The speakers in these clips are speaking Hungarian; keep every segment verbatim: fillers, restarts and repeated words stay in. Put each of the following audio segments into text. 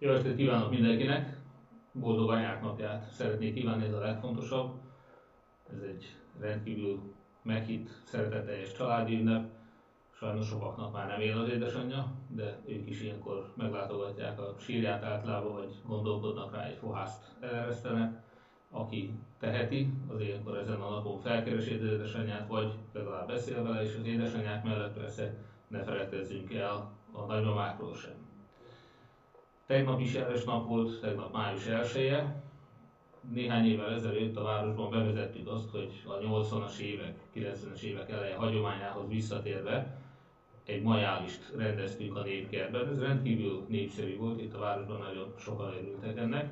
Jó estét kívánok mindenkinek! Boldog anyák napját szeretnék kívánni, ez a legfontosabb. Ez egy rendkívül meghitt, szeretetteljes családi ünnep. Sajnos sokaknak már nem él az édesanyja, de ők is ilyenkor meglátogatják a sírját általában, vagy gondolkodnak rá, egy fohászt eleresztenek. Aki teheti, az ilyenkor ezen a napon felkeresi az édesanyját, vagy legalább beszél vele, és az édesanyják mellett persze ne feledkezzünk el a nagymamákról sem. Tegnap is jeles nap volt, tegnap május elseje. Néhány évvel ezelőtt a városban bevezettük azt, hogy a nyolcvanas évek, kilencvenes évek eleje hagyományához visszatérve egy majálist rendeztünk a Népkertben. Ez rendkívül népszerű volt, itt a városban nagyon sokan örültek ennek.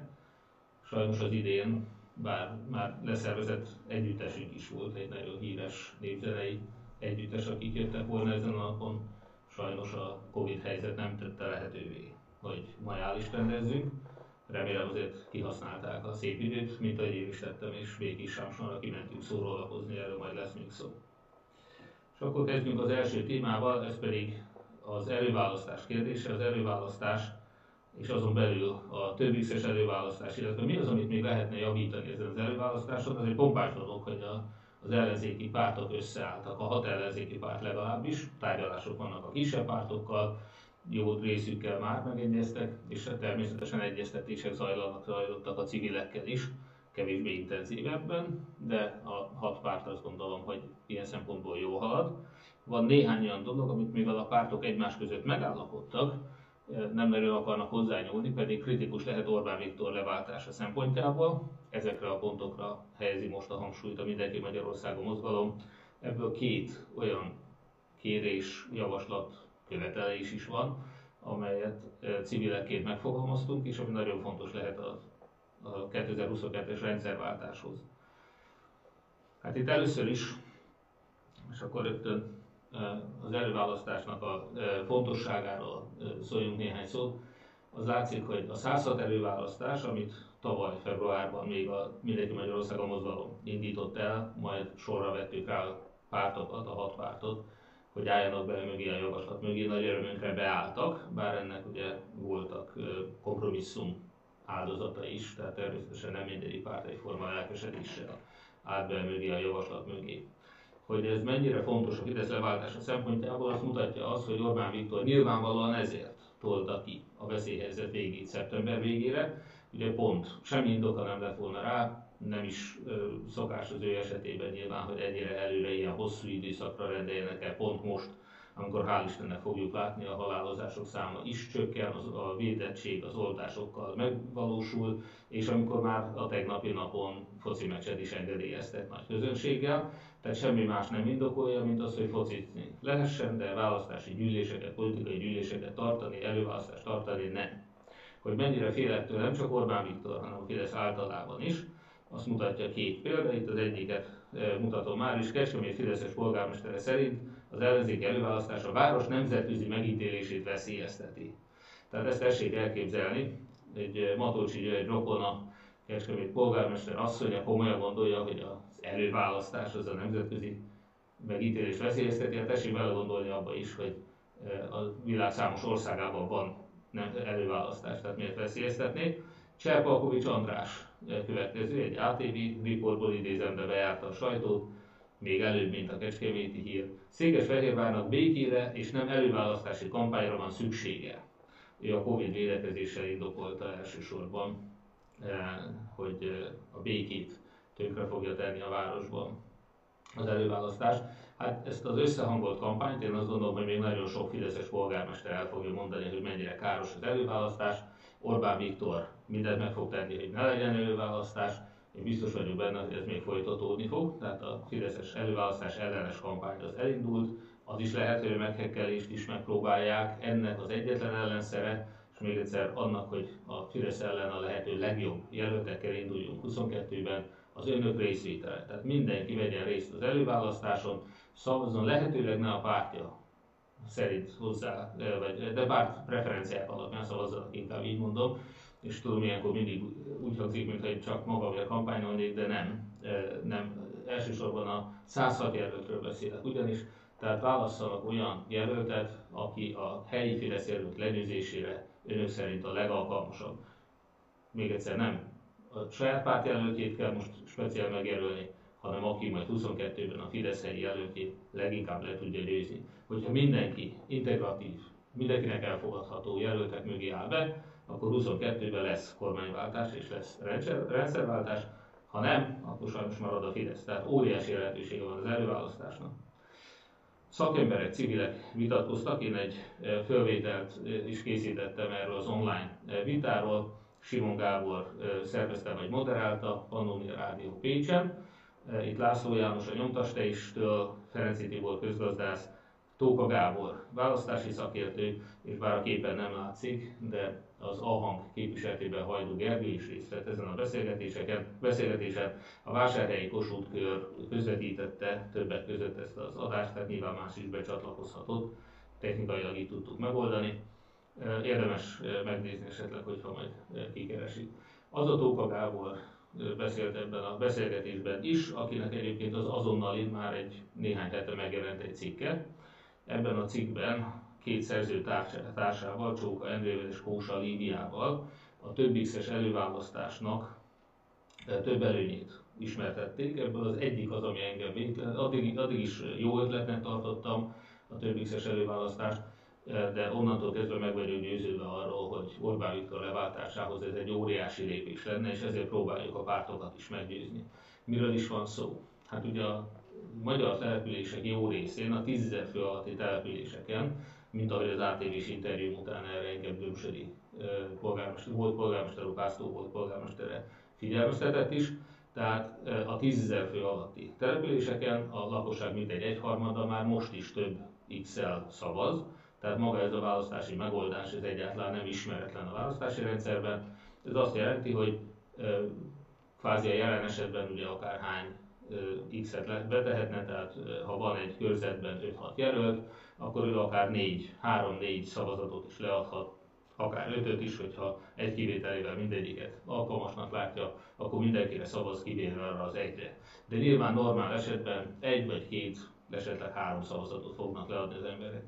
Sajnos az idén, bár már leszervezett együttesünk is volt, egy nagyon híres népzenei együttes, akik jöttek volna ezen a napon, sajnos a Covid helyzet nem tette lehetővé, hogy majálist rendezzünk. Remélem azért kihasználták a szép időt, mint ahogy én is tettem, és végig Sámsonra kimentünk szórólakozni, erről majd lesz még szó. És akkor kezdjünk az első témával, ez pedig az előválasztás kérdése, az előválasztás és azon belül a többükszes előválasztás, illetve mi az, amit még lehetne javítani ezen az előválasztáson. Az egy pompás dolog, hogy a, az ellenzéki pártok összeálltak, a hat ellenzéki párt legalábbis, tárgyalások vannak a kisebb pártokkal, jó részükkel már megegyeztek, és természetesen egyeztetések zajlanak, zajlottak a civilekkel is, kevésbé intenzívebben, de a hat párt azt gondolom, hogy ilyen szempontból jó halad. Van néhány olyan dolog, amit mivel a pártok egymás között megállapodtak, nem nagyon akarnak hozzányúlni, pedig kritikus lehet Orbán Viktor leváltása szempontjából. Ezekre a pontokra helyezi most a hangsúlyt a Mindenki Magyarországon mozgalom. Ebből két olyan kérés, javaslat, követelés is van, amelyet civilekként megfogalmaztunk, és ami nagyon fontos lehet a, a kétezer-huszonkettes rendszerváltáshoz. Hát itt először is, és akkor rögtön az előválasztásnak a fontosságáról szóljunk néhány szót, az látszik, hogy a százhat előválasztás, amit tavaly februárban még a Mindenki Magyarországon mozgalom indított el, majd sorra vettük rá a pártokat, a hat pártot, hogy álljanak be mögé a javaslat mögé, nagy örömünkre beálltak, bár ennek ugye voltak kompromisszum áldozata is, tehát természetesen nem mindegyik párt egyforma lelkesedéssel állt be mögé a javaslat mögé. Hogy ez mennyire fontos a Fidesz leváltása szempontjából, azt mutatja az, hogy Orbán Viktor nyilvánvalóan ezért tolta ki a veszélyhelyzet végét szeptember végére. Ugye pont semmi indoka nem lett volna rá, nem is ö, szokás az ő esetében nyilván, hogy ennyire előre ilyen hosszú időszakra rendeljenek el, pont most, amikor hál' Istennek fogjuk látni, a halálozások száma is csökken, az, a védettség az oltásokkal megvalósul, és amikor már a tegnapi napon foci meccset is engedélyeztek nagy közönséggel, tehát semmi más nem indokolja, mint az, hogy focizni lehessen, de választási gyűléseket, politikai gyűléseket tartani, előválasztást tartani nem. Hogy mennyire fél ettől nem csak Orbán Viktor, hanem a Fidesz általában is, azt mutatja két példa, itt az egyiket mutatom már is, Kecskemét fideszes polgármestere szerint az ellenzéki előválasztás a város nemzetközi megítélését veszélyezteti. Tehát ezt tessék elképzelni, egy Matolcsi György rokona, Kecskemét polgármester asszonya komolyan gondolja, hogy az előválasztás az a nemzetközi megítélés veszélyezteti, hát tessék belegondolni abba is, hogy a világ számos országában van előválasztás, tehát miért veszélyeztetnék. Cserpalkovics András következő, egy á té vé riportból idézembe bejárta a sajtót, még előbb, mint a kecskeméti hír. Székesfehérvárnak békére és nem előválasztási kampányra van szüksége. Ő a Covid védekezéssel indokolta elsősorban, hogy a békét tönkre fogja tenni a városban az előválasztás. Hát ezt az összehangolt kampányt én azt gondolom, hogy még nagyon sok fideszes polgármester el fogja mondani, hogy mennyire káros az előválasztás. Orbán Viktor mindent meg fog tenni, hogy ne legyen előválasztás. Én biztos vagyok benne, hogy ez még folytatódni fog. Tehát a fideszes előválasztás ellenes kampány az elindult. Az is lehet, hogy a meghekkelést is megpróbálják. Ennek az egyetlen ellenszere, és még egyszer annak, hogy a Fidesz ellen a lehető legjobb jelöltekkel induljunk huszonkettőben, az önök részvétele. Tehát mindenki vegyen részt az előválasztáson, szavazzon lehetőleg ne a pártja szerint hozzá, vagy de párt preferenciák alapján szavazzanak, inkább így mondom, és tudom, ilyenkor mindig úgy hangzik, mintha én csak magamért kampányolnék, de nem, nem. Elsősorban a százhat jelöltről beszélek ugyanis, tehát válasszanak olyan jelöltet, aki a helyi Fidesz jelölt legyőzésére ő szerint a legalkalmasabb. Még egyszer, nem a saját párt jelöltjét kell most speciál megjelölni, hanem aki majd huszonkettőben a Fidesz helyi jelöltjét leginkább le tudja győzni. Hogyha mindenki integratív, mindenkinek elfogadható jelöltek mögé áll be, akkor huszonkettőben lesz kormányváltás és lesz rendszer, rendszerváltás, ha nem, akkor sajnos marad a Fidesz. Tehát óriási lehetősége van az előválasztásnak. Szakemberek, civilek vitatkoztak, én egy fölvételt is készítettem erről az online vitáról, Simon Gábor szervezte vagy moderálta, Pannonia Rádió Pécsen, itt László János a nyomtasteistől, Ferenczy Tibor közgazdász, Tóka Gábor választási szakértő, és bár a képen nem látszik, de az A-hang képviseletében Hajdú Gergő is részt vett ezen a beszélgetésen. A Vásárhelyi Kossuth Kör közvetítette többek között ezt az adást, tehát nyilván más is becsatlakozhatott, technikailag így tudtuk megoldani. Érdemes megnézni esetleg, hogyha majd kikeresik. Az a Tóka Gábor beszélt ebben a beszélgetésben is, akinek egyébként az azonnali már egy néhány hete megjelent egy cikke. Ebben a cikkben két szerző társával, Csóka Endrével és Kósa Líviával a több X-es előválasztásnak több előnyét ismertették. Ebből az egyik az, ami engem végtelen, addig, addig is jó ötletnek tartottam a több X-es előválasztást, de onnantól kezdve meg vagyok győződve arról, hogy Orbán Viktor leváltásához ez egy óriási lépés lenne, és ezért próbáljuk a pártokat is meggyőzni. Miről is van szó? Hát ugye a magyar települések jó részén, a tízezer fő alatti településeken, mint ahogy az á té vés interjú után erre engem Gömsödi polgármester, volt polgármester, Pászló volt polgármestere figyelmeztetett is, tehát a tízezer fő alatti településeken a lakosság mintegy egyharmada már most is több X-el szavaz, tehát maga ez a választási megoldás, ez egyáltalán nem ismeretlen a választási rendszerben. Ez azt jelenti, hogy kvázi a jelen esetben ugye akárhány X-et betehetne, tehát ha van egy körzetben öt-hat jelölt, akkor ő akár három-négy szavazatot is leadhat, akár ötöt is, hogyha egy kivételével mindegyiket alkalmasnak látja, akkor mindenkire szavaz kivéve arra az egyre. De nyilván normál esetben egy vagy két, esetleg három szavazatot fognak leadni az emberek.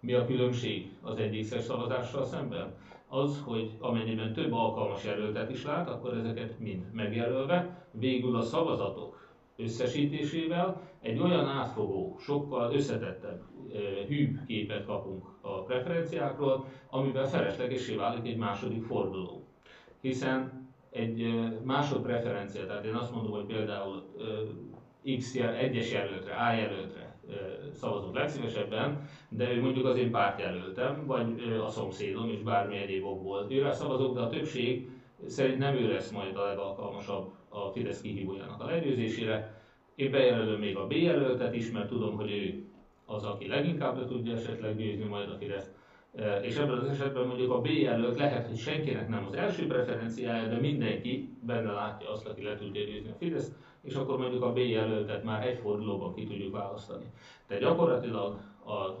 Mi a különbség az egy X-es szavazással szemben? Az, hogy amennyiben több alkalmas jelöltet is lát, akkor ezeket mind megjelölve, végül a szavazatok összesítésével egy olyan átfogó, sokkal összetettebb, hűbb képet kapunk a preferenciákról, amiben feleslegessé válik egy második forduló. Hiszen egy másodpreferencia, tehát én azt mondom, hogy például X egyes jelöltre, A jelöltre szavazok legszívesebben, de ő mondjuk az én pártjelöltem, vagy a szomszédom és bármilyen egyéb okból őre szavazok, de a többség szerint nem ő lesz majd a legalkalmasabb a Fidesz kihívójának a legyőzésére. Én bejelölöm még a B jelöltet is, mert tudom, hogy ő az, aki leginkább le tudja esetleg győzni majd a Fidesz. És ebben az esetben mondjuk a B jelölt lehet, hogy senkinek nem az első preferenciája, de mindenki benne látja azt, aki le tudja győzni a Fidesz, és akkor mondjuk a B jelöltet már egy fordulóban ki tudjuk választani. Tehát gyakorlatilag a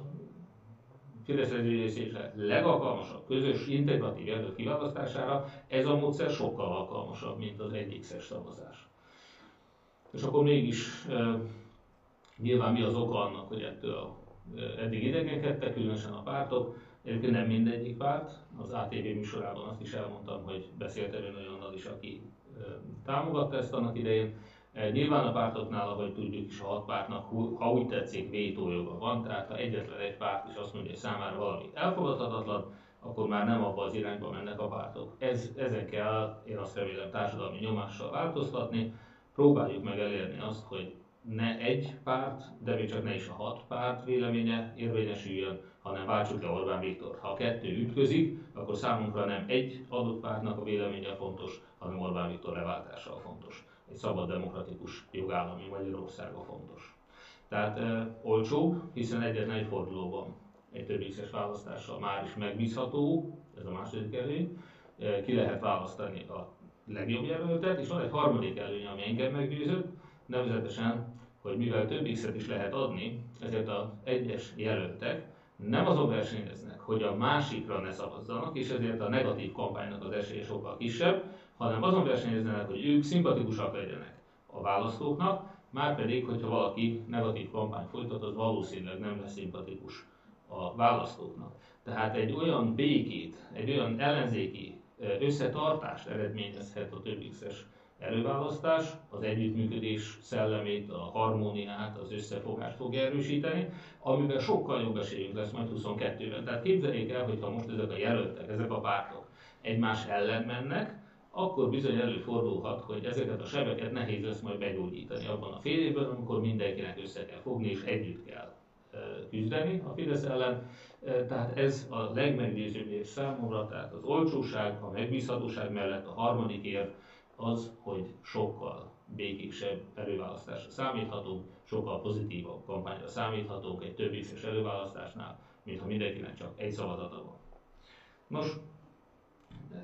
Fidesz legyőzésre legalkalmasabb közös integratív jelölt kiválasztására ez a módszer sokkal alkalmasabb, mint az egy X-es szavazás. És akkor mégis e, nyilván mi az oka annak, hogy ettől eddig idegenkedtek, különösen a pártok. Egyébként nem mindegyik párt, az á té vé műsorában azt is elmondtam, hogy beszéltem én olyannal is, aki e, támogatta ezt annak idején. Nyilván a pártoknál, ahogy tudjuk is, a hat pártnak, ha úgy tetszik, vétójoga van, tehát ha egyetlen egy párt is azt mondja, hogy számára valami elfogadhatatlan, akkor már nem abba az irányba mennek a pártok. Ez, ezen kell, én azt remélem, társadalmi nyomással változtatni, próbáljuk meg elérni azt, hogy ne egy párt, de még csak ne is a hat párt véleménye érvényesüljön, hanem váltsuk le Orbán Viktor. Ha a kettő ütközik, akkor számunkra nem egy adott pártnak a véleménye fontos, hanem Orbán Viktor leváltása a fontos. Egy szabad, demokratikus jogállami Magyarországa fontos. Tehát e, olcsóbb, hiszen egyetlen egy fordulóban egy több X-es választással már is megbízható, ez a második előny, e, ki lehet választani a legjobb jelöltet, és van egy harmadik előny, ami engem meggyőzött, nevezetesen, hogy mivel több X-et is lehet adni, ezért az egyes jelöltek nem azon versenyeznek, hogy a másikra ne szavazzanak, és ezért a negatív kampánynak az esélye sokkal kisebb, hanem azon versenyeznek, hogy ők szimpatikusak legyenek a választóknak, márpedig, hogyha valaki negatív kampányt folytat, az valószínűleg nem lesz szimpatikus a választóknak. Tehát egy olyan békét, egy olyan ellenzéki összetartást eredményezhet a több X-es előválasztás, az együttműködés szellemét, a harmóniát, az összefogást fogja erősíteni, amivel sokkal jobb esélyünk lesz majd huszonkettőben. Tehát képzeljék el, hogyha most ezek a jelöltek, ezek a pártok egymás ellen mennek, akkor bizony előfordulhat, hogy ezeket a sebeket nehéz lesz majd begyógyítani abban a fél évben, amikor mindenkinek össze kell fogni és együtt kell küzdeni a Fidesz ellen. Tehát ez a legmeggyőzőbb ér számomra, tehát az olcsóság, a megbízhatóság mellett a harmadik ér az, hogy sokkal békésebb előválasztásra számíthatunk, sokkal pozitívabb kampányra számíthatunk egy több X-es előválasztásnál, mintha mindenkinek csak egy szavazata van. Nos,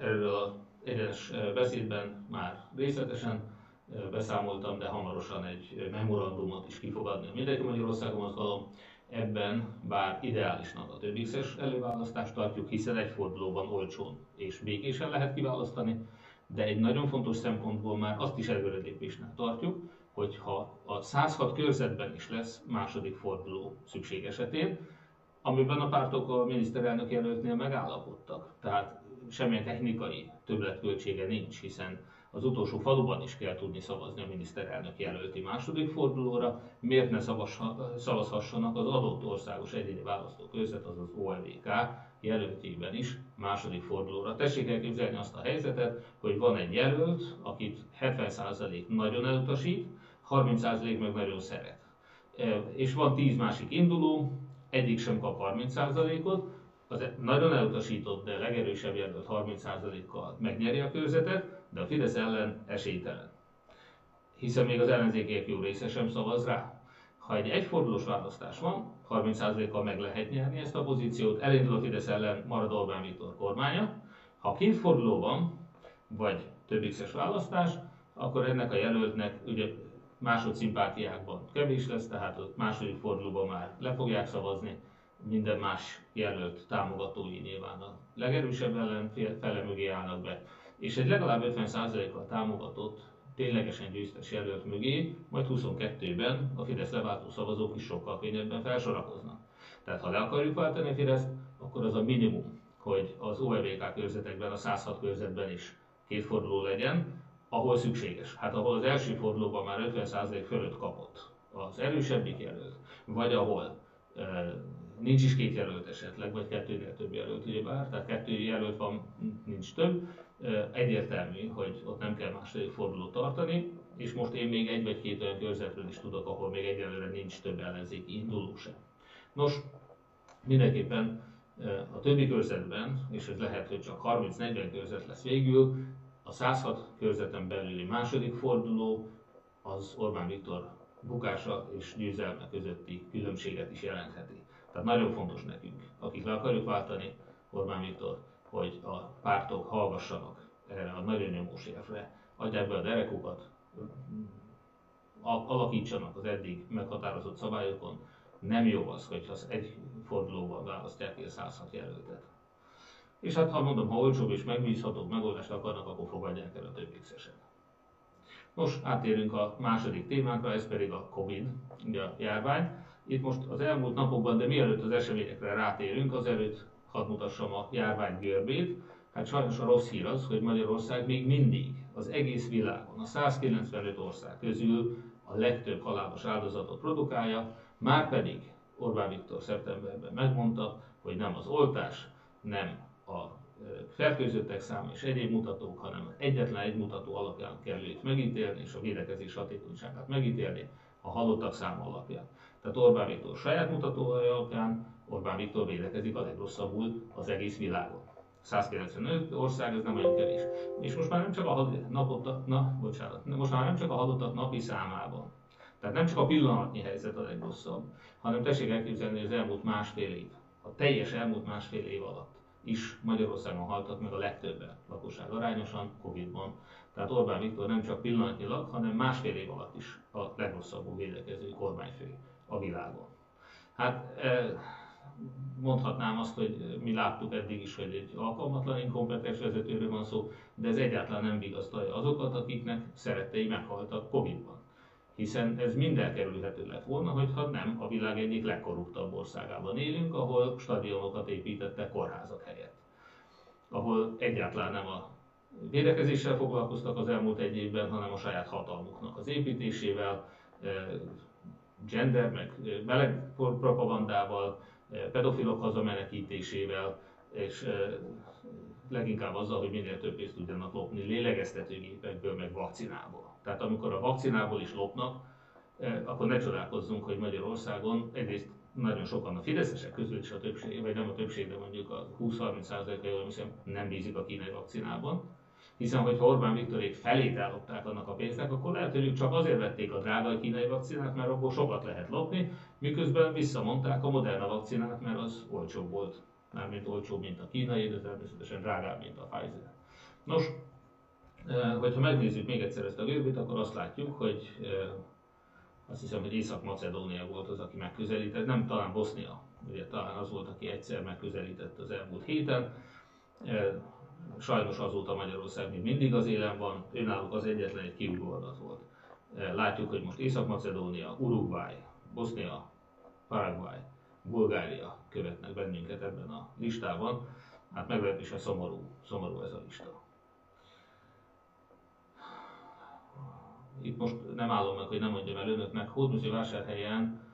erről az egyenes beszédben már részletesen beszámoltam, de hamarosan egy memorandumot is kifogadni a Mindenki Magyarországon mozgalom. Ebben bár ideálisnak a több X-es előválasztást tartjuk, hiszen egy fordulóban olcsón és békésen lehet kiválasztani, de egy nagyon fontos szempontból már azt is előrelépésnek tartjuk, hogyha a százhat körzetben is lesz második forduló szükség esetén, amiben a pártok a miniszterelnök jelöltnél megállapodtak. Tehát semmilyen technikai többletköltsége nincs, hiszen az utolsó faluban is kell tudni szavazni a miniszterelnök jelölti második fordulóra, miért ne szavazhassanak az adott országos egyéni választókörzet, azaz o e vé ká jelöltjében is második fordulóra. Tessék elképzelni azt a helyzetet, hogy van egy jelölt, akit hetven százalék nagyon elutasít, harminc százalék meg nagyon szeret. És van tíz másik induló, egyik sem kap harminc százalékot, az nagyon elutasított, de legerősebb jelölt harminc százalékkal megnyeri a körzetet, de a Fidesz ellen esélytelen. Hiszen még az ellenzékiek jó része sem szavaz rá. Ha egy egyfordulós választás van, harminc százalékkal meg lehet nyerni ezt a pozíciót, elindul a Fidesz ellen, marad Orbán Viktor kormánya. Ha két forduló van, vagy több X-es választás, akkor ennek a jelöltnek ugye másodszimpátiákban kevés lesz, tehát a második fordulóban már le fogják szavazni, minden más jelölt támogatói nyilván a legerősebb ellenfele mögé állnak be, és egy legalább ötven százalékkal támogatott, ténylegesen győztes jelölt mögé, majd huszonkettőben a Fidesz leváltó szavazók is sokkal könnyebben felsorakoznak. Tehát ha le akarjuk váltani a Fideszt, akkor az a minimum, hogy az o e vé ká körzetekben, a százhat körzetben is két forduló legyen, ahol szükséges. Hát ahol az első fordulóban már ötven százalék fölött kapott az erősebbik jelölt, vagy ahol e nincs is két jelölt esetleg, vagy kettőnél több jelölt, ugyebár, tehát kettő jelölt van, nincs több. Egyértelmű, hogy ott nem kell második fordulót tartani, és most én még egy vagy két olyan körzetről is tudok, ahol még egyelőre nincs több ellenzéki induló sem. Nos, mindenképpen a többi körzetben, és ez lehet, hogy csak harminc-negyven körzet lesz végül, a százhat körzeten belüli második forduló az Orbán Viktor bukása és győzelme közötti különbséget is jelentheti. Tehát nagyon fontos nekünk, akik le akarjuk váltani Orbán Viktor, hogy a pártok hallgassanak erre a nagyon nyomós évre, adják be a derekukat, alakítsanak az eddig meghatározott szabályokon. Nem jó az, hogyha egy fordulóban választják ki a százhat jelöltet. És hát ha mondom, ha olcsóbb és megbízhatóbb megoldást akarnak, akkor fogadják el a több X-eset. Nos, áttérünk a második témánkra, ez pedig a Covid, ugye a járvány. Itt most az elmúlt napokban, de mielőtt az eseményekre rátérünk, azelőtt hadd mutassam a járvány görbét. Hát sajnos a rossz hír az, hogy Magyarország még mindig az egész világon, a százkilencvenöt ország közül a legtöbb halálos áldozatot produkálja, márpedig Orbán Viktor szeptemberben megmondta, hogy nem az oltás, nem a fertőzöttek száma és egyéb mutatók, hanem egyetlen egy mutató alapján kell őt megítélni, és a védekezés hatékonyságát megítélni a halottak száma alapján. Tehát Orbán Viktor saját mutatója alapján Orbán Viktor védekezik a legrosszabbul az egész világon. százkilencvenöt ország, ez nem olyan kevés. És most már nem csak a napot, na, bocsánat, most már nem csak a halottak napi számában. Tehát nem csak a pillanatnyi helyzet a legrosszabb, hanem tessék elképzelni, hogy az elmúlt másfél év, a teljes elmúlt másfél év alatt is Magyarországon haltak meg a legtöbben lakosság arányosan Covid-ban. Tehát Orbán Viktor nem csak pillanatnyilag, hanem másfél év alatt is a legrosszabbul védekező kormányfő a világon. Hát mondhatnám azt, hogy mi láttuk eddig is, hogy egy alkalmatlan, inkompetens vezetőről van szó, de ez egyáltalán nem vigasztalja azokat, akiknek szerettei meghaltak Covid-ban. hiszen ez mind elkerülhető lett volna, hogyha nem a világ egyik legkorruptabb országában élünk, ahol stadionokat építettek kórházak helyett, ahol egyáltalán nem a védekezéssel foglalkoztak az elmúlt egy évben, hanem a saját hatalmuknak az építésével, gender, meg meleg propagandával, pedofilok hazamenekítésével, és leginkább azzal, hogy minél több pénzt tudjanak lopni lélegeztetőgépekből, meg vakcinából. Tehát amikor a vakcinából is lopnak, akkor ne csodálkozzunk, hogy Magyarországon egyrészt nagyon sokan a fideszesek közül is a többség, vagy nem a többség, de mondjuk a húsz-harminc százaléka nem bízik a kínai vakcinában, hiszen hogyha Orbán Viktorék felét ellopták annak a pénznek, akkor lehet, hogy ők csak azért vették a drága kínai vakcinát, mert abból sokat lehet lopni, miközben visszamondták a Moderna vakcinát, mert az olcsóbb volt. Mármint olcsóbb, mint a kínai, de természetesen drágább, mint a Pfizer. Nos, hogyha megnézzük még egyszer ezt a görbét, akkor azt látjuk, hogy azt hiszem, hogy Észak-Macedónia volt az, aki megközelített, nem talán Bosznia, ugye talán az volt, aki egyszer megközelített az elmúlt héten. Sajnos azóta Magyarország még mindig az élen van, önállók az egyetlen egy kiugordat volt. Látjuk, hogy most Észak-Macedónia, Uruguay, Bosznia, Paraguay, Bulgária követnek bennünket ebben a listában. Hát meglehetősen szomorú, szomorú ez a lista. Itt most nem állom meg, hogy nem mondjam el önöknek, Hódműző vásárhelyen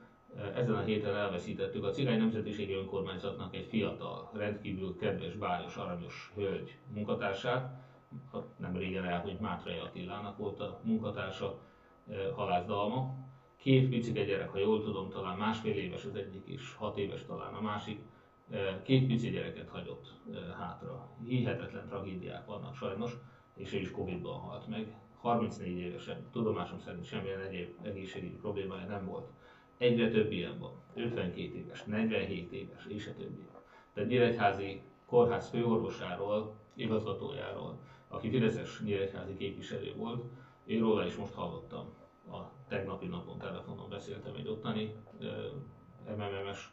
ezen a héten elveszítettük a cigány nemzetiségi önkormányzatnak egy fiatal, rendkívül kedves, bájos, aranyos hölgy munkatársát. Nem régen elhúnyt Mátrai Attilának volt a munkatársa, Halász Dalma. Két picike gyerek, ha jól tudom, talán másfél éves az egyik és hat éves talán a másik, két pici gyereket hagyott hátra. Hihetetlen tragédiák vannak sajnos, és ő is Covid-ban halt meg. harmincnégy évesen, tudomásom szerint semmilyen egyéb egészségügyi problémája nem volt. Egyre több ilyen van, ötvenkét éves, negyvenhét éves, és a többi. Tehát Nyíregyházi kórház főorvosáról, igazgatójáról, aki fideszes nyíregyházi képviselő volt, én róla is most hallottam. A tegnapi napon telefonon beszéltem egy ottani em em em-es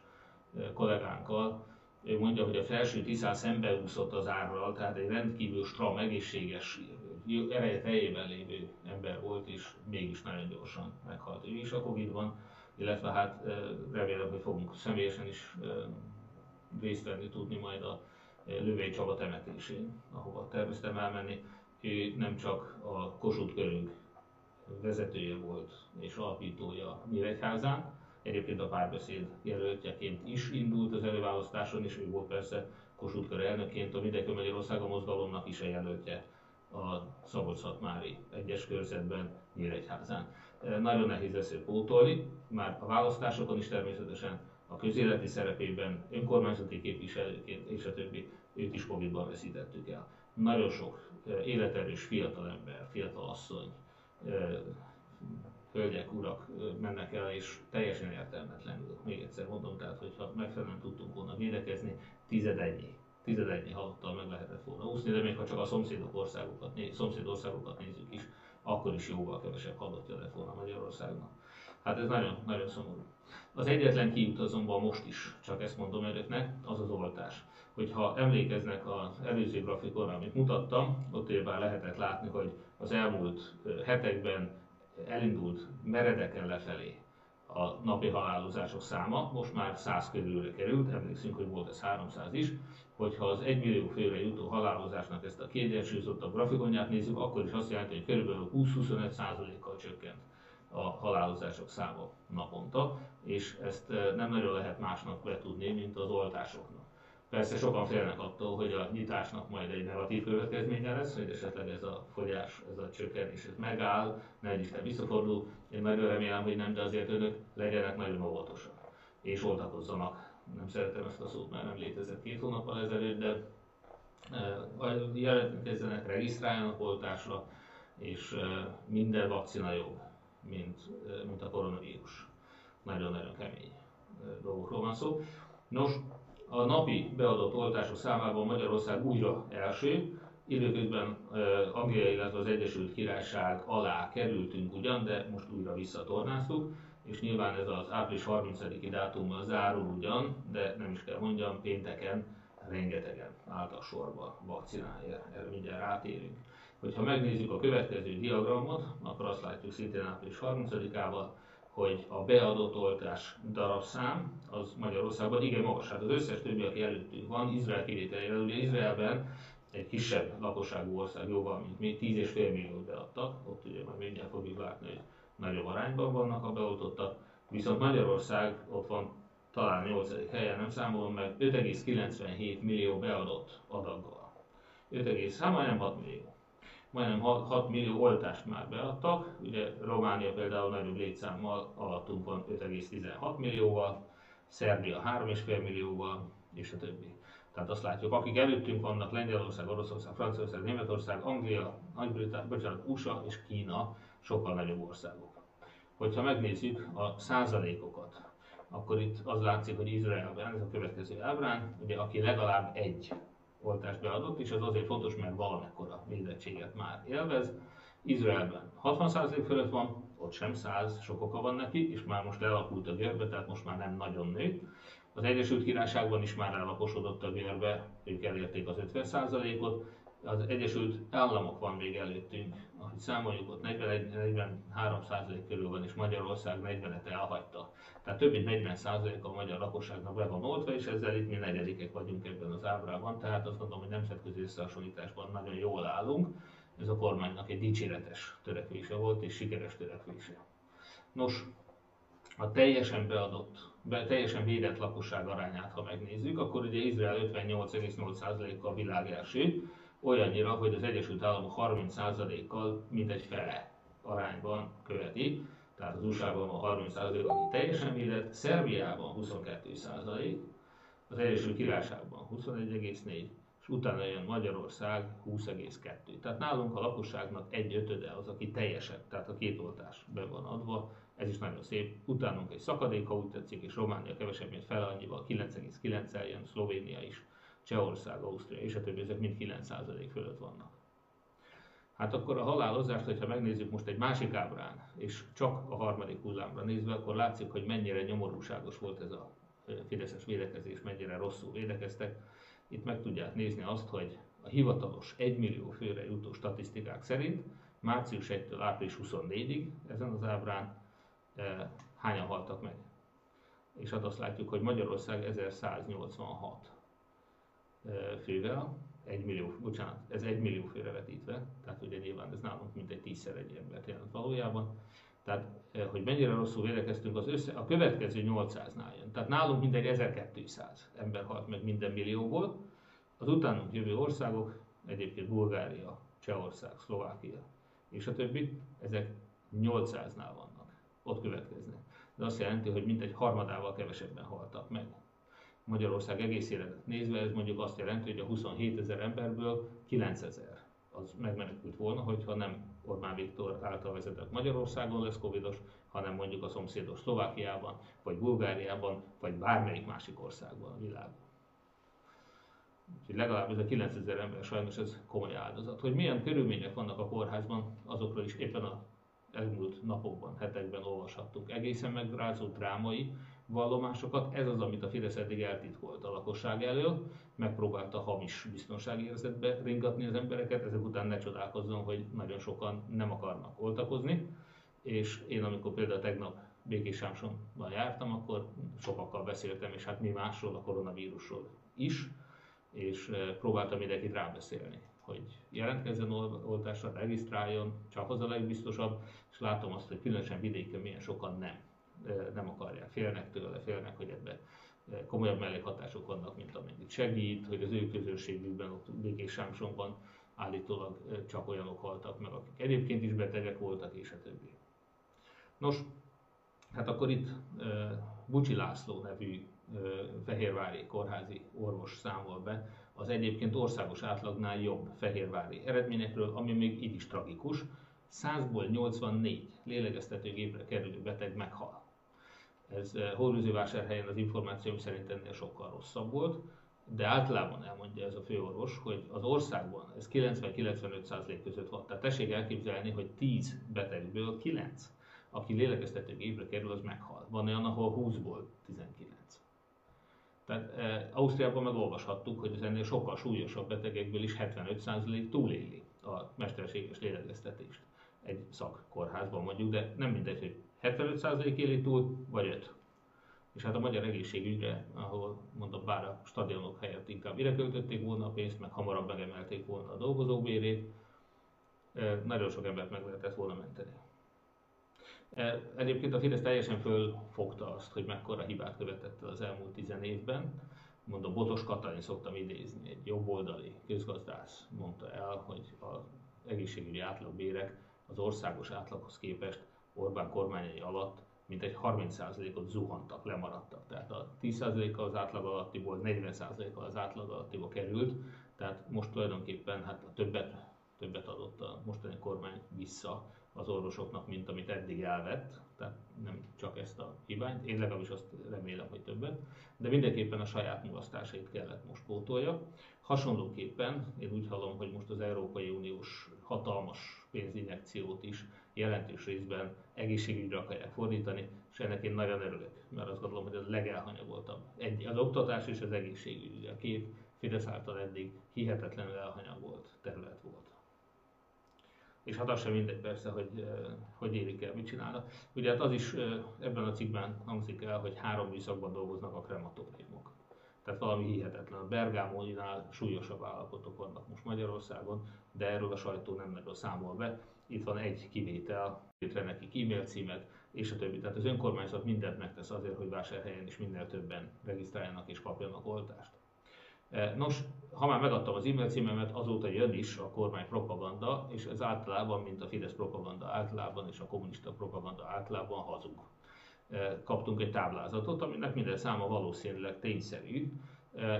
kollégánkkal. Ő mondja, hogy a Felső Tiszán szembeúszott az árral, tehát egy rendkívül stram, egészséges, ereje teljében lévő ember volt, és mégis nagyon gyorsan meghalt ő is a Covid-ban, illetve hát remélem, hogy fogunk személyesen is részt venni tudni majd a Lövei Csaba temetésén, ahova terveztem elmenni. Ő nem csak a Kossuth körünk vezetője volt és alapítója Nyíregyházán. Egyébként a Párbeszéd jelöltjeként is indult az előválasztáson, és ő volt persze Kossuth kör elnökként, a Mindenki Magyarország a mozgalomnak is a jelöltje a Szabolcs-Szatmári egyes körzetben Nyíregyházán. Nagyon nehéz lesz őt pótolni, már a választásokon is természetesen, a közéleti szerepében, önkormányzati képviselőként és a többi, őt is Covid-ban veszítettük el. Nagyon sok életerős fiatalember, fiatalasszony, hölgyek, urak mennek el, és teljesen értelmetlenül, még egyszer mondom, tehát hogyha megfelelően tudtunk volna védekezni, tizedennyi, tizedennyi halottal meg lehetett volna úszni, de még ha csak a szomszédok országokat, szomszéd országokat nézzük is, akkor is jóval kevesebb halottja lett volna Magyarországnak. Hát ez nagyon, nagyon szomorú. Az egyetlen kiút azonban most is, csak ezt mondom önöknek, az az oltás. Hogyha emlékeznek az előző grafikonra, amit mutattam, ott éppen lehetett látni, hogy az elmúlt hetekben elindult meredeken lefelé a napi halálozások száma, most már száz körülre került, emlékszünk, hogy volt ez háromszáz is, hogyha az egymillió főre jutó halálozásnak ezt a kiegyensúlyozottabb grafikonját nézzük, akkor is azt jelenti, hogy körülbelül húsz-huszonöt százalékkal csökkent a halálozások száma naponta, és ezt nem nagyon lehet másnak betudni, mint az oltásoknak. Persze sokan félnek attól, hogy a nyitásnak majd egy negatív következménye lesz, hogy esetleg ez a fogyás, ez a csökkenés ez megáll, ne is nem visszafordul. Én nagyon remélem, hogy nem, de azért önök legyenek nagyon óvatosak és oltakozzanak. Nem szeretem ezt a szót, mert nem létezett két hónappal ezelőtt, de jelentkezzenek, regisztráljanak oltásra, és minden vakcina jobb, mint, mint a koronavírus. Nagyon-nagyon kemény dolgokról van szó. Nos, a napi beadott oltások számában Magyarország újra első, időközben Anglia, illetve az Egyesült Királyság alá kerültünk ugyan, de most újra visszatornáztuk, és nyilván ez az április harmincadiki dátummal zárul ugyan, de nem is kell mondjam, pénteken rengetegen állt a sorba vakcináért, erre mindjárt rátérünk. Hogyha megnézzük a következő diagramot, akkor azt látjuk szintén április harmincadikával, hogy a beadott oltás darabszám az Magyarországban igen magas. Hát az összes többi, aki előttünk van, Izrael kivételével, ugye Izraelben egy kisebb lakosságú ország jóval, mint mi, tíz és fél milliót beadtak, ott ugye majd mindjárt fogjuk látni, hogy nagyobb arányban vannak a beoltottak, viszont Magyarország ott van talán nyolcadik helyen, nem számolom meg, öt egész kilencvenhét millió beadott adaggal. öt egész, hát majdnem hat millió. Majdnem hat millió oltást már beadtak, ugye Románia például nagyobb létszámmal alattunk van öt egész tizenhat millióval, Szerbia három egész öt millióval, és a többi. Tehát azt látjuk, akik előttünk vannak, Lengyelország, Oroszország, Franciaország, Németország, Anglia, Nagy-Britannia, bocsánat, u es á és Kína sokkal nagyobb országok. Hogyha megnézzük a százalékokat, akkor itt az látszik, hogy Izraelben, ez a következő ábrán, ugye aki legalább egy oltást beadott, és az azért fontos, mert valamekkora védettséget már élvez. Izraelben hatvan százalék fölött van, ott sem száz, sok oka van neki, és már most elakult a görbe, tehát most már nem nagyon nő. Az Egyesült Királyságban is már ellaposodott a görbe, ők elérték az ötven százalékot. Az Egyesült Államok van még előttünk, ahogy számoljuk, ott negyvenegy negyvenhárom százalék körül van, és Magyarország negyvenet elhagyta. Tehát több mint negyven százalék a magyar lakosságnak be van oltva, és ezzel itt mi negyedikek vagyunk ebben az ábrában, tehát azt mondom, hogy nemzetközi összehasonlításban nagyon jól állunk. Ez a kormánynak egy dicséretes törekvése volt, és sikeres törekvése. Nos, a teljesen beadott, be, teljesen védett lakosság arányát, ha megnézzük, akkor ugye Izrael ötvennyolc egész nyolc százaléka a világ első, olyannyira, hogy az Egyesült Államok harminc százalékkal mindegy fele arányban követi, tehát az u es á-ban a harminc százalék, aki teljesen védett, Szerbiában huszonkettő százalék, az Egyesült Királyságban huszonegy egész négy százalék, és utána jön Magyarország húsz egész kettő százalék. Tehát nálunk a lakosságnak egy ötöde az, aki teljesen, tehát a két oltás be van adva, ez is nagyon szép. Utánunk egy szakadék, ha úgy tetszik, és Románia kevesebb, mint fele annyival, kilenc egész kilenc százalékkal jön, Szlovénia is, Csehország, Ausztria és a többi, ezek mind kilenc százalék fölött vannak. Hát akkor a halálozást, hogyha megnézzük most egy másik ábrán, és csak a harmadik hullámra nézve, akkor látszik, hogy mennyire nyomorúságos volt ez a fideszes védekezés, mennyire rosszul védekeztek. Itt meg tudják nézni azt, hogy a hivatalos egymillió főre jutó statisztikák szerint március elsejétől április huszonnégyig ezen az ábrán hányan haltak meg. És hát azt látjuk, hogy Magyarország ezerszáznyolcvanhat. fővel, egymillió, bocsánat, ez egymillió főre vetítve, tehát ugye nyilván ez nálunk mintegy tízszer egy embert jelent valójában. Tehát, hogy mennyire rosszul védekeztünk, az össze, a következő nyolcszáznál jön. Tehát nálunk mindegy ezerkétszáz ember halt meg minden millióból, az utánunk jövő országok, egyébként Bulgária, Csehország, Szlovákia és a többi, ezek nyolcszáznál vannak, ott következnek. Ez azt jelenti, hogy mintegy harmadával kevesebben haltak meg. Magyarország egészére nézve, ez mondjuk azt jelenti, hogy a huszonhétezer emberből kilencezer az megmenekült volna, hogyha nem Orbán Viktor által vezetett Magyarországon lesz covidos, hanem mondjuk a szomszédos Szlovákiában, vagy Bulgáriában, vagy bármelyik másik országban a világon. Úgyhogy legalább ez a kilencezer ember sajnos ez komoly áldozat. Hogy milyen körülmények vannak a kórházban, azokról is éppen a elmúlt napokban, hetekben olvashattunk egészen megrázó drámai vallomásokat. Ez az, amit a Fidesz eddig eltitkolt a lakosság elől, megpróbálta hamis biztonsági érzetbe ringatni az embereket, ezek után ne csodálkozzon, hogy nagyon sokan nem akarnak oltakozni. És én, amikor például tegnap Békés Sámsonban jártam, akkor sokakkal beszéltem, és hát mi másról, a koronavírusról is, és próbáltam mindenkit rábeszélni, hogy jelentkezzen oltásra, regisztráljon, csak az a legbiztosabb, és látom azt, hogy különösen vidéken milyen sokan nem, nem akarják, félnek tőle, félnek, hogy ebben komolyabb mellékhatások vannak, mint amennyit segít, hogy az ő közösségükben, ott Békés Sámsonban állítólag csak olyanok haltak meg, akik egyébként is betegek voltak, és a többi. Nos, hát akkor itt Bucsi László nevű fehérvári kórházi orvos számol be az egyébként országos átlagnál jobb fehérvári eredményekről, ami még így is tragikus. százból nyolcvannégy lélegeztetőgépre kerülő beteg meghal. Ez Hódmezővásárhelyen az információm szerint ennél sokkal rosszabb volt, de általában elmondja ez a főorvos, hogy az országban ez kilencven-kilencvenöt százalék között van. Tehát tessék elképzelni, hogy tíz betegből kilenc, aki lélegeztetőgépre kerül, az meghal. Van olyan, ahol húszból tizenkilenc. Tehát e, Ausztriában megolvashattuk, hogy az ennél sokkal súlyosabb betegekből is hetvenöt százalék túléli a mesterséges százból mondjuk, de nem mindegy, hogy hetvenöt százalék éli túl, vagy öt. És hát a magyar egészségügyre, ahol mondom, bár a stadionok helyett inkább ide költötték volna a pénzt, meg hamarabb megemelték volna a dolgozók bérét, nagyon sok embert meg lehetett volna menteni. Egyébként a Fidesz teljesen fölfogta azt, hogy mekkora hibát követett az elmúlt tizen évben. Mondom, Botos Katalin szoktam idézni, egy jobboldali közgazdász mondta el, hogy az egészségügyi átlagbérek az országos átlaghoz képest Orbán kormányai alatt mintegy harminc százalékot zuhantak, lemaradtak. Tehát a tíz százaléka az átlag alattiból, negyven százaléka az átlag alattiból került, tehát most tulajdonképpen hát a többet, többet adott a mostani kormány vissza az orvosoknak, mint amit eddig elvett, tehát nem csak ezt a hibányt, én legalábbis azt remélem, hogy többet, de mindenképpen a saját mulasztásait kellett most pótolja. Hasonlóképpen én úgy hallom, hogy most az Európai Uniós hatalmas pénzinjekciót is jelentős részben egészségügyre akarják fordítani, és ennek én nagyon örülök, mert azt gondolom, hogy ez legelhanyagoltabb. Egy, az oktatás és az egészségügy, a két Fidesz által eddig hihetetlenül elhanyagolt terület volt. És hát az sem mindegy persze, hogy hogy élik el, mit csinálnak. Ugye hát az is ebben a cikkben hangzik el, hogy három műszakban dolgoznak a krematóriumok. Tehát valami hihetetlen. A Bergámónál súlyosabb állapotok vannak most Magyarországon, de erről a sajtó nem nagyon számol be. Itt van egy kivétel, létre nekik e-mail címet és a többi. Tehát az önkormányzat mindent megtesz azért, hogy Vásárhelyen is minél többen regisztráljanak és kapjanak oltást. Nos, ha már megadtam az e-mail címemet, azóta jön is a kormány propaganda, és ez általában, mint a Fidesz propaganda általában és a kommunista propaganda általában hazug. Kaptunk egy táblázatot, aminek minden száma valószínűleg tényszerű,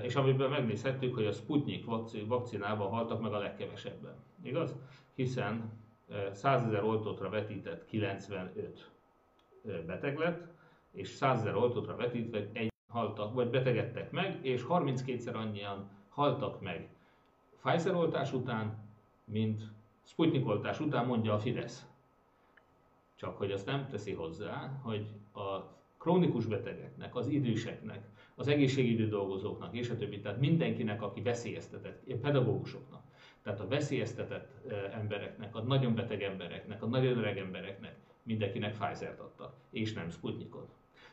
és amiben megnézhettük, hogy a Sputnik vakcinában haltak meg a legkevesebben. Igaz? Hiszen százezer oltottra vetített kilencvenöt beteg lett, és százezer oltottra vetítve egy haltak, vagy betegedtek meg, és harminckétszer annyian haltak meg Pfizer oltás után, mint Sputnik oltás után, mondja a Fidesz. Csak hogy azt nem teszi hozzá, hogy a krónikus betegeknek, az időseknek, az egészségügyi dolgozóknak és a többi, tehát mindenkinek, aki veszélyeztetett, pedagógusoknak, tehát a veszélyeztetett embereknek, a nagyon beteg embereknek, a nagyon öreg embereknek, mindenkinek Pfizert adtak, és nem Sputnikot.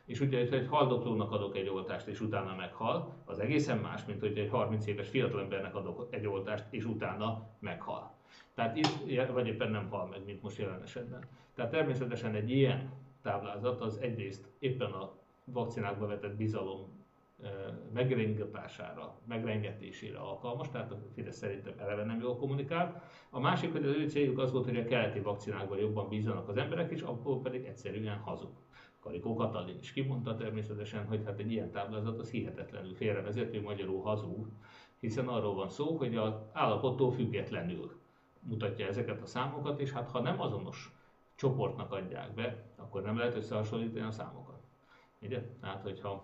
És ugye, hogyha egy haldoklónak adok egy oltást, és utána meghal, az egészen más, mint hogyha egy harminc éves fiatalembernek adok egy oltást, és utána meghal. Tehát itt, vagy éppen nem hal meg, mint most jelen esetben. Tehát természetesen egy ilyen táblázat az egyrészt éppen a vakcinákba vetett bizalom megrengetására, megrengetésére alkalmas, tehát a Fidesz szerintem eleve nem jól kommunikál. A másik, hogy az ő céljuk az volt, hogy a keleti vakcinákban jobban bízzanak az emberek, és abból pedig egyszerűen hazug. Karikó Katalin is kimondta természetesen, hogy hát egy ilyen táblázat az hihetetlenül félrevezető, magyarul hazug, hiszen arról van szó, hogy az állapottól függetlenül mutatja ezeket a számokat, és hát ha nem azonos csoportnak adják be, akkor nem lehet összehasonlítani a számokat. Ugye? Tehát, hogyha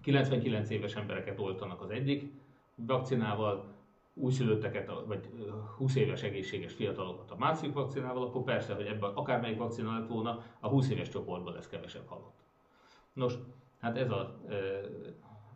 kilencvenkilenc éves embereket oltanak az egyik vakcinával, újszülötteket, vagy húsz éves egészséges fiatalokat a másik vakcinával, akkor persze, hogy ebben akármelyik vakcina lett volna, a húsz éves csoportban lesz kevesebb halott. Nos, hát ez a e,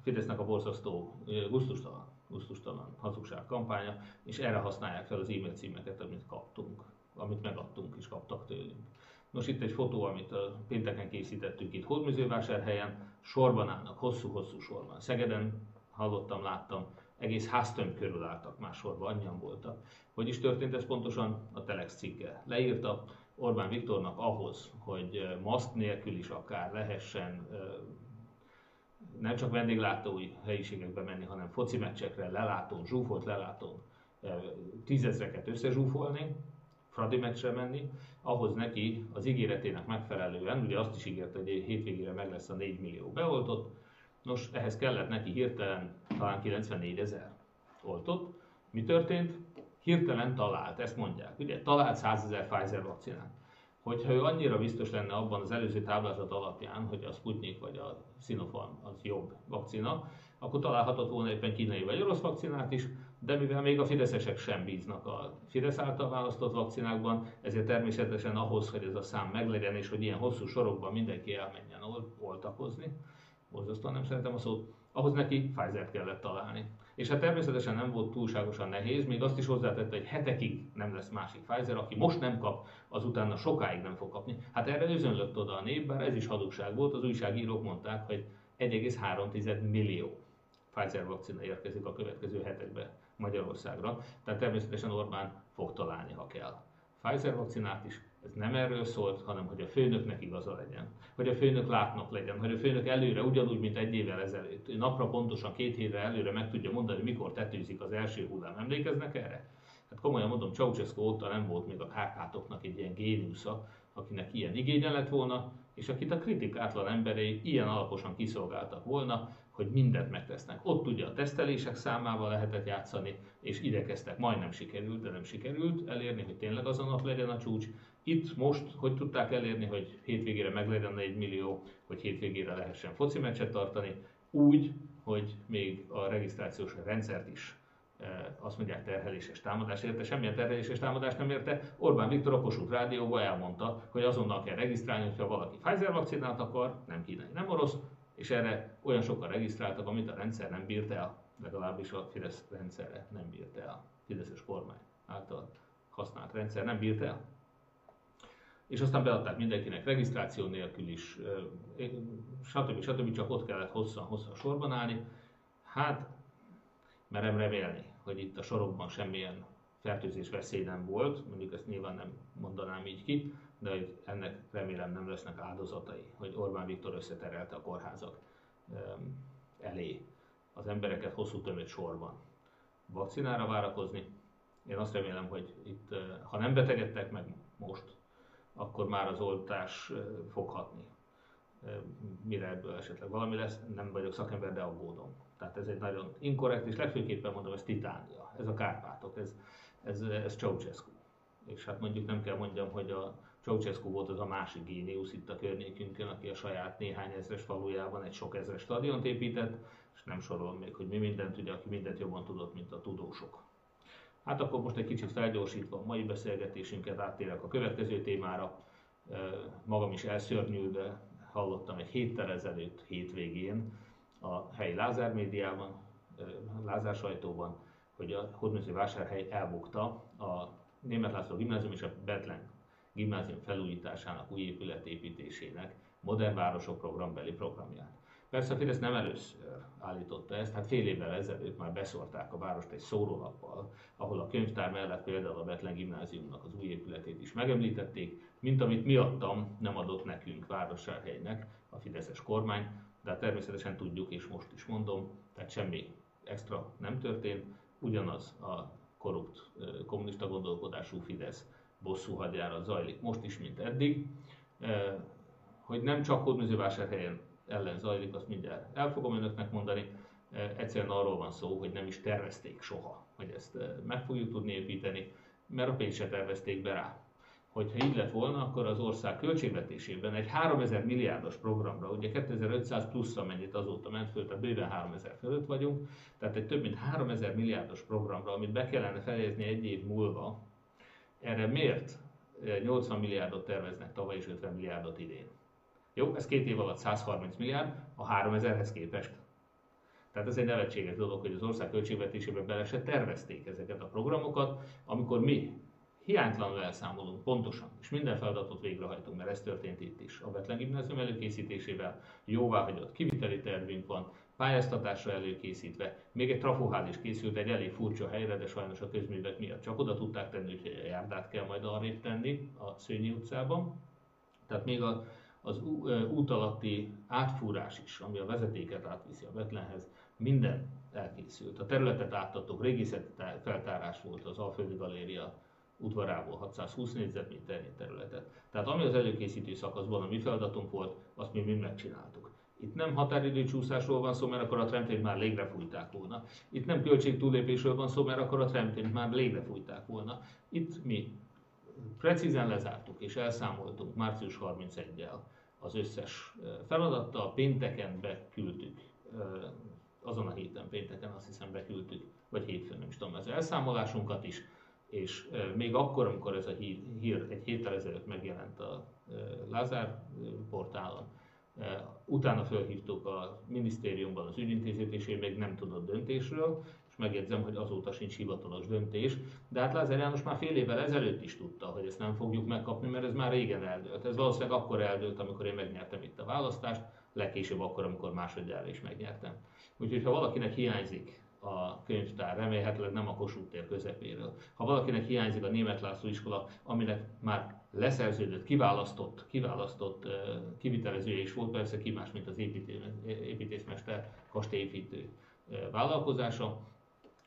Fidesznek a borzasztó e, gusztustalan, gusztustalan hazugság kampánya, és erre használják fel az e-mail címeket, amit kaptunk, amit megadtunk és kaptak tőlünk. Nos, itt egy fotó, amit pénteken készítettünk itt Hódmezővásárhelyen, sorban állnak, hosszú-hosszú sorban. Szegeden hallottam, láttam, egész háztömb körül álltak már sorban, annyian voltak. Hogy is történt ez pontosan? A Telex cikke leírta Orbán Viktornak ahhoz, hogy maszk nélkül is akár lehessen nem csak vendéglátói helyiségekbe menni, hanem foci meccsekre, lelátón, zsúfolt lelátón tízezreket összezsúfolni, fradi meccsre menni, ahhoz neki az ígéretének megfelelően, ugye azt is ígérte, hogy hétvégére meg lesz a négy millió beoltott, nos, ehhez kellett neki hirtelen talán kilencvennégyezer oltott. Mi történt? Hirtelen talált, ezt mondják, ugye? Talált százezer Pfizer vakcinát. Hogyha ő annyira biztos lenne abban az előző táblázat alapján, hogy a Sputnik vagy a Sinopharm az jobb vakcina, akkor találhatott volna éppen kínai vagy orosz vakcinát is, de mivel még a fideszesek sem bíznak a Fidesz által választott vakcinákban, ezért természetesen ahhoz, hogy ez a szám meglegyen, és hogy ilyen hosszú sorokban mindenki elmenjen ol- oltakozni, borzasztóan nem szeretem a szót, ahhoz neki Pfizert kellett találni. És hát természetesen nem volt túlságosan nehéz, még azt is hozzátette, hogy hetekig nem lesz másik Pfizer, aki most nem kap, az utána sokáig nem fog kapni. Hát erre özönlött oda a nép, bár ez is hazugság volt, az újságírók mondták, hogy egy egész három millió Pfizer vakcina érkezik a következő hetekben Magyarországra, tehát természetesen Orbán fog találni, ha kell. Pfizer vakcinát is, ez nem erről szólt, hanem hogy a főnöknek igaza legyen, hogy a főnök látnok legyen, hogy a főnök előre, ugyanúgy, mint egy évvel ezelőtt, napra pontosan két hétre előre meg tudja mondani, hogy mikor tetőzik az első hullám. Emlékeznek erre? Hát komolyan mondom, Ceausescu óta nem volt még a Kárpátoknak egy ilyen géniusza, akinek ilyen igénye lett volna, és akit a kritikátlan emberei ilyen alaposan kiszolgáltak volna, hogy mindent megtesznek. Ott ugye a tesztelések számával lehetett játszani, és idekeztek, majdnem sikerült, de nem sikerült elérni, hogy tényleg az a nap legyen a csúcs. Itt most, hogy tudták elérni, hogy hétvégére meg legyen egy millió, hogy hétvégére lehessen foci meccset tartani, úgy, hogy még a regisztrációs rendszert is e, azt mondják terheléses támadás érte, semmilyen terheléses támadást nem érte. Orbán Viktor a Kossuth Rádióban elmondta, hogy azonnal kell regisztrálni, hogyha valaki Pfizer vakcinát akar, nem kínai, nem orosz, és erre olyan sokan regisztráltak, amit a rendszer nem bírt el, legalábbis a Fidesz rendszerre nem bírt el, fideszes kormány által használt rendszer nem bírt el. És aztán beadták mindenkinek regisztráció nélkül is, stb. stb. Csak ott kellett hosszan-hosszan sorban állni. Hát merem remélni, hogy itt a sorokban semmilyen fertőzés veszély nem volt, mondjuk ezt nyilván nem mondanám így ki, de hogy ennek remélem nem lesznek áldozatai, hogy Orbán Viktor összeterelte a kórházak elé az embereket hosszú tömött sorban vakcinára várakozni. Én azt remélem, hogy itt, ha nem betegedtek meg most, akkor már az oltás fog hatni. Mire ebből esetleg valami lesz, nem vagyok szakember, de aggódom. Tehát ez egy nagyon inkorrekt, és legfőképpen mondom, ez Titánia, ez a Kárpátok, ez, ez, ez Ceausescu. És hát mondjuk nem kell mondjam, hogy a Ceausescu volt az a másik géniusz itt a környékünkön, aki a saját néhány ezres falujában egy sok ezres stadiont épített, és nem sorolom még, hogy mi mindent, ugye, aki mindent jobban tudott, mint a tudósok. Hát akkor most egy kicsit felgyorsítva a mai beszélgetésünket, áttérek a következő témára. Magam is elszörnyülve hallottam egy héttel ezelőtt, hétvégén, a helyi Lázár médiában, Lázár sajtóban, hogy a Hódmező vásárhely elbukta a Németh László gimnázium és a Bethlen gimnázium felújításának, új épület építésének modern városok programbeli programját. Persze a Fidesz nem először állította ezt, hát fél évvel ezelőtt már beszórták a várost egy szórólappal, ahol a könyvtár mellett például a Bethlen gimnáziumnak az új épületét is megemlítették, mint amit miattam nem adott nekünk vásárhelynek a fideszes kormány, de természetesen tudjuk, és most is mondom, tehát semmi extra nem történt, ugyanaz a korrupt, kommunista gondolkodású Fidesz bosszúhagyára zajlik most is, mint eddig, hogy nem csak Hódmezővásárhelyen ellen zajlik, azt mindjárt el fogom önöknek mondani. Egyszerűen arról van szó, hogy nem is tervezték soha, hogy ezt meg fogjuk tudni építeni, mert a pénzt se tervezték be rá. Hogyha így lett volna, akkor az ország költségvetésében egy háromezer milliárdos programra, ugye kétezer-ötszáz plusz, amennyit azóta ment föl, tehát bőven háromezer fölött vagyunk, tehát egy több mint háromezer milliárdos programra, amit be kellene fejezni egy év múlva, erre miért nyolcvan milliárdot terveznek tavaly és ötven milliárdot idén? Jó, ez két év alatt százharminc milliárd, a háromezerhez képest. Tehát ez egy nevetséges dolog, hogy az ország költségvetésében bele se tervezték ezeket a programokat, amikor mi hiánytalanul elszámolunk pontosan, és minden feladatot végrehajtunk, mert ez történt itt is. A Bethlen gimnázium előkészítésével jóváhagyott kiviteli tervünk van, pályáztatásra előkészítve, még egy trafóház is készült egy elég furcsa helyre, de sajnos a közművek miatt csak oda tudták tenni, úgyhogy a járdát kell majd arrébb tenni a Szőnyi utcában. Tehát még a az út alatti átfúrás is, ami a vezetéket átviszi a Bethlenhez, minden elkészült. A területet átadtuk, régészeti feltárás volt az Alföldi Galéria udvarából hatszázhúsz négyzetméternyi területet. Tehát ami az előkészítő szakaszban a mi feladatunk volt, azt mi mind megcsináltuk. Itt nem határidőcsúszásról van szó, mert akkor a trendfényt már légrefújták volna. Itt nem költségtúlépésről van szó, mert akkor a trendfényt már légrefújták volna. Itt mi precízen lezártuk és elszámoltunk március harmincegyedikével az összes feladattal, pénteken beküldtük, azon a héten pénteken azt hiszem beküldtük, vagy hétfőn, nem is tudom, az elszámolásunkat is, és még akkor, amikor ez a hír, hír egy héttel ezelőtt megjelent a Lázár portálon, utána felhívtuk a minisztériumban az ügyintézőt, és ő még nem tudott döntésről, és és megjegyzem, hogy azóta sincs hivatalos döntés, de hát Lázár János már fél évvel ezelőtt is tudta, hogy ezt nem fogjuk megkapni, mert ez már régen eldőlt. Ez valószínűleg akkor eldőlt, amikor én megnyertem itt a választást, legkésőbb akkor, amikor másodjára is megnyertem. Úgyhogy ha valakinek hiányzik a könyvtár, remélhetőleg nem a Kossuth tér közepéről. Ha valakinek hiányzik a Németh László iskola, aminek már leszerződött, kiválasztott, kiválasztott kivitelezője is volt, persze ki más, mint az építészmester kastélyépítő vállalkozása,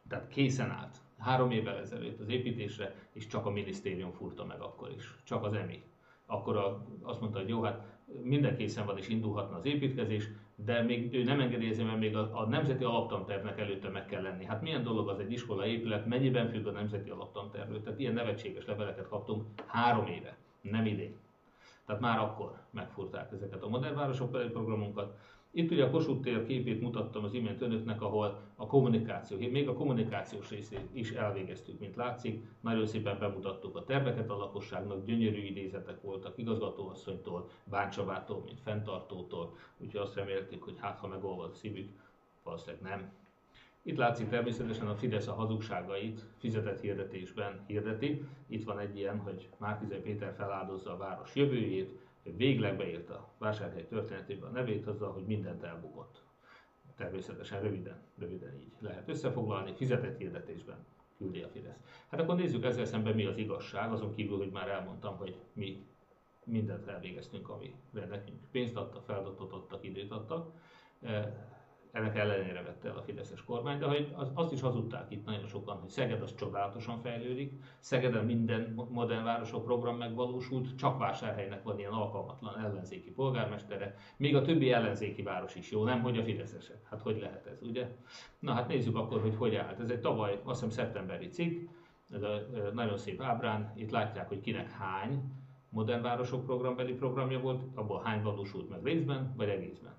tehát készen állt három évvel ezelőtt az építésre, és csak a minisztérium furta meg akkor is, csak az e em i. Akkor a, azt mondta, hogy jó, hát minden készen van és indulhatna az építkezés, de még ő nem engedélyezi, mert még a, a nemzeti alaptantervnek előtte meg kell lenni. Hát milyen dolog az egy iskola épület, mennyiben függ a nemzeti alaptantervől? Tehát ilyen nevetséges leveleket kaptunk három éve, nem idén. Tehát már akkor megfúrták ezeket a Modern Városok programunkat. Itt ugye a Kossuth tér képét mutattam az imént önöknek, ahol a kommunikáció, még a kommunikációs részét is elvégeztük, mint látszik. Nagyon szépen bemutattuk a terveket a lakosságnak, gyönyörű idézetek voltak igazgatóasszonytól, Bán Csabától, mint fenntartótól, úgyhogy azt remélték, hogy hát ha megolvad a szívük, valószínűleg nem. Itt látszik természetesen a Fidesz a hazugságait fizetett hirdetésben hirdeti. Itt van egy ilyen, hogy Márki-Zay Péter feláldozza a város jövőjét, végleg beírta a Vásárhely történetébe a nevét azzal, hogy mindent elbukott. Természetesen röviden, röviden így lehet összefoglalni, fizetett hirdetésben küldi a Fidesz. Hát akkor nézzük ezzel szemben, mi az igazság, azon kívül, hogy már elmondtam, hogy mi mindent elvégeztünk, amire nekünk pénzt adtak, feladatot adtak, időt adtak. Ennek ellenére vette el a fideszes kormány, de hogy azt is hazudták itt nagyon sokan, hogy Szeged az csodálatosan fejlődik, Szegeden minden Modern Városok program megvalósult, csak Vásárhelynek van ilyen alkalmatlan ellenzéki polgármestere, még a többi ellenzéki város is jó, nem hogy a fideszesek. Hát hogy lehet ez, ugye? Na hát nézzük akkor, hogy hogy állt. Ez egy tavaly, azt hiszem szeptemberi cikk, ez a nagyon szép ábrán, itt látják, hogy kinek hány Modern Városok programbeli programja volt, abból hány valósult meg részben, vagy egészben.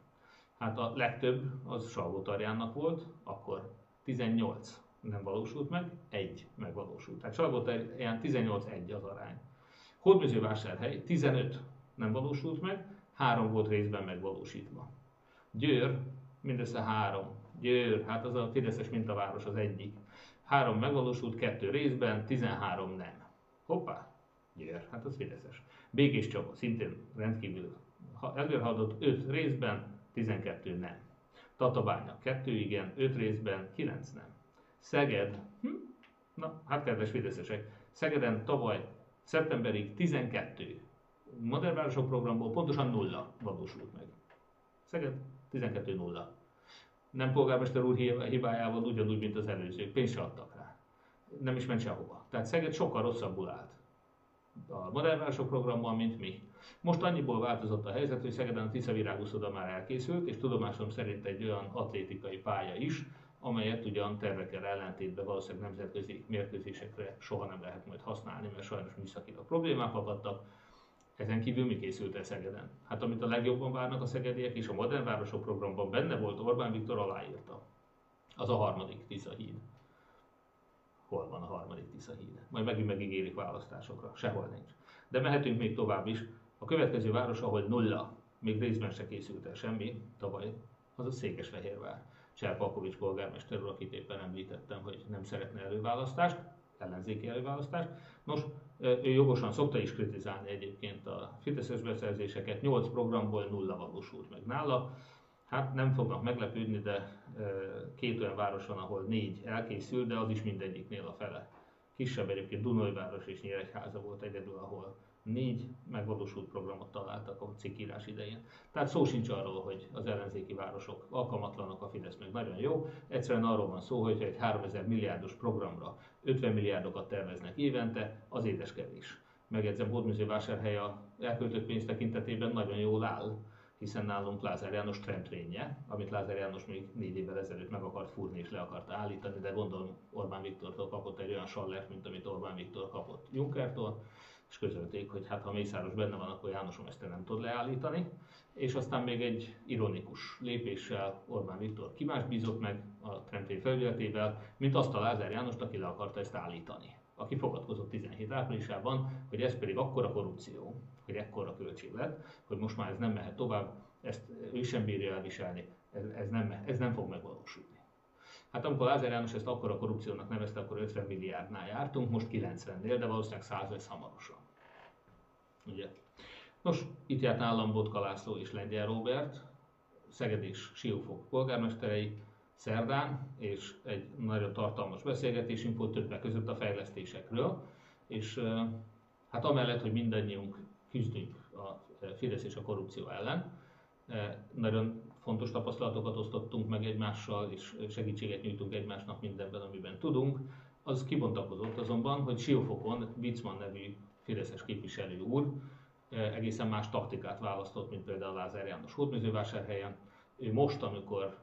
Hát a legtöbb az Salgótarjánnak volt, akkor tizennyolc nem valósult meg, egy megvalósult. Tehát Salgótarján tizennyolc egy az arány. Hódmezővásárhely tizenöt nem valósult meg, három volt részben megvalósítva. Győr mindössze három. Győr, hát az a fideszes mintaváros az egyik. három megvalósult, kettő részben, tizenhárom nem. Hoppá, Győr, hát az fideszes. Békés Csaba szintén rendkívül előrehaladott, öt részben, tizenkettő nem. Tatabánya kettő igen, öt részben, kilenc nem. Szeged, hm? Na hát kedves fideszesek, Szegeden tavaly szeptemberig tizenkettő Modern Városok programból pontosan nulla valósult meg. Szeged tizenkettő nulla. Nem polgármester úr hibájával, ugyanúgy, mint az előzők, pénzt se adtak rá. Nem is ment sehova. Tehát Szeged sokkal rosszabbul állt a Modern Városok programmal, mint mi. Most annyiból változott a helyzet, hogy Szegeden a Tisza viráguszoda már elkészült, és tudomásom szerint egy olyan atlétikai pálya is, amelyet ugyan tervekkel ellentétben valószínűleg nemzetközi mérkőzésekre soha nem lehet majd használni, mert sajnos műszakilag problémák akadtak. Ezen kívül mi készült el Szegeden? Hát amit a legjobban várnak a szegediek, és a Modern Városok programban benne volt, Orbán Viktor aláírta. Az a harmadik Tisza híd. Hol van a harmadik Tisza híd? Majd megint megígérik választásokra, sehol nincs. De mehetünk még tovább is. A következő város, ahol nulla, még részben se készült el semmi tavaly, az a Székesfehérvár. Cserpalkovics polgármester úr, akit éppen említettem, hogy nem szeretne előválasztást, ellenzéki előválasztást. Nos, ő jogosan szokta is kritizálni egyébként a fideszes beszerzéseket, nyolc programból nulla valósult meg nála. Hát nem fognak meglepődni, de két olyan város van, ahol négy elkészült, de az is mindegyiknél a fele. Kisebb egyébként Dunajváros és Nyíregyháza volt egyedül, ahol négy megvalósult programot találtak a cikkírás idején. Tehát szó sincs arról, hogy az ellenzéki városok alkalmatlanok, a Fidesz meg nagyon jó. Egyszerűen arról van szó, hogy egy háromezer milliárdos programra ötven milliárdokat terveznek évente, az édes kevés. Megjegyzem, Hódmezővásárhely a elköltött pénz tekintetében nagyon jól áll, hiszen nálunk Lázár János trendvénye, amit Lázár János még négy évvel ezelőtt meg akart fúrni és le akarta állítani, de gondolom Orbán Viktortól kapott egy olyan sallert, mint amit Orbán Viktor kapott Junckertól, és közölték, hogy hát ha Mészáros benne van, akkor Jánosom ezt nem tud leállítani, és aztán még egy ironikus lépéssel Orbán Viktor ki más bízott meg a trendvény felületével, mint azt a Lázár Jánost, aki le akarta ezt állítani, aki fogadkozott tizenhét áprilisában, hogy ez pedig akkora korrupció, hogy ekkora költség lett, hogy most már ez nem mehet tovább, ezt ő sem bírja elviselni, ez, ez, nem, ez nem fog megvalósulni. Hát amikor Lázár János ezt akkora korrupciónak nevezte, akkor ötven milliárdnál jártunk, most kilencvennél, de valószínűleg száz lesz hamarosan. Ugye? Nos, itt járt nálam Botka László és Lengyel Róbert, Szeged és Siófok polgármesterei, szerdán, és egy nagyon tartalmas beszélgetésünk volt többek között a fejlesztésekről, és hát amellett, hogy mindannyiunk küzdünk a Fidesz és a korrupció ellen, nagyon fontos tapasztalatokat osztottunk meg egymással, és segítséget nyújtunk egymásnak mindenben, amiben tudunk. Az kibontakozott azonban, hogy Siófokon Viczman nevű fideszes képviselő úr egészen más taktikát választott, mint például Lázár János Hódmezővásárhelyen. Ő most, amikor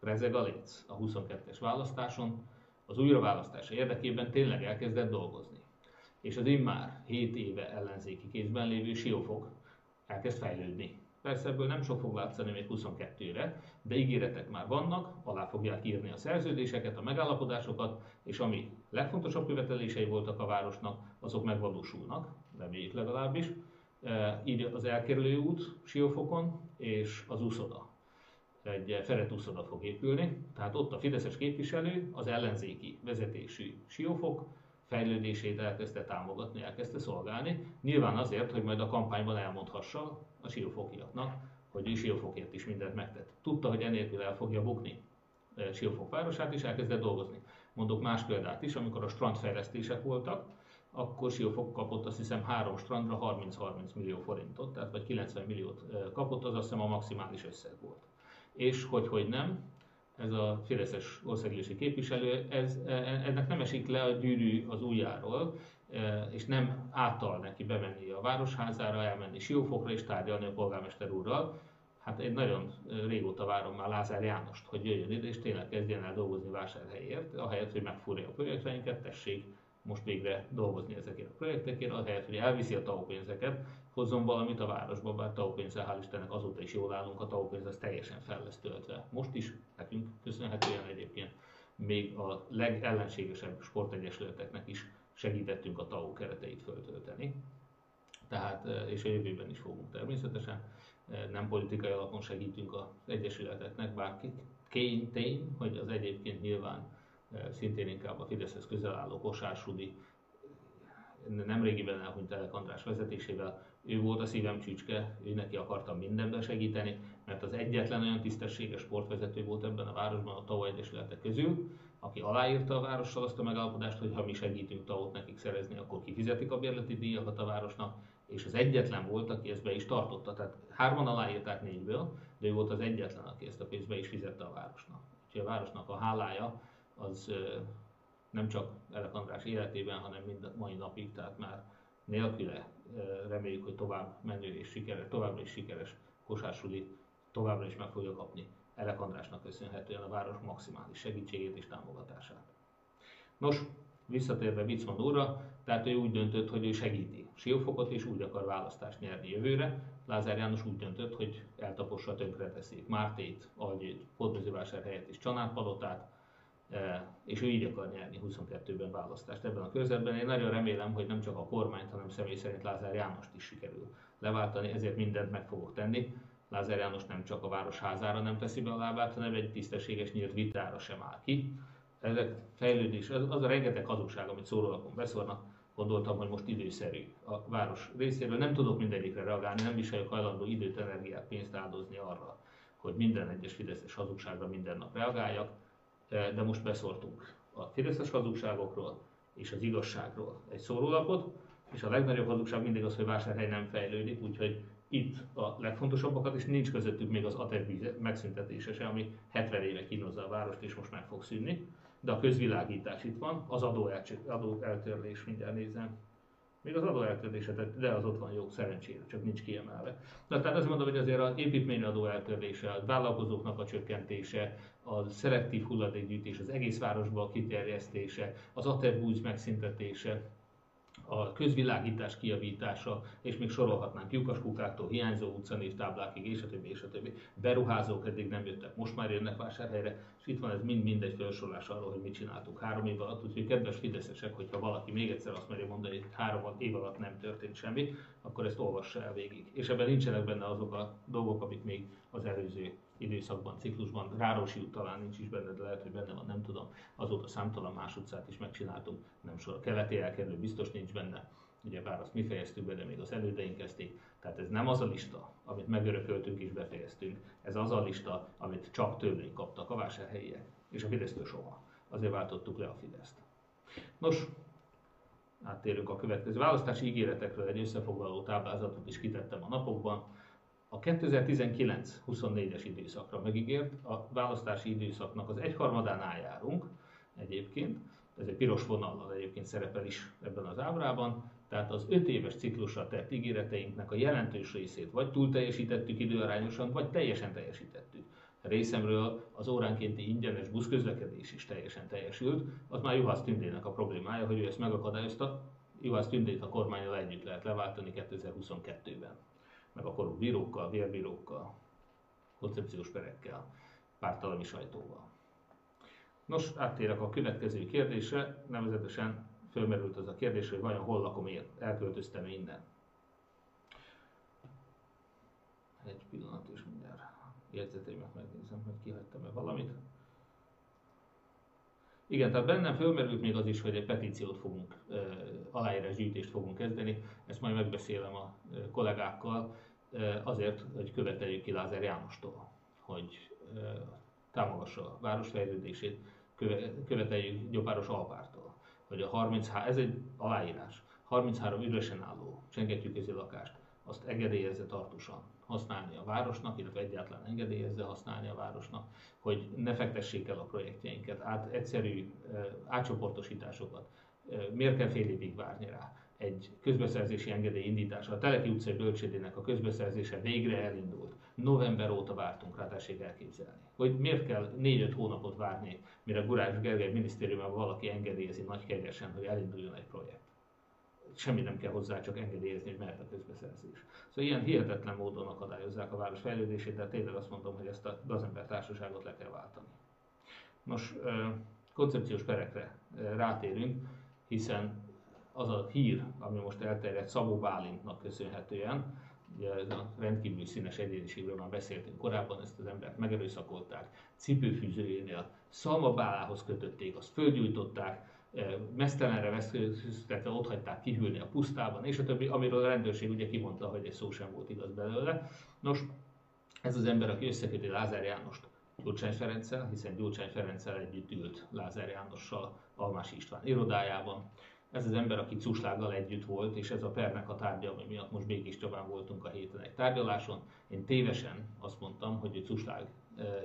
rezeg a léc a huszonkettes választáson, az újraválasztás érdekében tényleg elkezdett dolgozni. És az immár hét éve ellenzéki kézben lévő Siófok elkezd fejlődni. Persze ebből nem sok fog látszani még huszonkettőre, de ígéretek már vannak, alá fogják írni a szerződéseket, a megállapodásokat, és ami legfontosabb követelései voltak a városnak, azok megvalósulnak, reméljük legalábbis. Így az elkerülő út Siófokon és az úszoda. Egy Feret úszoda fog épülni, tehát ott a fideszes képviselő, az ellenzéki vezetésű Siófok fejlődését elkezdte támogatni, elkezdte szolgálni. Nyilván azért, hogy majd a kampányban elmondhassa a siófokiaknak, hogy ő Siófokért is mindent megtett. Tudta, hogy enélkül el fogja bukni Siófok városát, és elkezdett dolgozni. Mondok más példát is, amikor a strandfejlesztések voltak, akkor Siófok kapott azt hiszem három strandra harminc-harminc millió forintot, tehát vagy kilencven milliót kapott, az azt hiszem a maximális összeg volt. És hogy, hogy nem, ez a fideszes országgyűlési képviselő, ez, ennek nem esik le a gyűrű az ujjáról, és nem által neki bemenni a városházára, elmenni Siófokra és tárgyalni a polgármester úrral. Hát én nagyon régóta várom már Lázár Jánost, hogy jöjjön ide, és tényleg kezdjen el dolgozni Vásárhelyért, ahelyett, hogy megfúrja a projektjeinket, tessék most végre dolgozni ezekért a projektekért, ahelyett, hogy elviszi a TAO pénzeket, hozzon valamit a városba, bár TAO pénzzel, hál' Istennek azóta is jól állunk, a TAO pénz az teljesen fel lesz töltve. Most is, nekünk köszönhetően egyébként még a legellenségesebb sportegyesületeknek is segítettünk a TAO kereteit föltölteni. Tehát, és a jövőben is fogunk természetesen, nem politikai alapon segítünk az egyesületeknek, bár kény tény, hogy az egyébként nyilván szintén inkább a Fideszhez közel álló Kosár-Sudi, nemrégiben elhunyt Elek András vezetésével, ő volt a szívem csücske, ő neki akartam mindenben segíteni, mert az egyetlen olyan tisztességes sportvezető volt ebben a városban a TAO egyesületek közül, aki aláírta a várossal azt a megállapodást, hogy ha mi segítünk TAO-t nekik szerezni, akkor kifizetik a bérleti díjakat a városnak, és az egyetlen volt, aki ezt be is tartotta. Tehát hárman aláírták négyből, de ő volt az egyetlen, aki ezt a pénzt be is fizette a városnak. Úgyhogy a városnak a hálája az nem csak Elek András életében, hanem mind a mai napig, tehát már nélküle reméljük, hogy tovább menő és sikeres, továbbra is sikeres Kosár-Suli továbbra is meg fogja kapni Elek Andrásnak köszönhetően a város maximális segítségét és támogatását. Nos, visszatérve Viczman úrra, tehát ő úgy döntött, hogy ő segíti Siófokot, és úgy akar választást nyerni jövőre. Lázár János úgy döntött, hogy eltapossa, tönkreteszik Mártét, Algyőt, Hódmezővásárhelyet és Csanádpalotát, és ő így akar nyerni huszonkettőben választást ebben a körzetben. Én nagyon remélem, hogy nem csak a kormányt, hanem személy szerint Lázár Jánost is sikerül leváltani, ezért mindent meg fogok tenni. Lázár János nem csak a városházára nem teszi be a lábát, hanem egy tisztességes nyílt vitára sem áll ki. Ezek fejlődés, az, az a rengeteg hazugság, amit szórólapon beszórnak, gondoltam, hogy most időszerű a város részéről. Nem tudok mindegyikre reagálni, nem viseljük hajlandó időt, energiát, pénzt áldozni arra, hogy minden egyes fideszes hazugságra minden nap reagáljak. De most beszórtunk a fideszes hazugságokról és az igazságról egy szórólapot, és a legnagyobb hazugság mindig az, hogy Vásárhely nem fejlődik, úgyhogy itt a legfontosabbakat, és nincs közöttük még az ATEV megszüntetése se, ami hetven éve kínozza a várost, és most meg fog szűnni. De a közvilágítás itt van, az adóeltörlés, mindjárt nézem. Még az adóeltörlése, de az ott van jó, szerencsére, csak nincs kiemelve. Na, tehát azt mondom, hogy azért az építmény adóeltörlése, a vállalkozóknak a csökkentése, a szelektív hulladékgyűjtés, az egész városba a kiterjesztése, az ATEV megszüntetése, a közvilágítás kijavítása, és még sorolhatnánk lyukaskukáktól hiányzó utcanévtáblákig, és a többi, és a többi. Beruházók eddig nem jöttek, most már jönnek Vásárhelyre, és itt van ez mind-mind egy felsorolás arról, hogy mit csináltuk három év alatt. Úgyhogy kedves fideszesek, hogyha valaki még egyszer azt merje mondani, hogy három év alatt nem történt semmi, akkor ezt olvassa el végig. És ebben nincsenek benne azok a dolgok, amik még az előző időszakban, ciklusban, Rárosi út talán nincs is benne, de lehet, hogy benne van, nem tudom. Azóta számtalan más utcát is megcsináltunk, nem sor a keleti elkerülő biztos nincs benne, ugyebár azt mi fejeztük be, de még az elődeink kezdték. Tehát ez nem az a lista, amit megörököltünk és befejeztünk, ez az a lista, amit csak tőlünk kaptak a vásárhelyiek, és a Fidesztől soha. Azért váltottuk le a Fideszt. Nos, áttérünk a következő választási ígéretekről, egy összefoglaló táblázatot is kitettem a napokban. A kétezer-tizenkilenc huszonnégyes időszakra megígért, a választási időszaknak az egyharmadánál járunk egyébként, ez egy piros vonallal egyébként szerepel is ebben az ábrában, tehát az öt éves ciklusra tett ígéreteinknek a jelentős részét vagy túl teljesítettük időarányosan, vagy teljesen teljesítettük. Részemről az óránkénti ingyenes buszközlekedés is teljesen teljesült, az már Juhász Tündének a problémája, hogy ő ezt megakadályozta. Juhász Tündét a kormánnyal együtt lehet leváltani kétezer-huszonkettőben, meg a korú bírókkal, vérbírókkal, koncepciós perekkel, pártalami sajtóval. Nos, áttérek a következő kérdésre, nevezetesen fölmerült az a kérdés, hogy vajon hol lakom, ért, elköltöztem innen. Egy pillanat és mindjárt jegyzeteimet megnézem, hogy kihagytam-e valamit. Igen, tehát bennem fölmerült még az is, hogy egy petíciót fogunk, aláírásgyűjtést fogunk kezdeni, ezt majd megbeszélem a kollégákkal, azért, hogy követeljük ki Lázár Jánostól, hogy támogassa a városfejlődését, követeljük Gyopáros Alpártól, hogy a harminchárom, ez egy aláírás, harminchárom üresen álló csengettyűközi lakást, azt engedélyezze tartósan használni a városnak, illetve egyáltalán engedélyezze használni a városnak, hogy ne fektessék el a projektjeinket, át egyszerű átcsoportosításokat, miért kell fél évig várni rá egy közbeszerzési engedély indítása. A Teleki utcai bölcsődének a közbeszerzése végre elindult. November óta vártunk rá, tessék elképzelni. Hogy miért kell négy-öt hónapot várni, mire Gurács Gergely minisztériumában valaki engedélyezi nagykegyesen, hogy elinduljon egy projekt. Semmi nem kell hozzá, csak engedélyezni, hogy mehet a közbeszerzés. Szóval ilyen hihetetlen módon akadályozzák a város fejlődését, de tényleg azt mondom, hogy ezt a gazember társaságot le kell váltani. Nos, koncepciós perekre rátérünk, hiszen az a hír, ami most elterjedt Szabó Bálintnak köszönhetően, ugye ez a rendkívül színes egyéniségről már beszéltünk korábban, ezt az embert megerőszakolták, cipőfűzőjénél szalmabálához kötötték, azt fölgyújtották, mesztelenre veszköztetve ott hagyták kihűlni a pusztában, és a többi, amiről a rendőrség ugye kimondta, hogy egy szó sem volt igaz belőle. Nos, ez az ember, aki összeköti Lázár Jánost Gyurcsány Ferenccel, hiszen Gyurcsány Ferenccel együtt ült Lázár Jánossal Almási István irodájában. Ez az ember, aki Cuslággal együtt volt, és ez a pernek a tárgya, ami miatt most Békés Csabán voltunk a héten egy tárgyaláson. Én tévesen azt mondtam, hogy Cuslág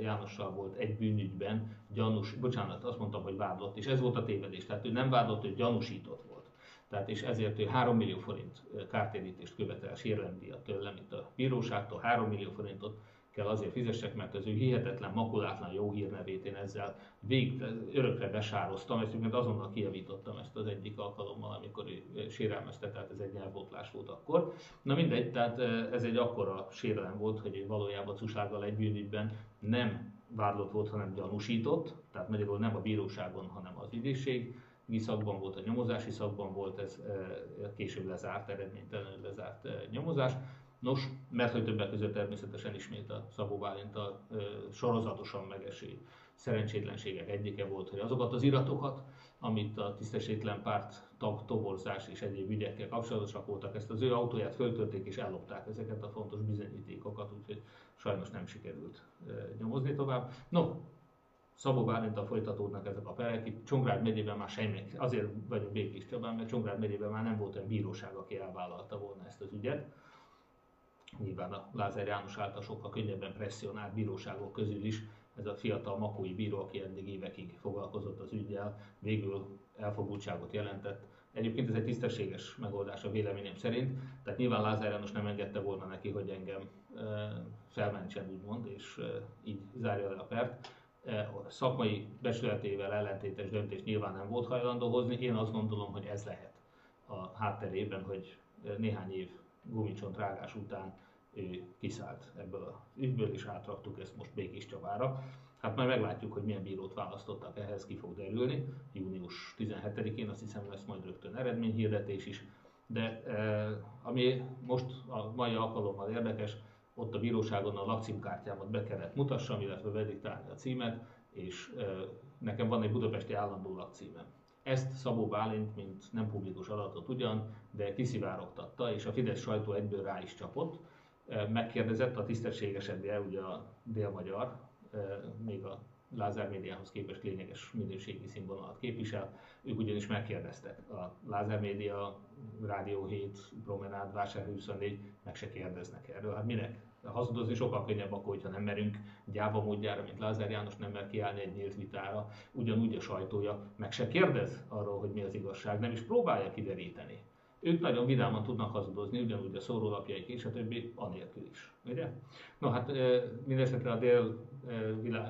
Jánossal volt egy bűnügyben, gyanús, bocsánat, azt mondtam, hogy vádlott, és ez volt a tévedés. Tehát ő nem vádlott, ő gyanúsított volt. Tehát és ezért ő három millió forint kártérítést követel sérlemdíjat tőlem itt a bíróságtól, három millió forintot kell azért fizessek, mert az ő hihetetlen, makulátlan jó hírnevét én ezzel végig örökre besároztam, ezt mert azonnal kijavítottam ezt az egyik alkalommal, amikor ő sérelmezte, tehát ez egy nyelvbotlás volt akkor. Na mindegy, tehát ez egy akkora sérelem volt, hogy valójában Cuslággal egy bűnügyben nem vádlott volt, hanem gyanúsított, tehát magyarul nem a bíróságon, hanem az ügyészségi szakban volt, a nyomozási szakban volt, ez később lezárt, eredménytelenül lezárt nyomozás. Nos, mert hogy többek között természetesen ismét a Szabó Bálinttal ö, sorozatosan megeső szerencsétlenségek egyike volt, hogy azokat az iratokat, amit a tisztességtelen párt tag toborzás és egyéb ügyekkel kapcsolatosak voltak, ezt az ő autóját föltörték és ellopták ezeket a fontos bizonyítékokat, úgyhogy sajnos nem sikerült ö, nyomozni tovább. No, Szabó Bálinttal folytatódnak ezek a perek, itt Csongrád megyében már semmi, azért vagyunk Békés Csabán, mert Csongrád megyében már nem volt olyan bíróság, aki elvállalta volna ezt az ügyet. Nyilván a Lázár János által sokkal könnyebben presszionált bíróságok közül is ez a fiatal makói bíró, aki eddig évekig foglalkozott az üggyel, végül elfogultságot jelentett. Egyébként ez egy tisztességes megoldás a véleményem szerint, tehát nyilván Lázár János nem engedte volna neki, hogy engem felmentsen úgymond, és így zárja le a pert. A szakmai becsületével ellentétes döntés nyilván nem volt hajlandó hozni, én azt gondolom, hogy ez lehet a hátterében, hogy néhány év gumicsont rágás után ő kiszállt ebből a ügyből, és átraktuk ezt most Békés Csabára. Hát majd meglátjuk, hogy milyen bírót választottak, ehhez ki fog derülni. június tizenhetedikén azt hiszem lesz majd rögtön eredményhirdetés is. De eh, ami most a mai alkalommal érdekes, ott a bíróságon a lakcímkártyámat be kellett mutassam, illetve bediktálni a címet, és nekem van egy budapesti állandó lakcímem. Ezt Szabó Bálint, mint nem publikus adatot ugyan, de kiszivárogtatta, és a Fidesz sajtó egyből rá is csapott. Megkérdezett a tisztességesebbje, ugye a délmagyar, még a Lázár Médiához képest lényeges minőségi színvonalat képvisel, ők ugyanis megkérdeztek. A Lázár Média, Rádió hét, Promenád, Vásárhely huszonnégy meg se kérdeznek erről. Hát minek? Hazudozni sokkal könnyebb akkor, hogyha nem merünk gyáva módjára, mint Lázár János, nem mer kiállni egy nyílt vitára, ugyanúgy a sajtója meg se kérdez arról, hogy mi az igazság, nem is próbálja kideríteni. Ők nagyon vidáman tudnak hazudozni, ugyanúgy a szórólapjaik és a többi anélkül is, ugye? No hát mindesetre a dél,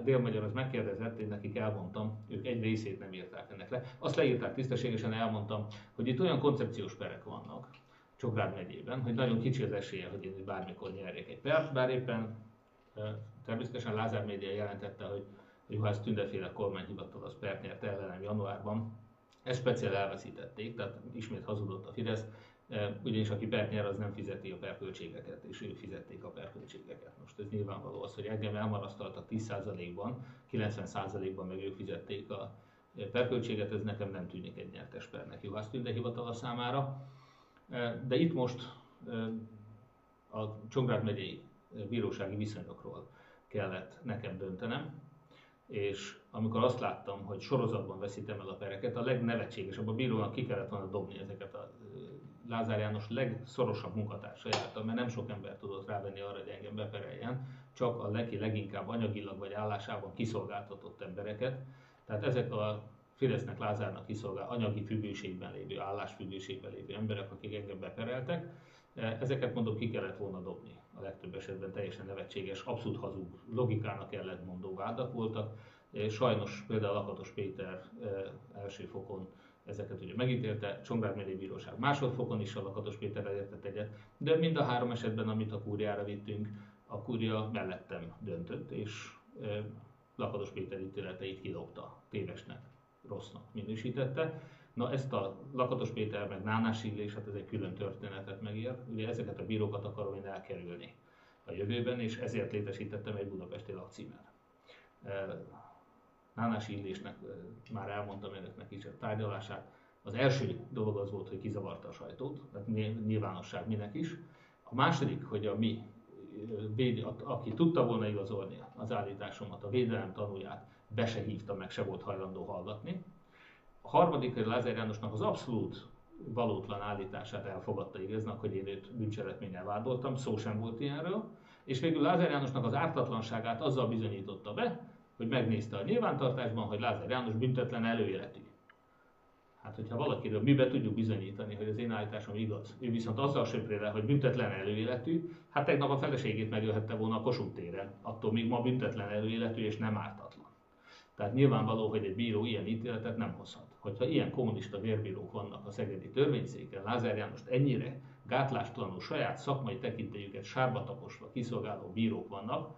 délmagyar az megkérdezett, én nekik elmondtam, ők egy részét nem írták ennek le. Azt leírták tisztességesen, elmondtam, hogy itt olyan koncepciós perek vannak Csongrád megyében, hogy nagyon kicsi az esélye, hogy én bármikor nyerjék egy pert, bár éppen természetesen Lázár Média jelentette, hogy Juhász Tündeféle kormányhivatal az pert nyert ellenem januárban. Ezt speciál elveszítették, tehát ismét hazudott a Fidesz, ugyanis aki pert nyer, az nem fizeti a perköltségeket, és ők fizették a perköltségeket. Most ez nyilvánvaló az, hogy engem elmarasztaltak tíz százalékban, kilencven százalékban meg ők fizették a perköltséget, ez nekem nem tűnik egy nyertes pernek Juhász Tünde hivatala számára. De itt most a Csongrád megyei bírósági viszonyokról kellett nekem döntenem, és amikor azt láttam, hogy sorozatban veszítem el a pereket, a legnevetségesebb, a bírónak ki kellett volna dobni ezeket a Lázár János legszorosabb munkatársa járta, mert nem sok ember tudott rávenni arra, hogy engem bepereljen, csak a leki leginkább anyagilag vagy állásában kiszolgáltatott embereket. Tehát ezek a Fidesznek, Lázárnak kiszolgál anyagi függőségben lévő, állásfüggőségben lévő emberek, akik engem bepereltek, ezeket mondom ki kellett volna dobni. A legtöbb esetben teljesen nevetséges, abszolút hazug, logikának ellentmondó vádak voltak. Sajnos például Lakatos Péter első fokon ezeket ugye megítélte, Csongrád megyei bíróság másodfokon is a Lakatos Péter elértett egyet, de mind a három esetben, amit a kúriára vittünk, a kúria mellettem döntött, és Lakatos Péter ítéleteit kidobta, tévesnek, rossznak minősítette. Na ezt a Lakatos Péter meg Nánás Illés, hát ez egy külön történetet megér, ugye ezeket a bírókat akarom én elkerülni a jövőben, és ezért létesítettem egy budapesti lakcímet. Nánás Illésnek már elmondtam önöknek is a tárgyalását. Az első dolog az volt, hogy kizavarta a sajtót, tehát nyilvánosság minek is. A második, hogy a mi, aki tudta volna igazolni az állításomat, a védelem tanulját, be se hívta, meg se volt hajlandó hallgatni. A harmadik, Lázár Jánosnak az abszolút valótlan állítását elfogadta igaznak, hogy én őt bűncselekménnyel vádoltam, szó sem volt ilyenről, és végül Lázár Jánosnak az ártatlanságát azzal bizonyította be, hogy megnézte a nyilvántartásban, hogy Lázár János büntetlen előéletű. Hát, hogyha valakiről mibe tudjuk bizonyítani, hogy az én állításom igaz, ő viszont azzal söpré le, hogy büntetlen előéletű, hát tegnap a feleségét megölhette volna a Kossuth téren, attól még ma büntetlen előéletű és nem ártatlan. Tehát nyilvánvaló, hogy egy bíró ilyen ítéletet nem hozhat. Hogyha ilyen kommunista vérbírók vannak a szegedi törvényszéken, Lázár Jánost ennyire gátlástalanul saját szakmai tekintélyüket sárba taposva kiszolgáló bírók vannak,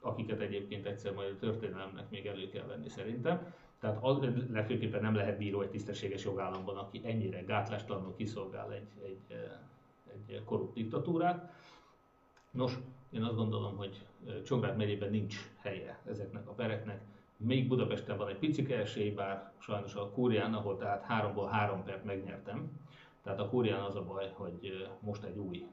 akiket egyébként egyszer majd a történelemnek még elő kell venni szerintem, tehát az, legfőképpen nem lehet bíró egy tisztességes jogállamban, aki ennyire gátlástalanul kiszolgál egy, egy, egy korrupt diktatúrát. Nos, én azt gondolom, hogy Csongrád megyében nincs helye ezeknek a pereknek. Még Budapesten van egy picike esély, bár sajnos a kúrián, ahol tehát háromból három pert megnyertem. Tehát a kúrián az a baj, hogy most egy új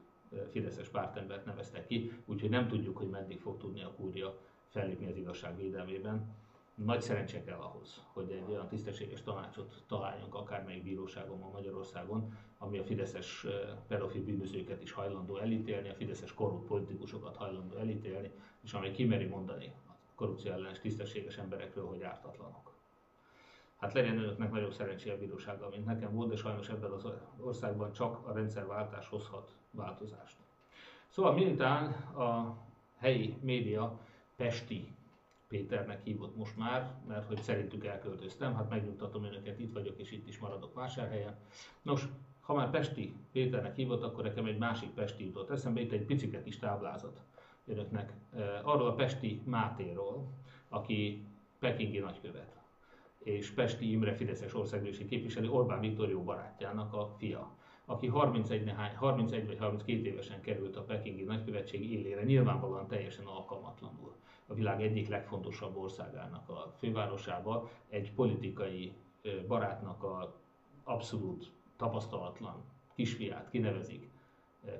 fideszes pártembert neveztek ki, úgyhogy nem tudjuk, hogy meddig fog tudni a kúria fellépni az igazság védelmében. Nagy szerencse kell ahhoz, hogy egy olyan tisztességes tanácsot találjunk akármelyik bíróságon ma Magyarországon, ami a fideszes pedofil bűnözőket is hajlandó elítélni, a fideszes korrupt politikusokat hajlandó elítélni, és amely kimeri mondani korrupció ellenes tisztességes emberekről, hogy ártatlanok. Hát legyen önöknek nagyobb szerencséje a bírósággal, mint nekem volt, de sajnos ebben az országban csak a rendszerváltás hozhat változást. Szóval miután a helyi média Pesti Péternek hívott most már, mert hogy szerintük elköltöztem, hát megnyugtatom önöket, itt vagyok és itt is maradok Vásárhelyen. Nos, ha már Pesti Péternek hívott, akkor nekem egy másik Pesti jutott eszembe, itt egy picike kis táblázat önöknek arról a Pesti Mátéról, aki pekingi nagykövet, és Pesti Imre fideszes országgyűlési képviselő Orbán Viktor jó barátjának a fia, aki harmincegy, nehány, harmincegy vagy harminckettő évesen került a pekingi nagykövetség élére, nyilvánvalóan teljesen alkalmatlanul a világ egyik legfontosabb országának a fővárosába, egy politikai barátnak a abszolút tapasztalatlan kisfiát kinevezik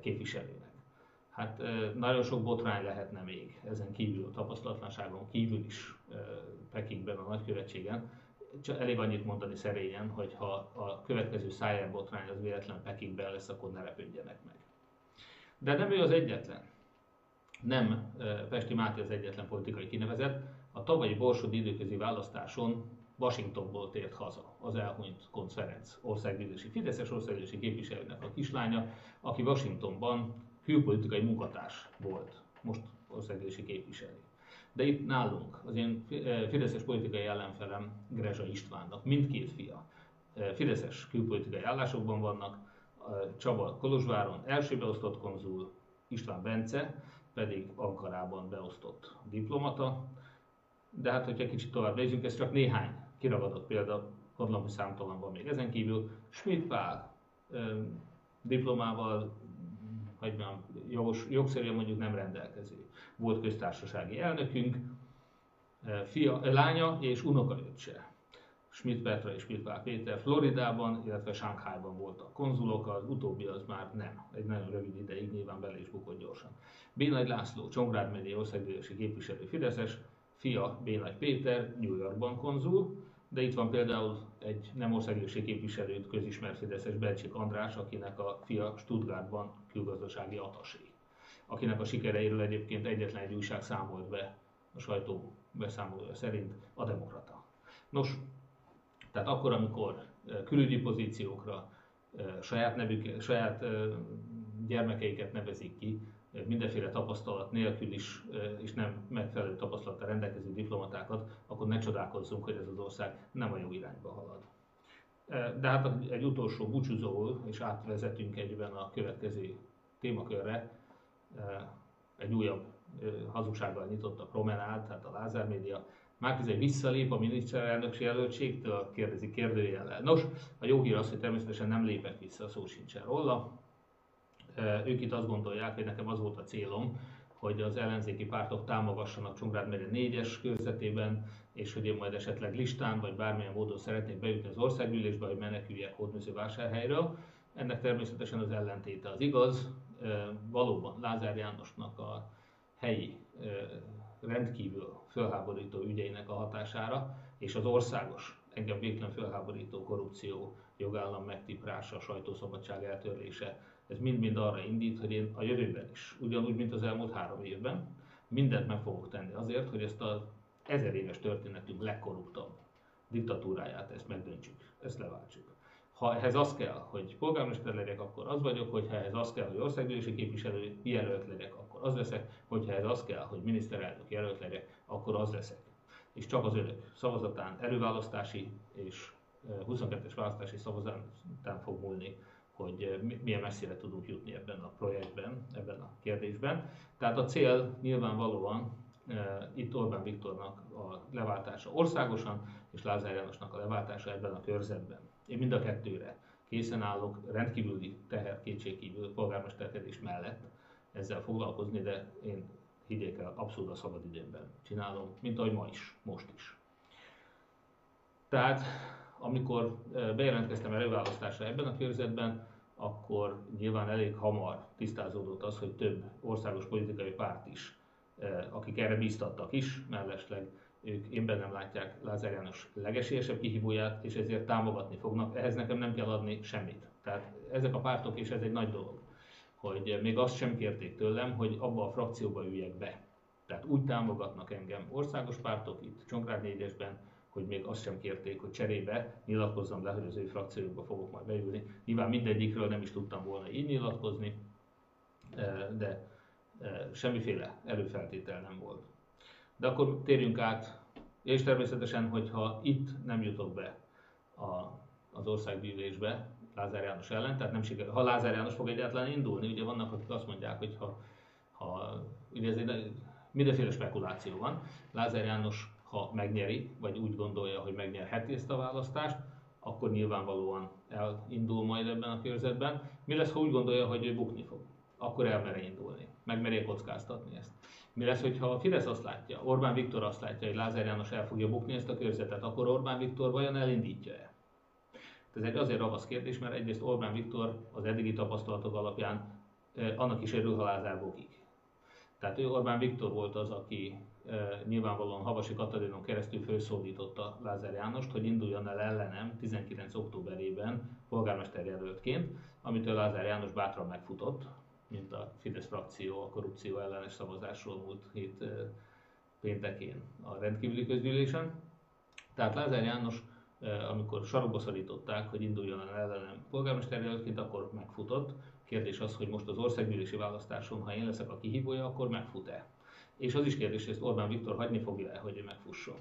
képviselőnek. Hát nagyon sok botrány lehetne még ezen kívül, a tapasztalatlanságon kívül is Pekingben, a nagykövetségen. Csak elég annyit mondani szerényen, hogy ha a következő szájer botrány az véletlen Pekingben lesz, akkor ne repődjenek meg. De nem ő az egyetlen. Nem Pesti Máté az egyetlen politikai kinevezett. A tavalyi borsodi időközi választáson Washingtonból tért haza az elhunyt Koncz Ferenc országgyűlési, fideszes országgyűlési képviselőnek a kislánya, aki Washingtonban külpolitikai munkatárs volt, most országgyűlési képviselő. De itt nálunk az én fideszes politikai ellenfelem Grezsa Istvánnak mindkét fia fideszes külpolitikai állásokban vannak, Csaba Kolozsváron első beosztott konzul, István Bence pedig Ankarában beosztott diplomata. De hát, hogyha kicsit tovább nézzünk, ez csak néhány kiragadott példa, gondolom, hogy számtalan van még ezen kívül. Schmidt Pál diplomával, hogy mondjam, jogos, jogszerűen mondjuk nem rendelkező volt köztársasági elnökünk, fia, lánya és unokaöccse. Schmidt Petra és Schmidt Pál Péter Floridában, illetve Shanghaiban voltak konzulok, az utóbbi az már nem, egy nagyon rövid ideig, nyilván bele is bukott gyorsan. Bénagy László, Csongrád megyei országgyűlési képviselő fideszes, fia Bénagy Péter New Yorkban konzul, de itt van például egy nem országgyűlési képviselőt, közismert fideszes Belcsik András, akinek a fia Stuttgartban külgazdasági attasé, akinek a sikereiről egyébként egyetlen egy újság számolt be, a sajtó beszámolója szerint, a Demokrata. Nos, tehát akkor, amikor külügyi pozíciókra saját, nevük, saját gyermekeiket nevezik ki, mindenféle tapasztalat nélkül is, és nem megfelelő tapasztalattal rendelkező diplomatákat, akkor ne csodálkozzunk, hogy ez az ország nem a jó irányba halad. De hát egy utolsó búcsúzóul, és átvezetünk egyben a következő témakörre, egy újabb hazugsággal nyitott a Promenád, tehát a Lázár Média. Márkizai visszalép a miniszterelnöksi jelöltségtől, kérdezi kérdőjellel. Nos, a jó hír az, hogy természetesen nem lépett vissza, szó sincsen róla. Ők itt azt gondolják, hogy nekem az volt a célom, hogy az ellenzéki pártok támogassanak Csongrád megye négyes körzetében, és hogy én majd esetleg listán vagy bármilyen módon szeretnék bejutni az országgyűlésbe, hogy meneküljek Hódmezővásárhelyről. Ennek természetesen az ellentéte az igaz. Valóban Lázár Jánosnak a helyi rendkívül fölháborító ügyeinek a hatására, és az országos, engem végtelen fölháborító korrupció, jogállam megtiprása, sajtószabadság eltörlése, ez mind-mind arra indít, hogy én a jövőben is, ugyanúgy, mint az elmúlt három évben, mindent meg fogok tenni azért, hogy ezt az ezer éves történetünk legkorruptabb diktatúráját, ezt megdöntsük, ezt leváltsuk. Ha ehhez az kell, hogy polgármester legyek, akkor az vagyok, hogyha ehhez az kell, hogy országgyűlési képviselő jelölt legyek, akkor az leszek, hogyha ehhez az kell, hogy miniszterelnök jelölt legyek, akkor az leszek. És csak az önök szavazatán, előválasztási és huszonkettes választási szavazatán fog múlni, hogy milyen messzire tudunk jutni ebben a projektben, ebben a kérdésben. Tehát a cél nyilvánvalóan e, itt Orbán Viktornak a leváltása országosan, és Lázár Jánosnak a leváltása ebben a körzetben. Én mind a kettőre készen állok, rendkívüli teher kétségkívül polgármesterkedés mellett ezzel foglalkozni, de én higgyék el, abszolút a szabad időmben csinálom, mint ahogy ma is, most is. Tehát amikor bejelentkeztem előválasztásra ebben a körzetben, akkor nyilván elég hamar tisztázódott az, hogy több országos politikai párt is, akik erre bíztattak is, mellesleg ők én bennem látják Lázár János legesélyesebb kihívóját, és ezért támogatni fognak, ehhez nekem nem kell adni semmit. Tehát ezek a pártok, és ez egy nagy dolog, hogy még azt sem kérték tőlem, hogy abba a frakcióba üljek be. Tehát úgy támogatnak engem országos pártok itt Csongrád négyesben, hogy még azt sem kérték, hogy cserébe nyilatkozzam le, hogy az ő frakciójukba fogok majd beülni. Nyilván mindegyikről nem is tudtam volna így nyilatkozni, de semmiféle előfeltétel nem volt. De akkor térjünk át, és természetesen, hogyha itt nem jutok be a, az országgyűlésbe Lázár János ellen, tehát nem sikerül, ha Lázár János fog egyáltalán indulni, ugye vannak, akik azt mondják, hogy ha, ha ugye ez egy, mindenféle spekuláció van, Lázár János ha megnyeri, vagy úgy gondolja, hogy megnyerheti ezt a választást, akkor nyilvánvalóan elindul majd ebben a körzetben. Mi lesz, ha úgy gondolja, hogy ő bukni fog? Akkor elmerje indulni, megmerje kockáztatni ezt. Mi lesz, hogyha a Fidesz azt látja, Orbán Viktor azt látja, hogy Lázár János el fogja bukni ezt a körzetet, akkor Orbán Viktor vajon elindítja-e? Ez egy azért ravasz kérdés, mert egyrészt Orbán Viktor az eddigi tapasztalatok alapján annak is örül, ha Lázár bukik. Tehát ő, Orbán Viktor volt az, aki e, nyilvánvalóan Havasi Katalinon keresztül felszólította Lázár Jánost, hogy induljon el ellenem tizenkilenc októberében polgármesterjelöltként, amitől Lázár János bátran megfutott, mint a Fidesz frakció a korrupció ellenes szavazásról múlt hét e, péntekén a rendkívüli közgyűlésen. Tehát Lázár János, e, amikor sarokba szorították, hogy induljon el ellenem polgármesterjelöltként, akkor megfutott. Kérdés az, hogy most az országgyűlési választáson, ha én leszek a kihívója, akkor megfut-e? És az is kérdés, hogy ezt Orbán Viktor hagyni fogja-e, hogy ő megfusson.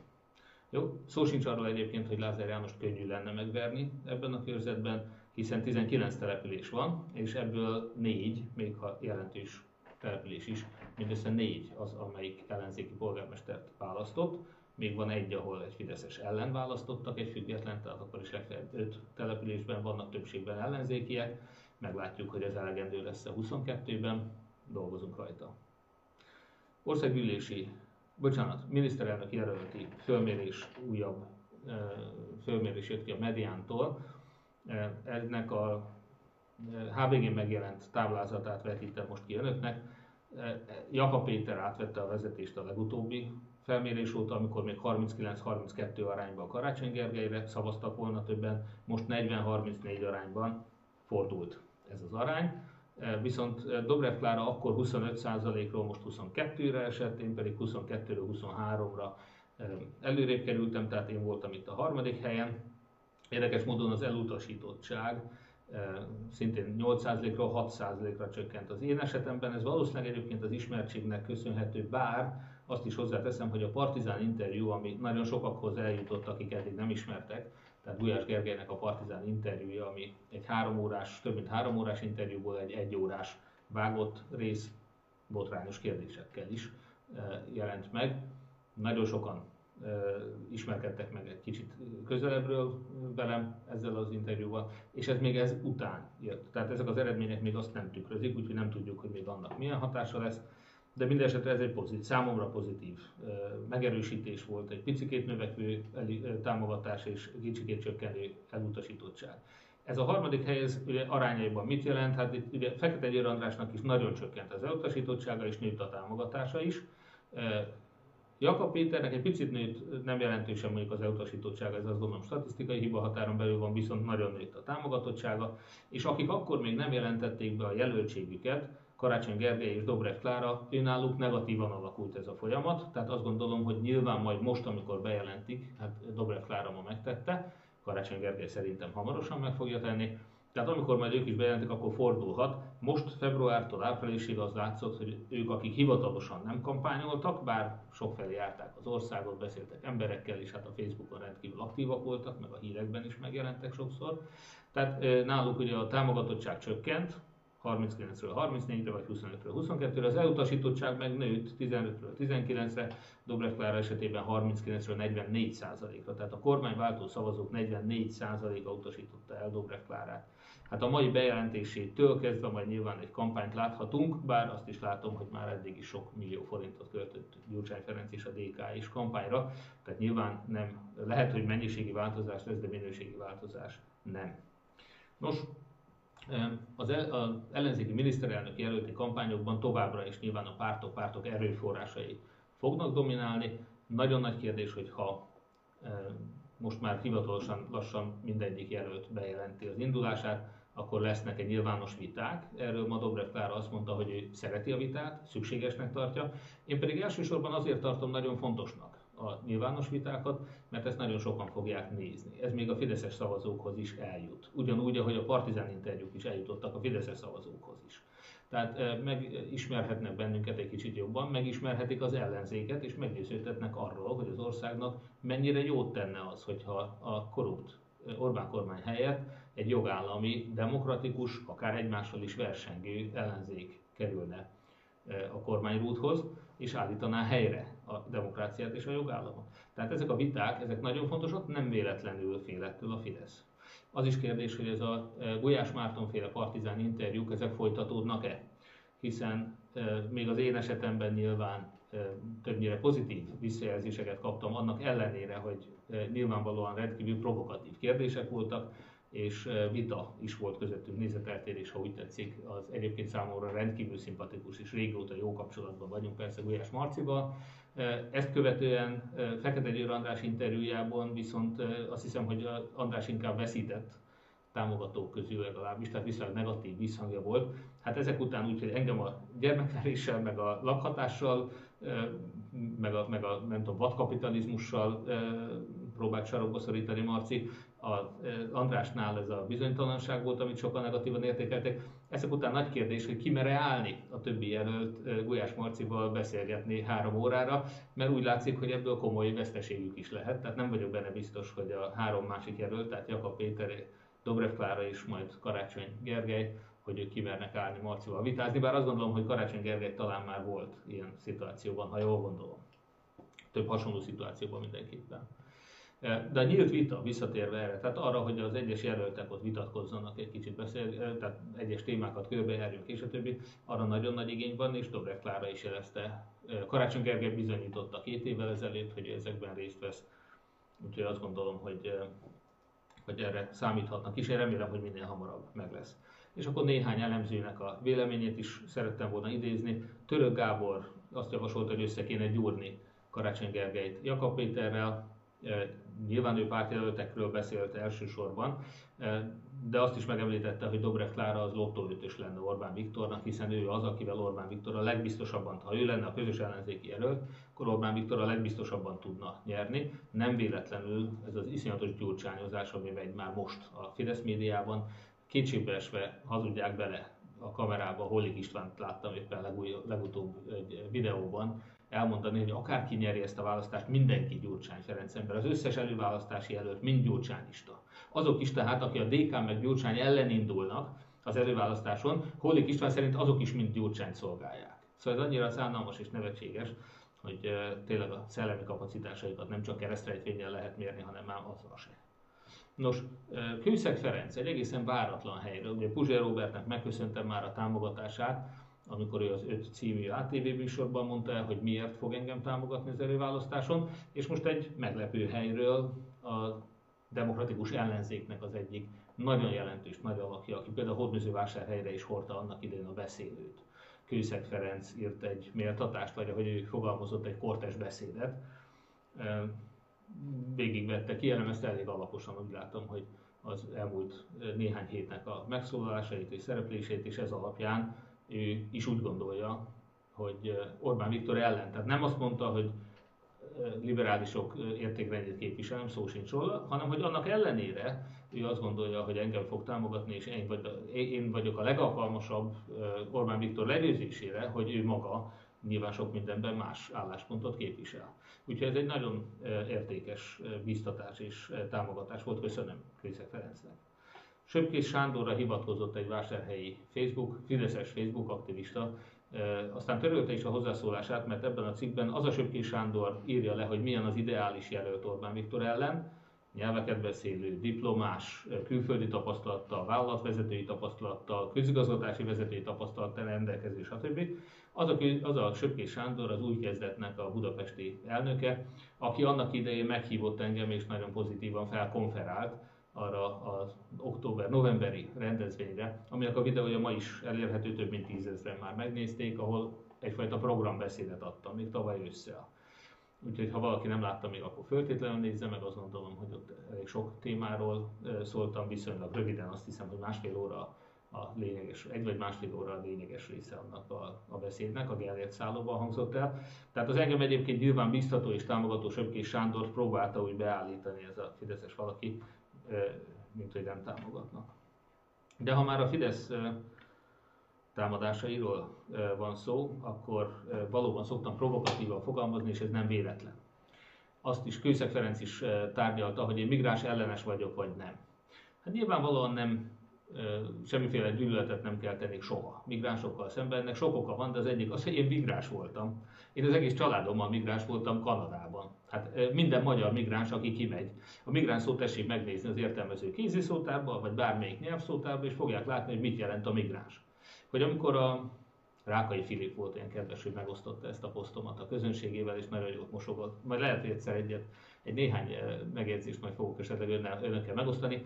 Jó? Szó sincs arról egyébként, hogy Lázár Jánost könnyű lenne megverni ebben a körzetben, hiszen tizenkilenc település van, és ebből négy, még ha jelentős település is, mindössze négy az, amelyik ellenzéki polgármestert választott. Még van egy, ahol egy fideszes ellen választottak, egy független, tehát akkor is legfeljebb öt településben vannak többségben ellenzékiek. Meglátjuk, hogy ez elegendő lesz a huszonkettőben, dolgozunk rajta. Országgyűlési, bocsánat, miniszterelnök jelölti fölmérés újabb, fölmérés jött ki a Mediántól. Ennek a há bé gén megjelent táblázatát vetítem most ki önöknek. Jakab Péter átvette a vezetést a legutóbbi felmérés óta, amikor még harminckilenc harminckettő arányban a Karácsony Gergelyre szavaztak volna többen, most negyven harmincnégy arányban fordult ez az arány, viszont Dobrev Klára akkor huszonöt százalékról most huszonkettőre esett, én pedig huszonkettőről huszonháromra előrébb kerültem, tehát én voltam itt a harmadik helyen. Érdekes módon az elutasítottság szintén nyolc százalékról hat százalékra csökkent az én esetemben, ez valószínűleg egyébként az ismertségnek köszönhető, bár azt is hozzáteszem, hogy a Partizán interjú, ami nagyon sokakhoz eljutott, akik eddig nem ismertek, tehát Gulyás Gergelynek a Partizán interjúja, ami egy három órás, több mint három órás interjúból egy egy órás vágott rész, botrányos kérdésekkel is e, jelent meg. Nagyon sokan e, ismerkedtek meg egy kicsit közelebbről velem ezzel az interjúval, és ez még ez után jött. Tehát ezek az eredmények még azt nem tükrözik, úgyhogy nem tudjuk, hogy még annak milyen hatása lesz. De mindenesetre ez egy pozitív, számomra pozitív megerősítés volt, egy picikét növekvő támogatás és kicsikét csökkenő elutasítottság. Ez a harmadik hely ez ugye arányaiban mit jelent? Hát itt ugye Fekete Győr Andrásnak is nagyon csökkent az elutasítottsága és nőtt a támogatása is. Jakab Péternek egy picit nőtt, nem jelentősen mondjuk az elutasítottsága, ez azt gondolom statisztikai hiba határon belül van, viszont nagyon nőtt a támogatottsága, és akik akkor még nem jelentették be a jelöltségüket, Karácsony Gergely és Dobrev Klára, őnáluk negatívan alakult ez a folyamat, tehát azt gondolom, hogy nyilván majd most, amikor bejelentik, hát Dobrev Klára ma megtette, Karácsony Gergely szerintem hamarosan meg fogja tenni, tehát amikor majd ők is bejelentik, akkor fordulhat. Most februártól áprilisig az látszott, hogy ők, akik hivatalosan nem kampányoltak, bár sokfelé járták az országot, beszéltek emberekkel, és hát a Facebookon rendkívül aktívak voltak, meg a hírekben is megjelentek sokszor, tehát náluk ugye a támogatottság csökkent, harminckilencről harmincnégyre, vagy huszonötről huszonkettőre, az elutasítottság meg nőtt tizenötről tizenkilencre, Dobrev Klára esetében harminckilencről negyvennégy százalékra, tehát a kormányváltó szavazók negyvennégy százaléka utasította el Dobrev Klárát. Hát a mai bejelentésétől kezdve majd nyilván egy kampányt láthatunk, bár azt is látom, hogy már eddig is sok millió forintot költött Gyurcsány Ferenc és a dé ká is kampányra, tehát nyilván nem, lehet, hogy mennyiségi változás lesz, de minőségi változás nem. Nos, az ellenzéki miniszterelnök jelölti kampányokban továbbra is nyilván a pártok, pártok erőforrásai fognak dominálni. Nagyon nagy kérdés, hogy ha most már hivatalosan lassan mindegyik jelölt bejelenti az indulását, akkor lesznek egy nyilvános viták. Erről ma Dobrev Klára azt mondta, hogy ő szereti a vitát, szükségesnek tartja. Én pedig elsősorban azért tartom nagyon fontosnak a nyilvános vitákat, mert ezt nagyon sokan fogják nézni. Ez még a fideszes szavazókhoz is eljut. Ugyanúgy, ahogy a Partizán interjúk is eljutottak a fideszes szavazókhoz is. Tehát megismerhetnek bennünket egy kicsit jobban, megismerhetik az ellenzéket, és meggyőződhetnek arról, hogy az országnak mennyire jót tenne az, hogyha a korrupt Orbán kormány helyett egy jogállami, demokratikus, akár egymással is versengő ellenzék kerülne a kormányrúthoz, és állítaná helyre a demokráciát és a jogállamot. Tehát ezek a viták, ezek nagyon fontosak, nem véletlenül fél ettől a Fidesz. Az is kérdés, hogy ez a Gulyás Márton-féle partizán interjúk, ezek folytatódnak-e? Hiszen még az én esetemben nyilván többnyire pozitív visszajelzéseket kaptam, annak ellenére, hogy nyilvánvalóan rendkívül provokatív kérdések voltak, és vita is volt közöttünk, nézeteltérés, ha úgy tetszik, az egyébként számomra rendkívül szimpatikus, és régóta jó kapcsolatban vagyunk persze Gulyás Marcival. Ezt követően Fekete Győr András interjújában viszont azt hiszem, hogy András inkább veszített támogatók közül legalábbis, tehát viszonylag negatív visszhangja volt. Hát ezek után úgy, hogy engem a gyermekveréssel, meg a lakhatással, meg a, meg a nem tudom, vadkapitalizmussal próbált sarokba szorítani Marci. Az Andrásnál ez a bizonytalanság volt, amit sokan negatívan értékeltek. Ezek után nagy kérdés, hogy ki mere állni a többi jelölt Gulyás Marcival beszélgetni három órára, mert úgy látszik, hogy ebből komoly veszteségük is lehet. Tehát nem vagyok benne biztos, hogy a három másik jelölt, tehát Jakab Péter, Dobrev Klára és majd Karácsony Gergely, hogy ők kimernek állni Marcival vitázni, bár azt gondolom, hogy Karácsony Gergely talán már volt ilyen szituációban, ha jól gondolom. Több hasonló szituációban mindenképpen. De a nyílt vita, visszatérve erre, tehát arra, hogy az egyes jelöltek ott vitatkozzanak, egy kicsit beszél, tehát egyes témákat körbejárjunk és a többi, arra nagyon nagy igény van, és Dobrev Klára is jelezte. Karácsony Gergely bizonyította két évvel ezelőtt, hogy ezekben részt vesz, úgyhogy azt gondolom, hogy hogy erre számíthatnak is, én remélem, hogy minél hamarabb meg lesz. És akkor néhány elemzőnek a véleményét is szerettem volna idézni. Török Gábor azt javasolta, hogy össze kéne gyúrni Karácsony Gergelyt Jakab Péterrel, nyilván ő pártjelöltekről beszélt elsősorban, de azt is megemlítette, hogy Dobrev Klára az lottóötös lenne Orbán Viktornak, hiszen ő az, akivel Orbán Viktor a legbiztosabban, ha ő lenne a közös ellenzéki jelölt, akkor Orbán Viktor a legbiztosabban tudna nyerni. Nem véletlenül ez az iszonyatos gyurcsányozás, ami megy már most a Fidesz médiában, kétségbeesve hazudják bele a kamerába. Hollik Istvánt láttam éppen legúj, legutóbb egy videóban elmondani, hogy akárki nyeri ezt a választást, mindenki Gyurcsány Ferenc ember. Az összes előválasztási jelölt mind gyurcsányista. Azok is tehát, akik a dé ká meg Gyurcsány ellen indulnak az előválasztáson, Hollik István szerint azok is mind Gyurcsányt szolgálják. Szóval ez annyira szánalmas és nevetséges, hogy tényleg a szellemi kapacitásaikat nem csak keresztrejtvényen lehet mérni, hanem már azzal sem. Nos, Kőszeg Ferenc egy egészen váratlan helyről, ugye Puzsér Robertnek megköszöntem már a támogatását, amikor ő az öt című á té vé műsorban mondta el, hogy miért fog engem támogatni az előválasztáson, és most egy meglepő helyről a demokratikus ellenzéknek az egyik nagyon jelentős nagy alakja, aki például Hódmezővásárhelyre is hordta annak idején a beszélőt. Kőszeg Ferenc írt egy méltatást, vagy ahogy ő fogalmazott, egy kortes beszédet. Végigvette ki, elemezte elég alaposan, úgy látom, hogy az elmúlt néhány hétnek a megszólalásait és szereplését, és ez alapján ő is úgy gondolja, hogy Orbán Viktor ellen. Tehát nem azt mondta, hogy liberálisok értékrendjét képviselem, szó sincs róla, hanem hogy annak ellenére ő azt gondolja, hogy engem fog támogatni, és én, vagy, én vagyok a legalkalmasabb Orbán Viktor legyőzésére, hogy ő maga nyilván sok mindenben más álláspontot képvisel. Úgyhogy ez egy nagyon értékes bíztatás és támogatás volt. Köszönöm Kőszeg Ferencnek. Söpkész Sándorra hivatkozott egy vásárhelyi Facebook, fideszes Facebook aktivista, aztán törölte is a hozzászólását, mert ebben a cikkben az a Söpkész Sándor írja le, hogy milyen az ideális jelölt Orbán Viktor ellen, nyelveket beszélő, diplomás, külföldi tapasztalattal, vállalatvezetői tapasztalattal, közigazgatási vezetői tapasztalattal rendelkező, stb. Az a, az a Söpkész Sándor az Új Kezdetnek a budapesti elnöke, aki annak idején meghívott engem és nagyon pozitívan felkonferált arra az október-novemberi rendezvényre, aminek a videója ma is elérhető, több mint tízezren már megnézték, ahol egyfajta programbeszédet adtam még tavaly ősszel. Úgyhogy ha valaki nem látta még, akkor föltétlenül nézze meg, azt gondolom, hogy ott elég sok témáról szóltam, viszonylag röviden, azt hiszem, hogy másfél óra a lényeges, egy vagy másfél óra a lényeges része annak a, a beszédnek, a Gellért szállóban hangzott el. Tehát az engem egyébként nyilván biztató és támogató Söpkész Sándor próbálta úgy beállítani ez a fideszes valaki, mint hogy nem támogatnak. De ha már a Fidesz támadásairól van szó, akkor valóban szoktam provokatívan fogalmazni, és ez nem véletlen. Azt is Kőszeg Ferenc is tárgyalta, hogy én migráns ellenes vagyok, vagy nem. Hát nyilvánvalóan nem semmiféle gyűlöletet nem keltenék soha migránsokkal szemben. Ennek sok oka van, de az egyik az, hogy én migráns voltam. Én az egész családommal migráns voltam Kanadában. Hát minden magyar migráns, aki kimegy. A migráns szót tessék megnézni az értelmező kéziszótárban, vagy bármelyik nyelvszótárban, és fogják látni, hogy mit jelent a migráns. Hogy amikor a Rákai Filip volt olyan kedves, hogy megosztotta ezt a posztomat a közönségével, és nagyon jót mosogott. Majd lehet, hogy egyszer egyet, egy néhány megjegyzést majd fogok esetleg önökkel megosztani.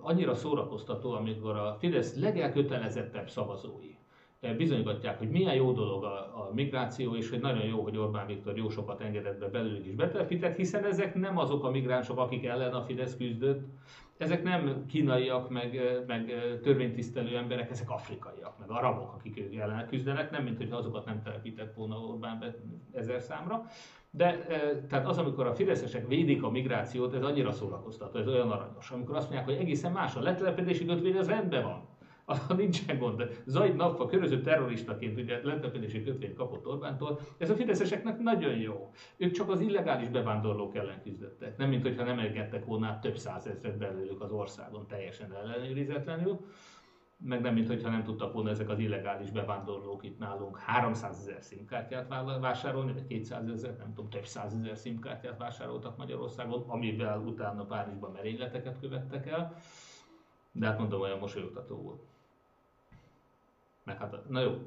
Annyira szórakoztató, amikor a Fidesz legelkötelezettebb szavazói bizonygatják, hogy milyen jó dolog a, a migráció, és hogy nagyon jó, hogy Orbán Viktor jó sokat engedett be belőlük is betelepített, hiszen ezek nem azok a migránsok, akik ellen a Fidesz küzdött. Ezek nem kínaiak, meg, meg törvénytisztelő emberek, ezek afrikaiak, meg arabok, akik ők ellen küzdenek, nem mint hogy azokat nem telepített volna Orbán be ezer számra. De tehát az, amikor a fideszesek védik a migrációt, ez annyira szórakoztató, ez olyan aranyos. Amikor azt mondják, hogy egészen más a letelepedési kötvény, az rendben van. Azon nincsen gond. Zaid Napfa köröző terroristaként ugye letelepedési kötvényt kapott Orbántól. Ez a fideszeseknek nagyon jó. Ők csak az illegális bevándorlók ellen küzdöttek. Nem, mint hogyha nem engedtek volna több százezret belőlük az országon teljesen ellenőrizetlenül. Meg nem, mint hogyha nem tudtak volna ezek az illegális bevándorlók itt nálunk háromszázezer szimkártyát vásárolni, vagy kétszázezer, nem tudom, több százezer szimkártyát vásároltak Magyarországon, amivel utána Párizsban merényleteket követtek el. De hát mondom, olyan mosolyogtató volt. Hát, na jó,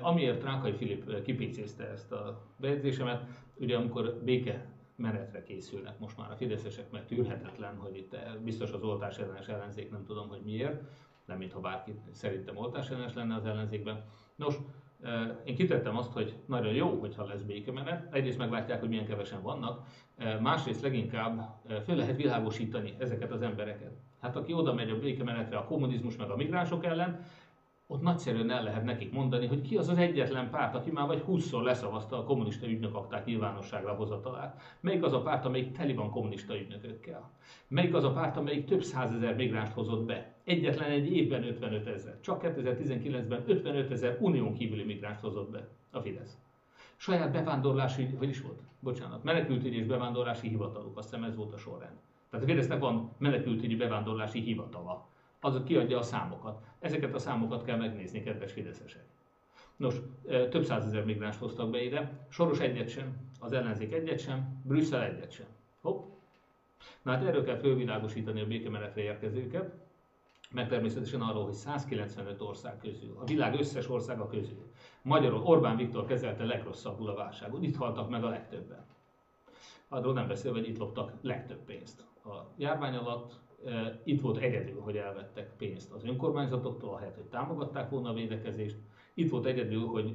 amiért Rákai Filip kipécézte ezt a bejegyzésemet, ugye amikor béke menetre készülnek most már a fideszesek, mert tűrhetetlen, hogy itt biztos az oltás ellenes ellenzék, nem tudom, hogy miért, nem mintha bárki szerintem oltás ellenes lenne az ellenzékben. Nos, én kitettem azt, hogy nagyon jó, hogyha lesz békemenet, egyrészt meglátják, hogy milyen kevesen vannak, másrészt leginkább föl lehet világosítani ezeket az embereket. Hát aki oda megy a békemenetre a kommunizmus meg a migránsok ellen, ott nagyszerűen el lehet nekik mondani, hogy ki az az egyetlen párt, aki már vagy húszszor leszavazta a kommunista ügynökakták nyilvánosságra hozatalát. Melyik az a párt, amelyik teli van kommunista ügynökökkel? Melyik az a párt, amelyik több százezer migránst hozott be? Egyetlen egy évben ötvenöt ezer. Csak kétezer-tizenkilencben ötvenöt ezer unión kívüli migránst hozott be a Fidesz. Saját bevándorlási, hogy is volt? Bocsánat, menekültügyi és bevándorlási hivataluk, azt hiszem ez volt a sorrend. Tehát a Fidesznek van menekültügyi bevándorlási hivatala. Az kiadja a számokat. Ezeket a számokat kell megnézni, kedves fideszesek. Nos, több százezer migránst hoztak be ide, Soros egyet sem, az ellenzék egyet sem, Brüsszel egyet sem. Hopp! Na hát erről kell fölvilágosítani a békemenetre érkezőket, meg természetesen arról, hogy százkilencvenöt ország közül, a világ összes országa közül Magyarul Orbán Viktor kezelte legrosszabbul a válságot, itt haltak meg a legtöbben. Arról nem beszélve, hogy itt loptak legtöbb pénzt a járvány alatt. Itt volt egyedül, hogy elvettek pénzt az önkormányzatoktól, ahelyett, hogy támogatták volna a védekezést. Itt volt egyedül, hogy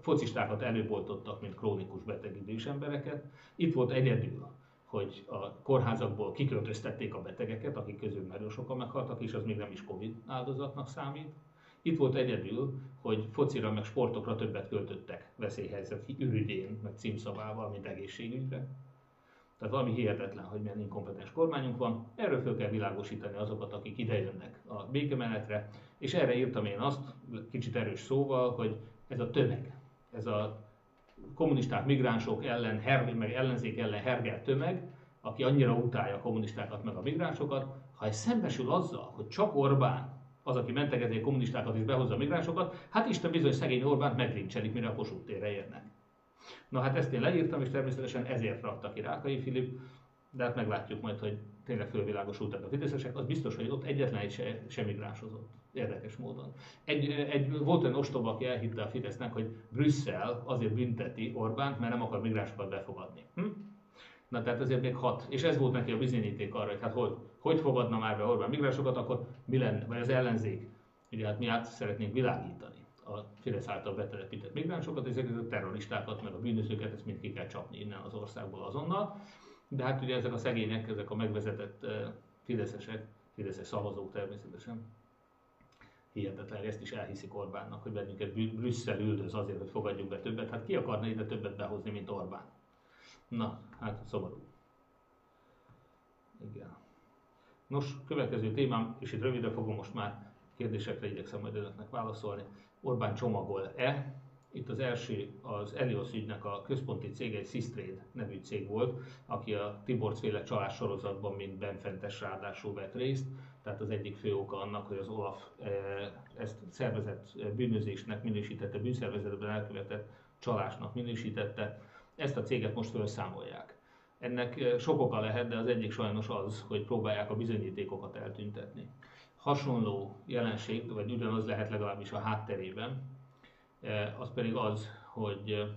focistákat előboltottak, mint krónikus beteg idős embereket. Itt volt egyedül, hogy a kórházakból kiköltöztették a betegeket, akik közül nagyon sokan meghaltak, és az még nem is Covid áldozatnak számít. Itt volt egyedül, hogy focira meg sportokra többet költöttek veszélyhelyzet ürügyén, meg címszavával, mint egészségügyre. Tehát valami hihetetlen, hogy milyen inkompetens kormányunk van. Erről föl kell világosítani azokat, akik idejönnek a békemenetre. És erre írtam én azt, kicsit erős szóval, hogy ez a tömeg, ez a kommunisták, migránsok ellen, her, meg ellenzék ellen hergelt tömeg, aki annyira utálja a kommunistákat meg a migránsokat, ha ez szembesül azzal, hogy csak Orbán az, aki mentegeti a kommunistákat és behozza a migránsokat, hát Isten bizony szegény Orbánt megrincselik, mire a Kossuth térre érnek. Na hát ezt én leírtam, és természetesen ezért rakta ki Rákai Filip, de hát meglátjuk majd, hogy tényleg fölvilágosultak a fideszesek. Az biztos, hogy ott egyetlen egy se, se migránsozott, érdekes módon. Egy, egy, volt olyan ostoba, aki elhitte a Fidesznek, hogy Brüsszel azért bünteti Orbánt, mert nem akar migránsokat befogadni. Hm? Na tehát azért még hat, és ez volt neki a bizonyíték arra, hogy hát hogy, hogy fogadna már be Orbán migránsokat, akkor mi lenne, vagy az ellenzék, ugye hát mi át szeretnénk világítani a Fidesz által betelepített migránsokat, és ezeket a terroristákat, meg a bűnözőket, ezt mind ki kell csapni innen az országból azonnal. De hát ugye ezek a szegények, ezek a megvezetett fideszesek, fideszes szavazók természetesen, hihetetlen, ezt is elhiszik Orbánnak, hogy bennünket Brüsszel üldöz azért, hogy fogadjuk be többet. Hát ki akarna ide többet behozni, mint Orbán? Na, hát szomorú. Igen. Nos, következő témám, és itt rövidre fogom most már, kérdésekre igyekszem majd önöknek válaszolni. Orbán csomagol-e? Itt az első, az Elios ügynek a központi cég egy Systrade nevű cég volt, aki a Tiborcz-féle csalás sorozatban mint benfentes ráadásul vett részt. Tehát az egyik fő oka annak, hogy az Olaf ezt szervezett bűnözésnek minősítette, bűnszervezetben elkövetett csalásnak minősítette. Ezt a céget most felszámolják. Ennek sok oka lehet, de az egyik sajnos az, hogy próbálják a bizonyítékokat eltüntetni. Hasonló jelenség, vagy ugyanaz lehet legalábbis a hátterében, az pedig az, hogy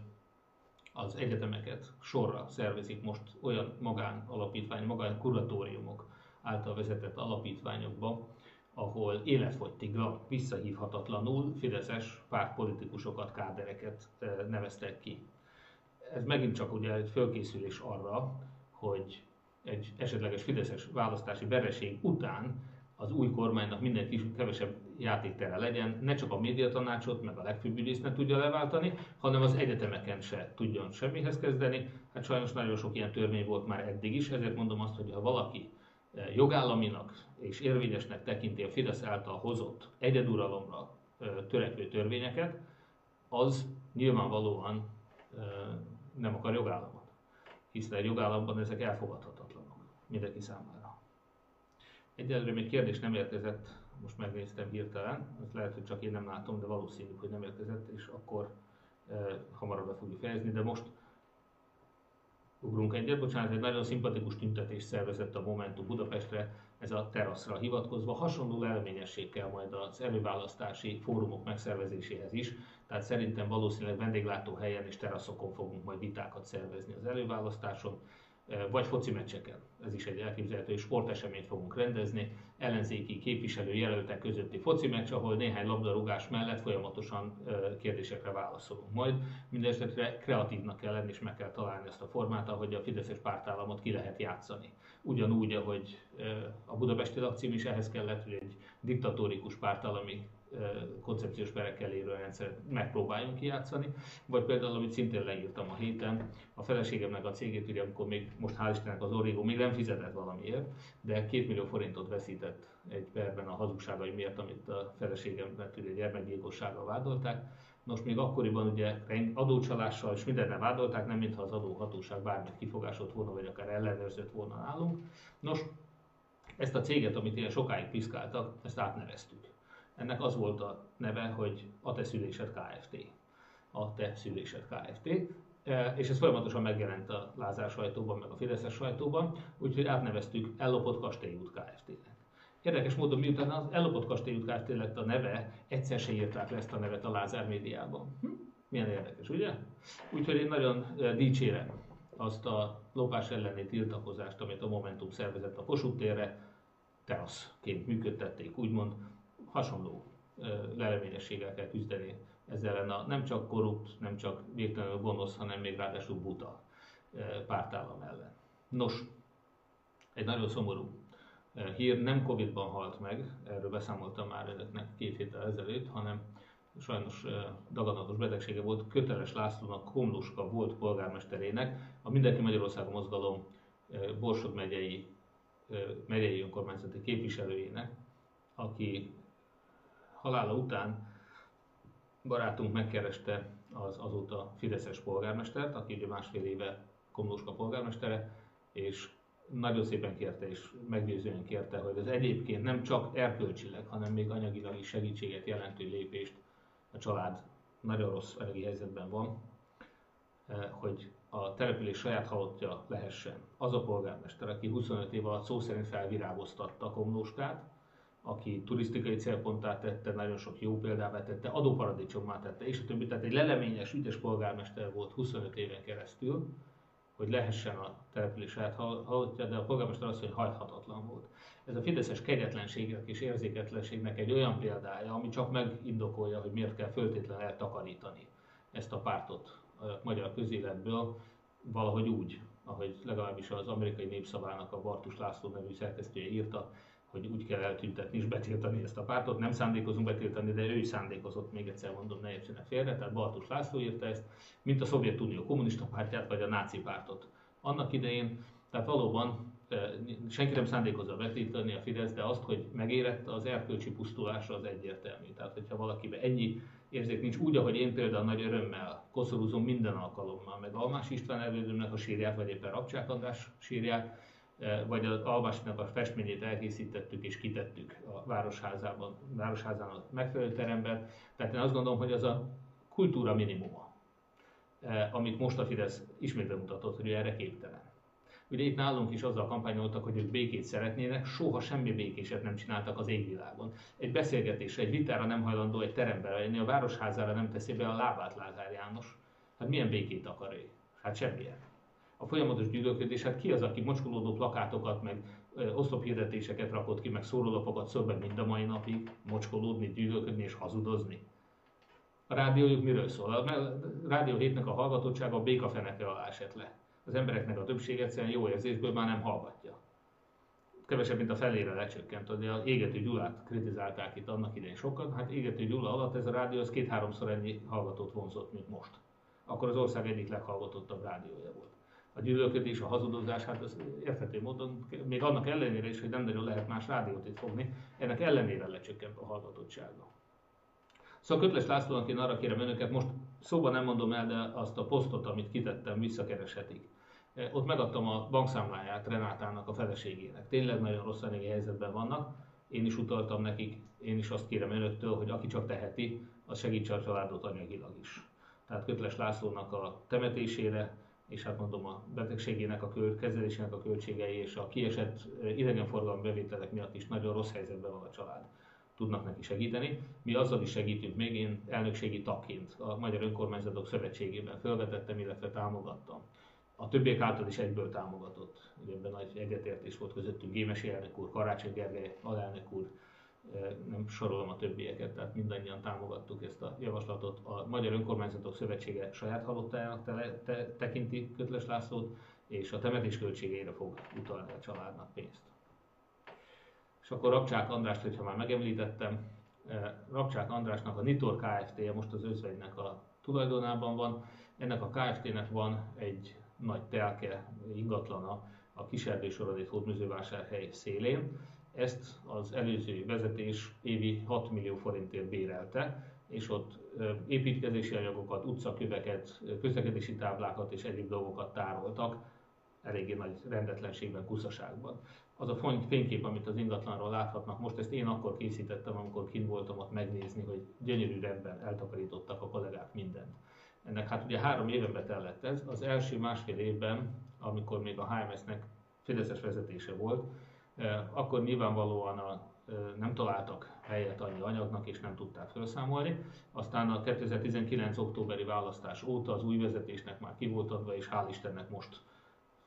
az egyetemeket sorra szervezik most olyan magánalapítvány, magánkuratóriumok által vezetett alapítványokba, ahol életfogytiglan, visszahívhatatlanul fideszes pártpolitikusokat, kádereket neveztek ki. Ez megint csak ugye egy fölkészülés arra, hogy egy esetleges fideszes választási vereség után az új kormánynak minden kis kevesebb játéktere legyen, ne csak a médiatanácsot, meg a legfőbb ügyészt ne tudja leváltani, hanem az egyetemeken se tudjon semmihez kezdeni. Hát sajnos nagyon sok ilyen törvény volt már eddig is, ezért mondom azt, hogy ha valaki jogállaminak és érvényesnek tekinti a Fidesz által hozott egyeduralomra törekvő törvényeket, az nyilvánvalóan nem akar jogállamot, hiszen egy jogállamban ezek elfogadhatatlanok mindenki számára. Egyelőre még kérdés nem érkezett, most megnéztem hirtelen, ezt lehet, hogy csak én nem látom, de valószínű, hogy nem érkezett, és akkor eh, hamarabb be fogjuk fejezni, de most ugrunk egyet, bocsánat, egy nagyon szimpatikus tüntetést szervezett a Momentum Budapestre, ez a teraszra hivatkozva, hasonló elményesség kell majd az előválasztási fórumok megszervezéséhez is, tehát szerintem valószínűleg vendéglátóhelyen és teraszokon fogunk majd vitákat szervezni az előválasztáson, vagy foci meccseken, ez is egy elképzelhető, sporteseményt fogunk rendezni, ellenzéki képviselőjelöltek közötti foci meccs, ahol néhány labdarúgás mellett folyamatosan kérdésekre válaszolunk majd. Mindenesetre kreatívnak kell lenni, és meg kell találni ezt a formát, ahogy a fideszes pártállamot ki lehet játszani. Ugyanúgy, ahogy a Budapesti Lap cím is ehhez kellett, hogy egy diktatórikus pártállami koncepciós perekkel élő rendszert megpróbáljunk kijátszani, vagy például, amit szintén leírtam a héten, a feleségemnek a cégét, ugye amikor még most hál' Istennek az Origo még nem fizetett valamiért, de két millió forintot veszített egy perben a hazugságai miatt, amit a feleségemet ugye gyermekgyilkossággal vádolták. Nos, még akkoriban ugye adócsalással és mindennel vádolták, nem mintha az adóhatóság bármit kifogásolt volna, vagy akár ellenőrzött volna nálunk. Nos, ezt a céget, amit ilyen sokáig piszkáltak, ezt átneveztük. Ennek az volt a neve, hogy a te szülésed Kft. A te szülésed Kft. És ez folyamatosan megjelent a Lázár sajtóban, meg a fideszes sajtóban, úgyhogy átneveztük Ellopott Kastélyút Kft-nek. Érdekes módon, miután az Ellopott Kastélyút Kft. Lett a neve, egyszer se írták le ezt a nevet a Lázár médiában. Hm? Milyen érdekes, ugye? Úgyhogy én nagyon dicsérem azt a lopás elleni tiltakozást, amit a Momentum szervezett a Kossuth térre, teraszként működtették, úgymond. Hasonló leleményességgel kell küzdeni ezzel ellen a nem csak korrupt, nem csak végtelenül gonosz, hanem még ráadásul buta pártállam ellen. Nos, egy nagyon szomorú hír, nem Covid-ban halt meg, erről beszámoltam már önöknek két héttel ezelőtt, hanem sajnos daganatos betegsége volt Köteles Lászlónak, Komlóska volt polgármesterének, a Mindenki Magyarország Mozgalom Borsod megyei, megyei önkormányzati képviselőjének, aki halála után barátunk megkereste az azóta fideszes polgármestert, aki ugye másfél éve Komlóska polgármestere, és nagyon szépen kérte és meggyőzően kérte, hogy ez egyébként nem csak erkölcsileg, hanem még anyagilag is segítséget jelentő lépést, a család nagyon rossz anyagi helyzetben van, hogy a település saját halottja lehessen az a polgármester, aki huszonöt év alatt szó szerint felvirágoztatta Komlóskát, aki turisztikai célponttá tette, nagyon sok jó példává tette, adóparadicsommal tette, és a többi. Tehát egy leleményes, ügyes polgármester volt huszonöt éven keresztül, hogy lehessen a település saját halottja, de a polgármester azt mondja, hogy hajthatatlan volt. Ez a fideszes kegyetlenségnek és érzéketlenségnek egy olyan példája, ami csak megindokolja, hogy miért kell föltétlenül eltakarítani ezt a pártot a magyar közéletből valahogy úgy, ahogy legalábbis az Amerikai Népszavának a Bartus László nevű szerkesztője írta, hogy úgy kell eltüntetni és betiltani ezt a pártot. Nem szándékozunk betiltani, de ő is szándékozott, még egyszer mondom, ne értsenek félre, tehát Bartus László írta ezt, mint a Szovjetunió kommunista pártját, vagy a náci pártot annak idején. Tehát valóban senki nem szándékozza betiltani a Fidesz, de azt, hogy megérett az erkölcsi pusztulásra, az egyértelmű. Tehát, hogyha valakiben ennyi érzék nincs, úgy, ahogy én például nagy örömmel koszorúzom minden alkalommal, meg Almás István elődömnek a sírját, vagy éppen Rabcsák András sírját, vagy az Alvásnak a festményét elkészítettük és kitettük a városházában, városházán a megfelelő teremben. Tehát én azt gondolom, hogy az a kultúra minimuma, amit most a Fidesz ismét bemutatott, hogy erre képtelen. Ugye itt nálunk is azzal kampányoltak, hogy ők békét szeretnének, soha semmi békéset nem csináltak az égvilágon. Egy beszélgetésre, egy vitára nem hajlandó egy terembe lenni, a városházára nem teszi be a lábát Lázár János. Hát milyen békét akar ő? Hát semmilyen. A folyamatos gyűlölködés, hát ki az, aki mocskolódó plakátokat, meg oszlophirdetéseket rakott ki, meg szórólapokat szöbbet mind a mai napig, mocskolódni, gyűlölködni és hazudozni? A rádiójuk miről szól? A Rádió hétnek a hallgatottsága a békafeneke alá esett le. Az embereknek a többség egyszerűen jó érzésből már nem hallgatja. Kevesebb, mint a felére lecsökkent. A Égető Gyulát kritizálták itt annak idején sokat. Hát Égető Gyula alatt ez a rádió az két-háromszor ennyi hallgatót vonzott, mint most. Akkor az ország egyik leghallgatottabb rádiója volt. A gyűlölködés, a hazudozás, hát az érthető módon, még annak ellenére is, hogy nem nagyon lehet más rádiót itt fogni, ennek ellenére lecsökkent a hallgatottsága. Szóval Köteles Lászlónak én arra kérem önöket, most szóban nem mondom el, de azt a posztot, amit kitettem, visszakereshetik. Ott megadtam a bankszámláját Renátának, a feleségének. Tényleg nagyon rossz anyagi helyzetben vannak. Én is utaltam nekik, én is azt kérem önöktől, hogy aki csak teheti, az segítse a családot anyagilag is. Tehát Köteles Lászlónak a temetésére, és hát mondom a betegségének, a kezelésének a költségei és a kiesett idegenforgalmi bevételek miatt is nagyon rossz helyzetben van a család. Tudnak neki segíteni. Mi azzal is segítünk még, én elnökségi tagként a Magyar Önkormányzatok Szövetségében felvetettem, illetve támogattam. A többiek által is egyből támogatott. Ugye ebben nagy egyetértés volt közöttünk, Gémesi elnök úr, Karácsony Gergely alelnök úr, nem sorolom a többieket, tehát mindannyian támogattuk ezt a javaslatot. A Magyar Önkormányzatok Szövetsége saját halottájának te te tekinti Köteles Lászlót, és a temetés költségeire fog utalni a családnak pénzt. És akkor Rabcsák Andrást, hogyha már megemlítettem, Rabcsák Andrásnak a Nitor Kft-je most az özvegynek a tulajdonában van. Ennek a Kft-nek van egy nagy telke, ingatlana a Kiserdő Soradék út Mezővásárhely szélén. Ezt az előző vezetés évi hat millió forintért bérelte, és ott építkezési anyagokat, utcaköveket, közlekedési táblákat és egyéb dolgokat tároltak. Eléggé nagy rendetlenségben, kuszaságban. Az a fénykép, amit az ingatlanról láthatnak, most ezt én akkor készítettem, amikor kint voltam ott megnézni, hogy gyönyörű rendben eltakarítottak a kollégák mindent. Ennek hát ugye három évenbe tellett ez. Az első másfél évben, amikor még a há em es-nek fideszes vezetése volt, akkor nyilvánvalóan a nem találtak helyet annyi anyagnak, és nem tudták felszámolni. Aztán a kétezer-tizenkilenc októberi választás óta az új vezetésnek már ki volt adva, és hál' Istennek most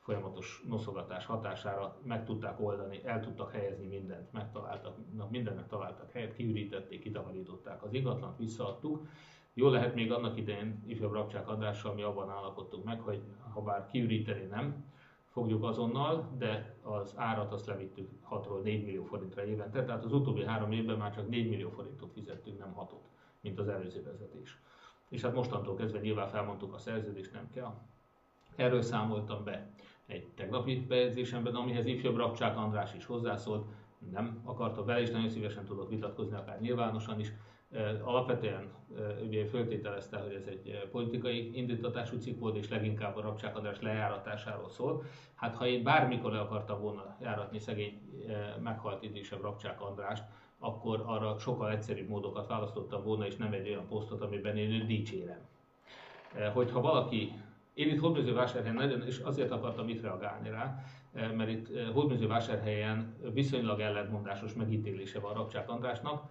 folyamatos noszogatás hatására meg tudták oldani, el tudtak helyezni mindent, megtaláltak, mindennek találtak helyet, kiürítették, kitakarították az ingatlant, visszaadtuk. Jó lehet, még annak idején ifjabb Rabcsák Andrással mi abban állapodtunk meg, hogy ha bár kiüríteni nem fogjuk azonnal, de az árat azt levittük hatról négy millió forintra évente, tehát az utóbbi három évben már csak négy millió forintot fizettünk, nem hatot, mint az előző vezetés. És hát mostantól kezdve nyilván felmondtuk a szerződést, nem kell. Erről számoltam be egy tegnapi bejegyzésemben, amihez ifjabb Rabcsák András is hozzászólt, nem akarta vele, és nagyon szívesen tudott vitatkozni, akár nyilvánosan is. Alapvetően ugye föltételezte, hogy ez egy politikai indítatású cikk volt, és leginkább a Rabcsák András lejáratásáról szól. Hát ha én bármikor le akartam volna járatni szegény meghalt idősebb Rabcsák Andrást, akkor arra sokkal egyszerűbb módokat választottam volna, és nem egy olyan posztot, amiben én őt dicsérem. Hogyha valaki... Én itt Hódmezővásárhelyen nagyon, és azért akartam itt reagálni rá, mert itt Hódmezővásárhelyen viszonylag ellentmondásos megítélése van Rabcsák Andrásnak,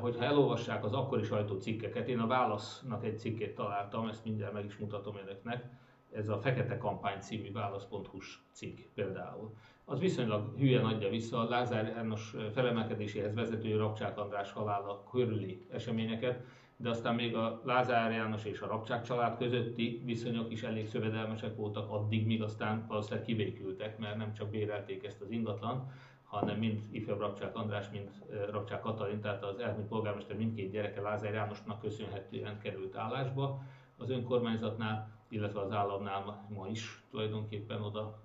hogyha elolvassák az akkori sajtócikkeket, én a Válasznak egy cikkét találtam, ezt mindjárt meg is mutatom önöknek, ez a Fekete Kampány című válasz pont hu-s cikk például. Az viszonylag hülyen adja vissza a Lázár János felemelkedéséhez vezető Rabcsák András halála körüli eseményeket, de aztán még a Lázár János és a Rabcsák család közötti viszonyok is elég szövedelmesek voltak addig, míg aztán valószínűleg kivékültek, mert nem csak bérelték ezt az ingatlant, hanem mind ifjabb Rabcsák András, mind Rabcsák Katalin, tehát az elmúlt polgármester mindkét gyereke Lázár Jánosnak köszönhetően került állásba. az önkormányzatnál, illetve az államnál ma is tulajdonképpen oda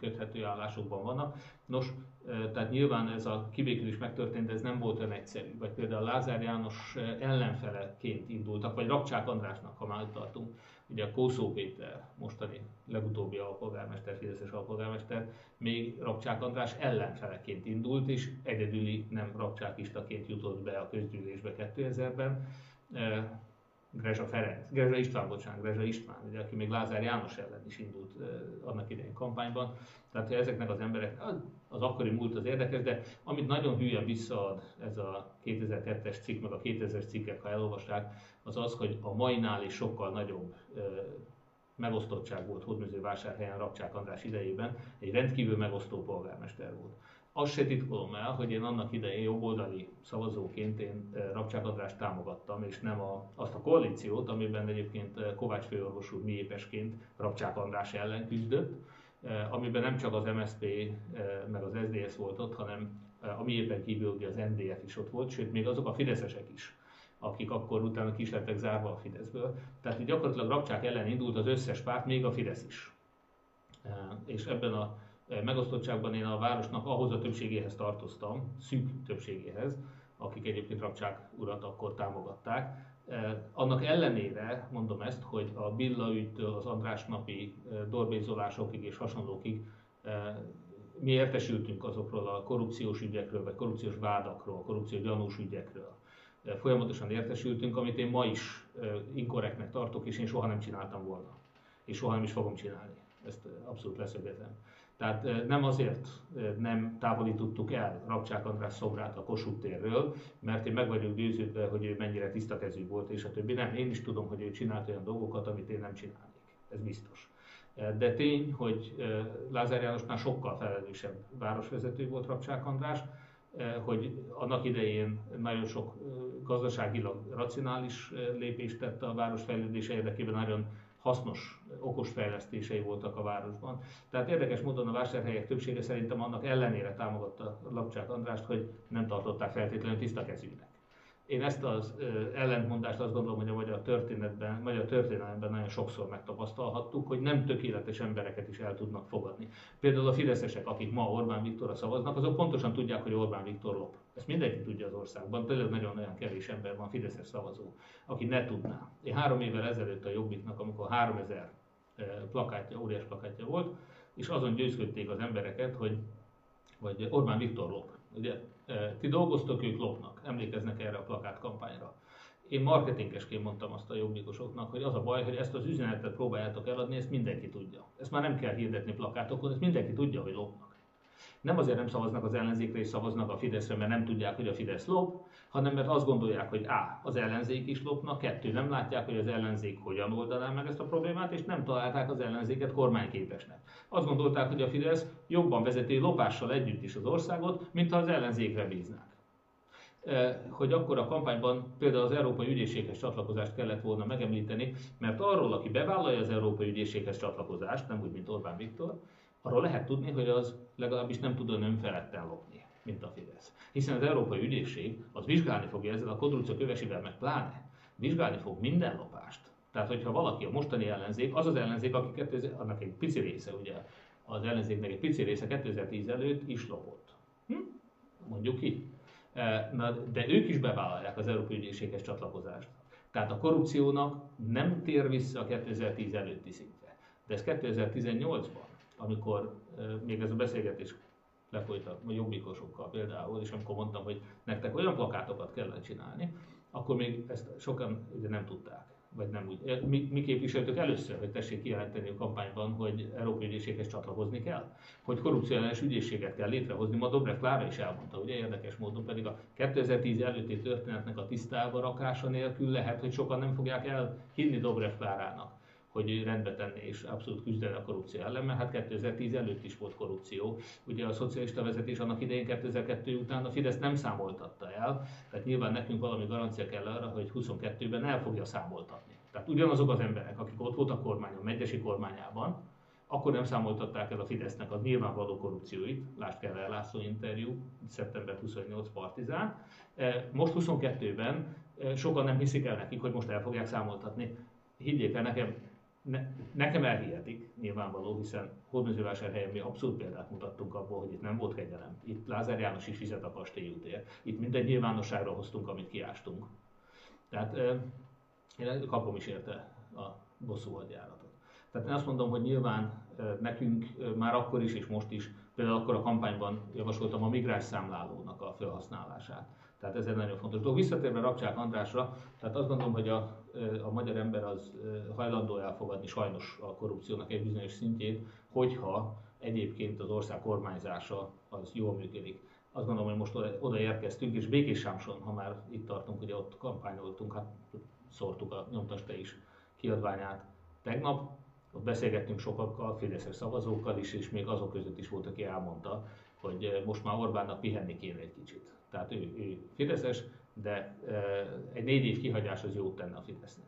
köthető állásokban vannak. Nos, tehát nyilván ez a kibékülés megtörtént, de ez nem volt olyan egyszerű. Vagy például Lázár János ellenfeleként indultak, vagy Rabcsák Andrásnak, ha már itt tartunk. Ugye a Kószó Péter, mostani legutóbbi alpolgármester, fideszes alpolgármester, még Rabcsák András ellenfeleként indult, és egyedüli nem rabcsákistaként jutott be a közgyűlésbe kétezerben. Grezsa Ferenc, Grezsa István, bocsánat, Grezsa István, ugye, aki még Lázár János ellen is indult annak idején kampányban. Tehát ezeknek az emberek, az akkori múlt az érdekes, de amit nagyon hülyen visszaad ez a kétezer-kettes cikk, meg a kétezres cikkek, ha elolvasták, az az, hogy a mainál is sokkal nagyobb megosztottság volt Hódmezővásárhelyen Rabcsák András idejében, egy rendkívül megosztó polgármester volt. Azt se titkolom el, hogy én annak idején jobboldali szavazóként én Rabcsák Andrást támogattam, és nem a, azt a koalíciót, amiben egyébként Kovács főorvos úr miépesként Rabcsák András ellen küzdött, amiben nem csak az em es zé pé meg az es zé dé es volt ott, hanem a miépen kívül az en dé ef is ott volt, sőt még azok a fideszesek is, akik akkor utána ki is lettek zárva a Fideszből. Tehát gyakorlatilag Rabcsák ellen indult az összes párt, még a Fidesz is. És ebben a megosztottságban én a városnak ahhoz a többségéhez tartoztam, szűk többségéhez, akik egyébként Rabcsák urat akkor támogatták. Annak ellenére mondom ezt, hogy a Billa ügytől az Andrásnapi dorbézolásokig és hasonlókig mi értesültünk azokról a korrupciós ügyekről, vagy korrupciós vádakról, korrupciós gyanús ügyekről. Folyamatosan értesültünk, amit én ma is inkorrektnek tartok, és én soha nem csináltam volna. És soha nem is fogom csinálni. Ezt abszolút leszögezem. Tehát nem azért nem távolítottuk el Rabcsák András szobrát a Kossuth térről, mert én meg vagyok győződve, hogy ő mennyire tisztakezű volt, és a többi nem. Én is tudom, hogy ő csinált olyan dolgokat, amit én nem csinálnék. Ez biztos. De tény, hogy Lázár Jánosnál sokkal felelősebb városvezető volt Rabcsák András, hogy annak idején nagyon sok gazdaságilag racionális lépést tett a város fejlődése érdekében, nagyon hasznos, okos fejlesztései voltak a városban. Tehát érdekes módon a vásárhelyek többsége szerintem annak ellenére támogatta Rabcsák Andrást, hogy nem tartották feltétlenül tisztakezűnek. Én ezt az ellentmondást azt gondolom, hogy a magyar történetben, magyar történelemben nagyon sokszor megtapasztalhattuk, hogy nem tökéletes embereket is el tudnak fogadni. Például a fideszesek, akik ma Orbán Viktorra szavaznak, azok pontosan tudják, hogy Orbán Viktor lop. Ezt mindenki tudja az országban, tényleg nagyon-nagyon kevés ember van fideszes szavazó, aki ne tudná. Én három évvel ezelőtt a Jobbiknak, amikor háromezer plakátja, óriás plakátja volt, és azon győzködték az embereket, hogy vagy Orbán Viktor lop. Ugye? Ti dolgoztok, ők lopnak. Emlékeznek erre a plakátkampányra. Én marketingesként mondtam azt a jobbikosoknak, hogy az a baj, hogy ezt az üzenetet próbáljátok eladni, ezt mindenki tudja. Ezt már nem kell hirdetni plakátokon, ezt mindenki tudja, hogy lopnak. Nem azért nem szavaznak az ellenzékre és szavaznak a Fideszre, mert nem tudják, hogy a Fidesz lop, hanem mert azt gondolják, hogy á, az ellenzék is lopnak, kettő, nem látják, hogy az ellenzék hogyan oldaná meg ezt a problémát, és nem találták az ellenzéket kormányképesnek. Azt gondolták, hogy a Fidesz jobban vezeti lopással együtt is az országot, mint ha az ellenzékre bíznák. Hogy akkor a kampányban például az Európai Ügyészséghez csatlakozást kellett volna megemlíteni, mert arról, aki bevállalja az Európai Ügyészséghez csatlakozást, nem úgy, mint Orbán Viktor, arról lehet tudni, hogy az legalábbis nem tud önfeledten lopni, mint a Fidesz. Hiszen az Európai Ügyészség az vizsgálni fogja ezzel a Kodrucza kövesivel, meg pláne vizsgálni fog minden lopást. Tehát, hogyha valaki a mostani ellenzék, az az ellenzék, aki kettő, annak egy pici része, ugye az ellenzéknek egy pici része kétezer-tíz előtt is lopott. Hm? Mondjuk ki. Na, de ők is bevállalják az Európai Ügyészséghez csatlakozást. Tehát a korrupciónak nem tér vissza a kétezer-tíz előtti szintre. De ez kétezer-tizennyolcban. Amikor még ez a beszélgetés lefolytak a jobbikosokkal például, és amikor mondtam, hogy nektek olyan plakátokat kellene csinálni, akkor még ezt sokan ugye nem tudták, vagy nem úgy. Mi, mi képviseltük először, hogy tessék kijelenteni a kampányban, hogy Európai Ügyészséghez csatlakozni kell, hogy korrupcióellenes ügyészséget kell létrehozni. Ma Dobrev Klára is elmondta, ugye érdekes módon pedig a kétezer-tíz előtti történetnek a tisztába rakása nélkül lehet, hogy sokan nem fogják elhinni Dobrev Klárának, hogy rendbe tenni és abszolút küzdeni a korrupció ellen, mert hát kétezer-tíz előtt is volt korrupció. Ugye a szocialista vezetés annak idején kétezer-kettő után a Fidesz nem számoltatta el, tehát nyilván nekünk valami garancia kell arra, hogy huszonkettőben el fogja számoltatni. Tehát ugyanazok az emberek, akik ott voltak kormányon, megyesi kormányában, akkor nem számoltatták el a Fidesznek a nyilvánvaló korrupcióit, lásd Keller László interjú, szeptember huszonnyolc Partizán. Most huszonkettőben sokan nem hiszik el nekik, hogy most el fogják számoltatni. higgyék el nekem, ne, nekem elhihetik, nyilvánvaló, hiszen Hódmezővásárhelyen mi abszolút példát mutattunk abból, hogy itt nem volt kegyelem. Itt Lázár János is fizet a kastélyútért. Itt minden nyilvánosságra hoztunk, amit kiástunk. Tehát eh, én kapom is érte a bosszú hadjáratot. Tehát én azt mondom, hogy nyilván eh, nekünk eh, már akkor is és most is, például akkor a kampányban javasoltam a migráns számlálónak a felhasználását. Tehát ez egy nagyon fontos dolog. Visszatérve Rabcsák Andrásra, tehát azt gondolom, hogy a, a magyar ember az hajlandó elfogadni sajnos a korrupciónak egy bizonyos szintjét, hogyha egyébként az ország kormányzása az jól működik. Azt gondolom, hogy most odaérkeztünk, és Békés Sámson, ha már itt tartunk, ugye ott kampányoltunk, hát szórtuk a Nyomtass Te is kiadványát tegnap. Ott beszélgettünk sokakkal, fideszes szavazókkal is, és még azok között is volt, aki elmondta, hogy most már Orbánnak pihenni kéne egy kicsit. Tehát ő, ő fideszes, de egy négy év kihagyás az jót tenne a Fidesznek.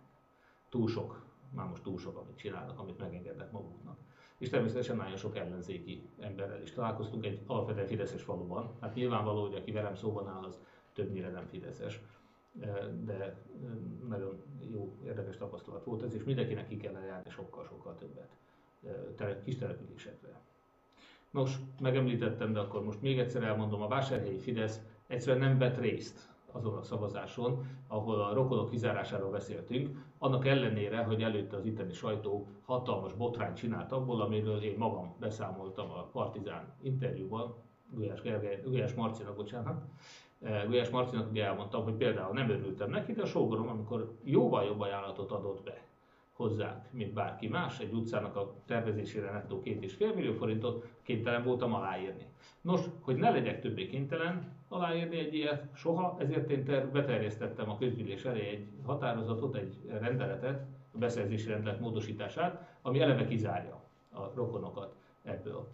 Túl sok, már most túl sok, amit csinálnak, amit megengednek maguknak. És természetesen nagyon sok ellenzéki emberrel is találkoztunk egy alapvetően fideszes faluban. Hát nyilvánvaló, hogy aki velem szóban áll, az többnyire nem fideszes. De nagyon jó, érdekes tapasztalat volt ez, és mindenkinek ki kellene járni sokkal-sokkal többet kis településekre. Nos, megemlítettem, de akkor most még egyszer elmondom, a vásárhelyi Fidesz egyszerűen nem vett részt azon a szavazáson, ahol a rokonok kizárásáról beszéltünk, annak ellenére, hogy előtte az itteni sajtó hatalmas botrányt csinált abból, amiről én magam beszámoltam a Partizán interjúban, Gulyás, Gergely, Gulyás Marcinak, bocsánat, Gulyás Marcinak ugye elmondtam, hogy például nem örültem neki, de a sógorom, amikor jóval jobb ajánlatot adott be hozzánk, mint bárki más, egy utcának a tervezésére nettó két és fél millió forintot, kénytelen voltam aláírni. Nos, hogy ne legyek többé kénytelen aláírni egy ilyet soha, ezért én beterjesztettem a közgyűlés elé egy határozatot, egy rendeletet, a beszerzési rendelet módosítását, ami eleve kizárja a rokonokat ebből.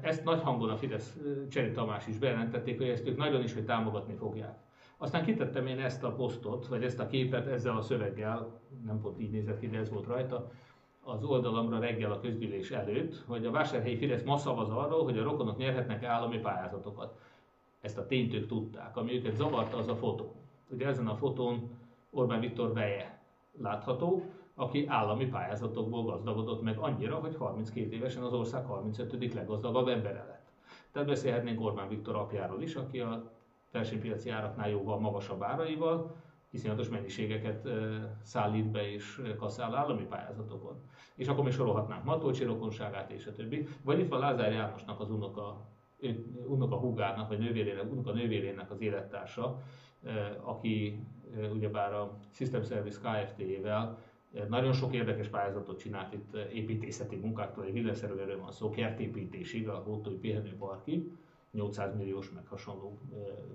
Ezt nagy hangon a Fidesz, Cseri Tamás is bejelentették, hogy ezt ők nagyon is, hogy támogatni fogják. Aztán kitettem én ezt a posztot, vagy ezt a képet ezzel a szöveggel, nem pont így nézett ki, de ez volt rajta, az oldalamra reggel a közgyűlés előtt, hogy a vásárhelyi Fidesz ma szavaz arról, hogy a rokonok nyerhetnek állami pályázatokat. Ezt a tényt ők tudták. Ami őket zavarta, az a fotó. Ugye ezen a fotón Orbán Viktor veje látható, aki állami pályázatokból gazdagodott meg annyira, hogy harminckét évesen az ország harmincötödik leggazdagabb embere lett. Tehát beszélhetnénk Orbán Viktor apjáról is, aki a versenypiaci áraknál jóval magasabb áraival iszonyatos mennyiségeket szállít be és kaszál állami pályázatokon. És akkor még sorolhatnánk Matolcsi rokonságát és a többi. Vagy itt van Lázár Jánosnak, az unoka, unoka húgának, vagy nővérének, unoka nővérének az élettársa, aki ugyebár a System Service Kft-vel nagyon sok érdekes pályázatot csinált, itt építészeti munkáktól, egy villanyszerelőről van szó, kertépítésig, a Hótói pihenőparkig, nyolcszáz milliós meg hasonló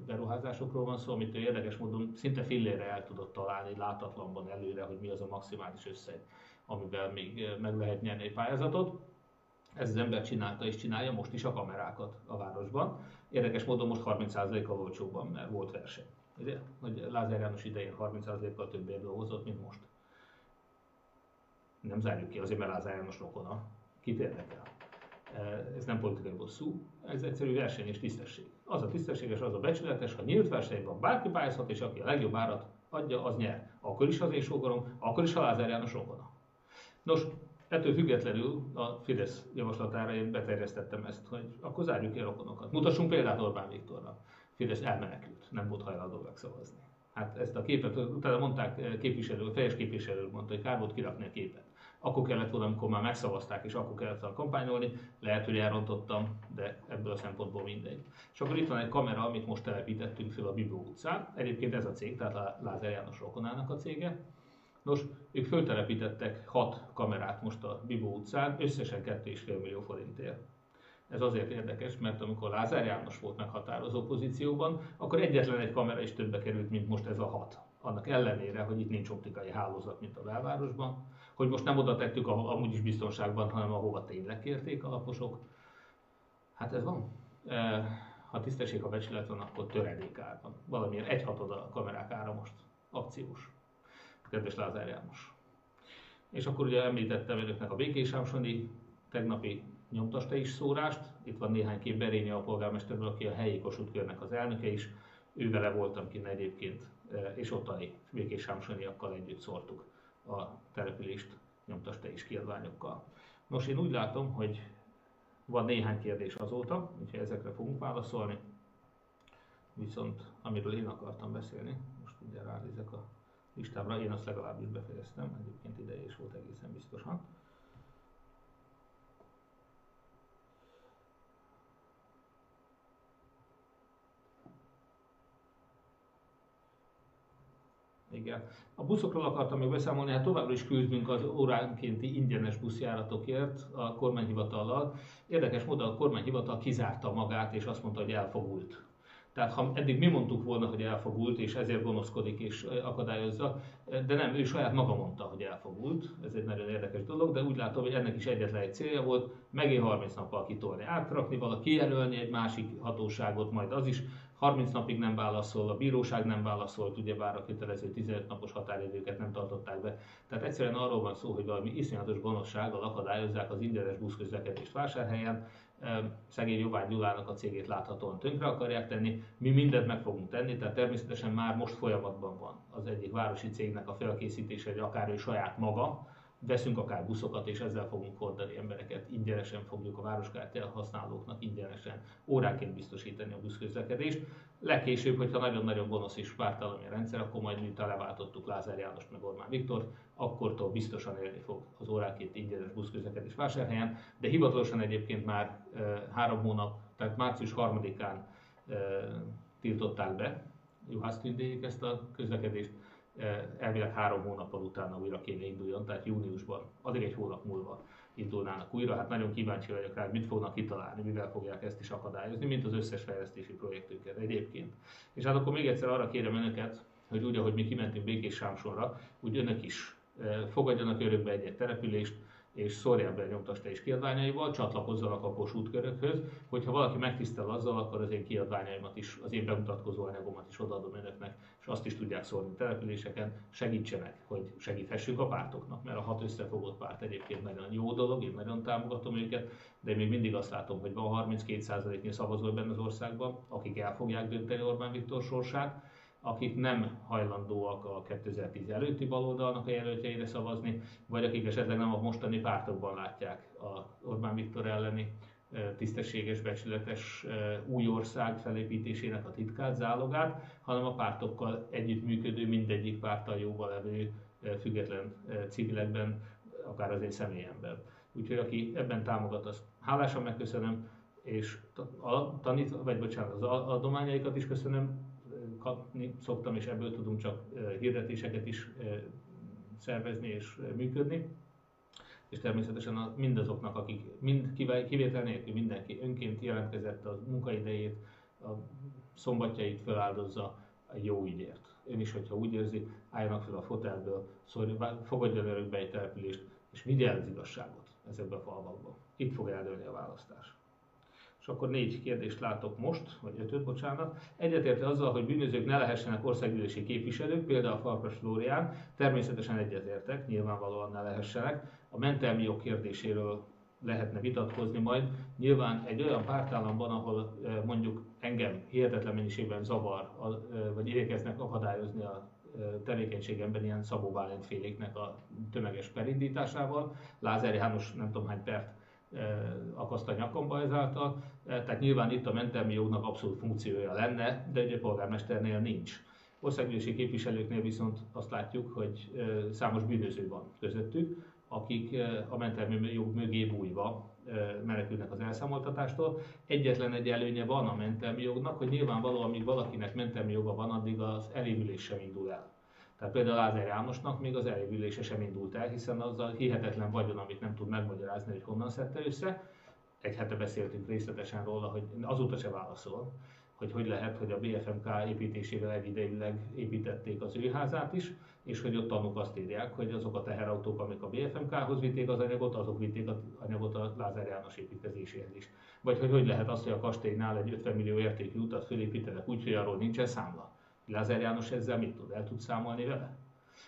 beruházásokról van szó, amit érdekes módon szinte fillére el tudott találni látatlanban előre, hogy mi az a maximális összeg, amivel még meg lehet nyerni egy pályázatot. Ez az ember csinálta és csinálja most is a kamerákat a városban. Érdekes módon most harminc százalékkal olcsóbban, mert volt verseny. Ugye? Lázár János idején harminc százalékkal több érből hozott, mint most. Nem zárjuk ki azért, mert Lázár János rokona. Kit érdekel? Ez nem politikai bosszú, ez egyszerű verseny és tisztesség. Az a tisztességes, az a becsületes, ha nyílt versenyben bárki pályázhat, és aki a legjobb árat adja, az nyer. Akkor is az én sógorom, akkor is a Lázár János rokona. Nos, ettől függetlenül a Fidesz javaslatára én beterjesztettem ezt, hogy akkor zárjuk ki a rokonokat. Mutassunk példát Orbán Viktorra. Fidesz elmenekült, nem volt hajlandó megszavazni. Hát ezt a képet, utána mondták képviselő, teljes képviselő mondta, hogy kár volt kirakni a képet. Akkor kellett volna, amikor már megszavazták, és akkor kellett volna kampányolni. Lehet, hogy elrontottam, de ebből a szempontból mindegy. És akkor itt van egy kamera, amit most telepítettünk fel a Bibó utcán. Egyébként ez a cég, tehát Lázár János rokonának a cége. Nos, ők föltelepítettek hat kamerát most a Bibó utcán, összesen két és fél millió forintért. Ez azért érdekes, mert amikor Lázár János volt meghatározó pozícióban, akkor egyetlen egy kamera is többbe került, mint most ez a hat. Annak ellenére, hogy itt nincs optikai hálózat, mint a belvárosban, hogy most nem oda tettük, ahol amúgy is biztonságban, hanem ahova tényleg kérték a laposok. Hát ez van. Ha tisztesség, ha becsület van, akkor töredék árban. Valamilyen egyhatod a kamerák ára most. Akciós. Kedves Lázár János. És akkor ugye említettem önöknek a Békés Sámsoni tegnapi Nyomtass Te is szórást. Itt van néhány kép Berényi a polgármesterből, aki a helyi Kossuth körnek az elnöke is. Ővele voltam kint egyébként, és ottani Békés Sámsoniakkal együtt szórtuk a települést nyomtas te is kiadványokkal. Nos, én úgy látom, hogy van néhány kérdés azóta, úgyhogy ezekre fogunk válaszolni. Viszont amiről én akartam beszélni, most ugye ránézek a listámra, én azt legalábbis befejeztem, egyébként ideje is volt egészen biztosan. Igen. A buszokról akartam még beszámolni, hát továbbra is küzdünk az óránkénti ingyenes buszjáratokért a kormányhivatallal. Érdekes módon a kormányhivatal kizárta magát és azt mondta, hogy elfogult. Tehát ha eddig mi mondtuk volna, hogy elfogult, és ezért gonoszkodik és akadályozza, de nem, ő saját maga mondta, hogy elfogult. Ez egy nagyon érdekes dolog, de úgy látom, hogy ennek is egyetlen egy célja volt, megint harminc nappal kitolni, átrakni valaki, kijelölni egy másik hatóságot, majd az is harminc napig nem válaszol, a bíróság nem válaszolt, ugyebár a kötelező tizenöt napos határidőket nem tartották be. Tehát egyszerűen arról van szó, hogy valami iszonyatos gonoszsággal akadályozzák az ingyenes buszközlekedést Vásárhelyen, szegény Jobbágy Gyulának a cégét láthatóan tönkre akarják tenni, mi mindent meg fogunk tenni, tehát természetesen már most folyamatban van az egyik városi cégnek a felkészítése, hogy akár ő saját maga, veszünk akár buszokat, és ezzel fogunk hordani embereket, ingyenesen fogjuk a városkártya használóknak ingyenesen óránként biztosítani a buszközlekedést. Legkésőbb, hogyha nagyon-nagyon gonosz és pártállami a rendszer, akkor majd miután leváltottuk Lázár Jánost meg Orbán Viktort, akkortól biztosan élni fog az óránként ingyenes buszközlekedés Vásárhelyen, de hivatalosan egyébként már e, három hónap, tehát március harmadikán e, tiltották be Juhász Tündéig ezt a közlekedést, elvileg három hónappal utána újra kéne induljon, tehát júniusban, addig egy hónap múlva indulnának újra. Hát nagyon kíváncsi vagyok rá, mit fognak kitalálni, mivel fogják ezt is akadályozni, mint az összes fejlesztési projektünket egyébként. És hát akkor még egyszer arra kérem önöket, hogy úgy, ahogy mi kimentünk Békés Sámsorra, úgy önök is fogadjanak örökbe egy-egy települést, és szórják be a nyomtas te is kiadványaival, csatlakozzanak a Kossuth körökhöz, hogyha valaki megtisztel azzal, akkor az én kiadványaimat is, az én bemutatkozó anyagomat is odaadom önöknek, és azt is tudják szórni településeken, segítsenek, hogy segíthessünk a pártoknak, mert a hat összefogott párt egyébként nagyon jó dolog, én nagyon támogatom őket, de én még mindig azt látom, hogy van harminckét százaléknyi szavazó benne az országban, akik el fogják dönteni Orbán Viktor sorsát, akik nem hajlandóak a kétezer-tíz előtti baloldalnak a jelöltjeire szavazni, vagy akik esetleg nem a mostani pártokban látják a Orbán Viktor elleni tisztességes, becsületes új ország felépítésének a titkát, zálogát, hanem a pártokkal együttműködő, mindegyik párttal jóval levő független civilekben, akár az én személyemben. Úgyhogy aki ebben támogat, azt hálásan megköszönöm, és a tanít, vagy bocsánat, az adományaikat is köszönöm, kapni szoktam, és ebből tudunk csak hirdetéseket is szervezni és működni. És természetesen mindazoknak, akik mind kivétel nélkül mindenki önként jelentkezett, a munkaidejét, a szombatjait feláldozza a jó ügyért. Ön is, hogyha úgy érzi, álljanak fel a fotelből, szóval fogadjon örökbe egy települést, és vigye el az igazságot ezekbe a falvakba. Itt fog eldőlni a választás. És akkor négy kérdést látok most, vagy ötöt, bocsánat. Egyetérte azzal, hogy bűnözők ne lehessenek országgyűlési képviselők, például Farkas Flórián, természetesen egyetértek, nyilvánvalóan ne lehessenek. A mentelmi jog kérdéséről lehetne vitatkozni majd. Nyilván egy olyan pártállamban, ahol mondjuk engem hihetetlen mennyiségben zavar, vagy igyekeznek akadályozni a tevékenységemben ilyen Szabó Bálint féléknek a tömeges perindításával. Lázár János nem tudom hány pert akaszt a nyakamba ezáltal, tehát nyilván itt a mentelmi jognak abszolút funkciója lenne, de ugye polgármesternél nincs. Országgyűlési képviselőknél viszont azt látjuk, hogy számos bűnöző van közöttük, akik a mentelmi jog mögé bújva menekülnek az elszámoltatástól. Egyetlen egy előnye van a mentelmi jognak, hogy nyilvánvalóan, amíg valakinek mentelmi joga van, addig az elévülés sem indul el. Tehát például Lázár Jánosnak még az elévülése sem indult el, hiszen az a hihetetlen vagyon, amit nem tud megmagyarázni, hogy honnan szedte össze. Egy hete beszéltünk részletesen róla, hogy azóta se válaszol, hogy hogy lehet, hogy a bé ef em ká építésével egyidejűleg építették az ő házát is, és hogy ott tanúk azt írják, hogy azok a teherautók, amik a bé ef em kához vitték az anyagot, azok vitték az anyagot a Lázár János építkezéséhez is. Vagy hogy hogy lehet azt, hogy a kastélynál egy ötven millió értékű utat fölépítenek úgy, hogy arról nincsen számla. Lázár János ezzel mit tud? El tud számolni vele?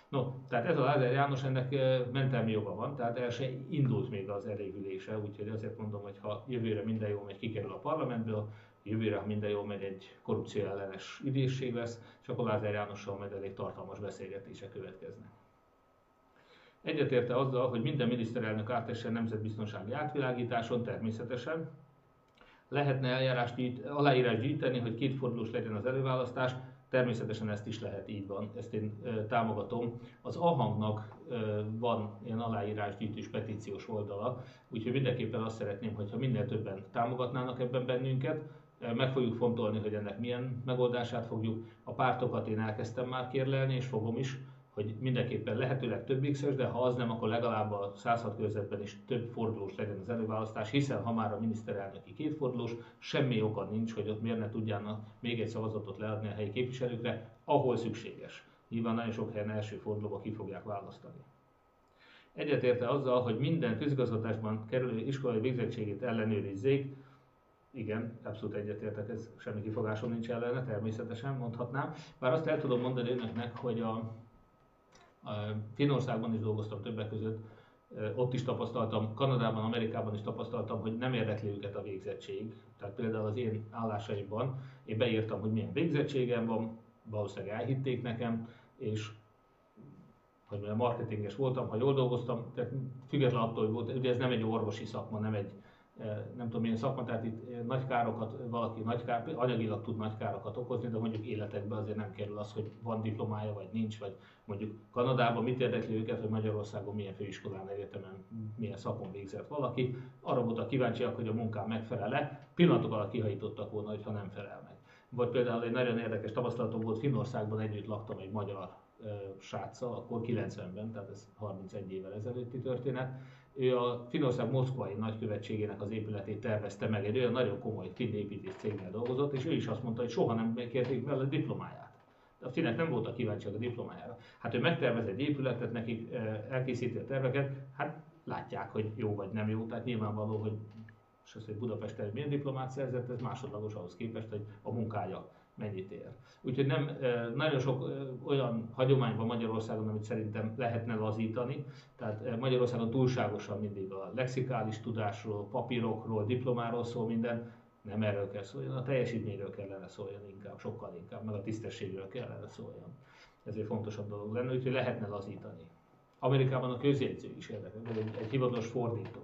No, tehát ez a Lázár János, ennek mentelmi joga van, tehát el se indult még az elévülése, úgyhogy azért mondom, hogy ha jövőre minden jól megy, kikerül a parlamentből, jövőre, ha minden jól megy, egy korrupció ellenes ügyészség lesz, és akkor Lázár Jánossal majd elég tartalmas beszélgetések következnek. Egyetérte azzal, hogy minden miniszterelnök átessen nemzetbiztonsági átvilágításon, természetesen. Lehetne eljárást, aláírás gyűjteni, hogy kétfordulós legyen az előválasztás, természetesen ezt is lehet, így van, ezt én támogatom. Az á hangnak van ilyen aláírásgyűjtés petíciós oldala, úgyhogy mindenképpen azt szeretném, hogyha minél többen támogatnának ebben bennünket. Meg fogjuk fontolni, hogy ennek milyen megoldását fogjuk. A pártokat én elkezdtem már kérlelni, és fogom is, hogy mindenképpen lehetőleg több x-es, de ha az nem, akkor legalább a százhat körzetben is több fordulós legyen az előválasztás, hiszen ha már a miniszterelnöki kétfordulós, semmi oka nincs, hogy ott miért ne tudjának még egy szavazatot leadni a helyi képviselőkre, ahol szükséges. Nyilván nagyon sok helyen első fordulóba ki fogják választani. Egyetérte azzal, hogy minden közigazgatásban kerülő iskolai végzettségét ellenőrizzék. Igen, abszolút egyetértek, ez semmi kifogásom nincs ellene, természetesen mondhatnám. Bár azt el tudom mondani önöknek, hogy a Finnországban is dolgoztam többek között, ott is tapasztaltam, Kanadában, Amerikában is tapasztaltam, hogy nem érdekli őket a végzettség. Tehát például az én állásaimban én beírtam, hogy milyen végzettségem van, valószínűleg elhitték nekem, és hogy milyen marketinges voltam, ha jól dolgoztam, tehát függetlenül attól, hogy volt, ugye ez nem egy orvosi szakma, nem egy nem tudom milyen szakma, tehát itt nagy károkat, valaki nagy kár, anyagilag tud nagy károkat okozni, de mondjuk életekben azért nem kerül az, hogy van diplomája, vagy nincs, vagy mondjuk Kanadában mit érdekli őket, hogy Magyarországon milyen főiskolán, egyetemen, milyen szakon végzett valaki. Arra voltak kíváncsiak, hogy a munkám megfelel-e, pillanatok alatt kihajítottak volna, hogyha nem felel meg. Vagy például egy nagyon érdekes tapasztalatom volt, Finnországban együtt laktam egy magyar e, sráccal, akkor kilencvenben, tehát ez harmincegy évvel ezelőtti történet. Ő a Finnország moszkvai nagykövetségének az épületét tervezte meg, egy olyan nagyon komoly finn építés cégnél dolgozott, és ő is azt mondta, hogy soha nem megkérték vele a diplomáját. A finnek nem voltak kíváncsiak a diplomájára. Hát ő megtervez egy épületet, nekik elkészíti a terveket, hát látják, hogy jó vagy nem jó, tehát nyilvánvaló, hogy és az, hogy Budapesten milyen diplomát szerzett, ez másodlagos ahhoz képest, hogy a munkája mennyit ér. Úgyhogy nem, nagyon sok olyan hagyomány van Magyarországon, amit szerintem lehetne lazítani. Tehát Magyarországon túlságosan mindig a lexikális tudásról, papírokról, diplomáról szól minden. Nem erről kell szóljon, a teljesítményről kellene szóljon inkább, sokkal inkább, meg a tisztességről kellene szóljon. Ez egy fontosabb dolog lenne, úgyhogy lehetne lazítani. Amerikában a közjegyző is érdekel, egy hivatalos fordító.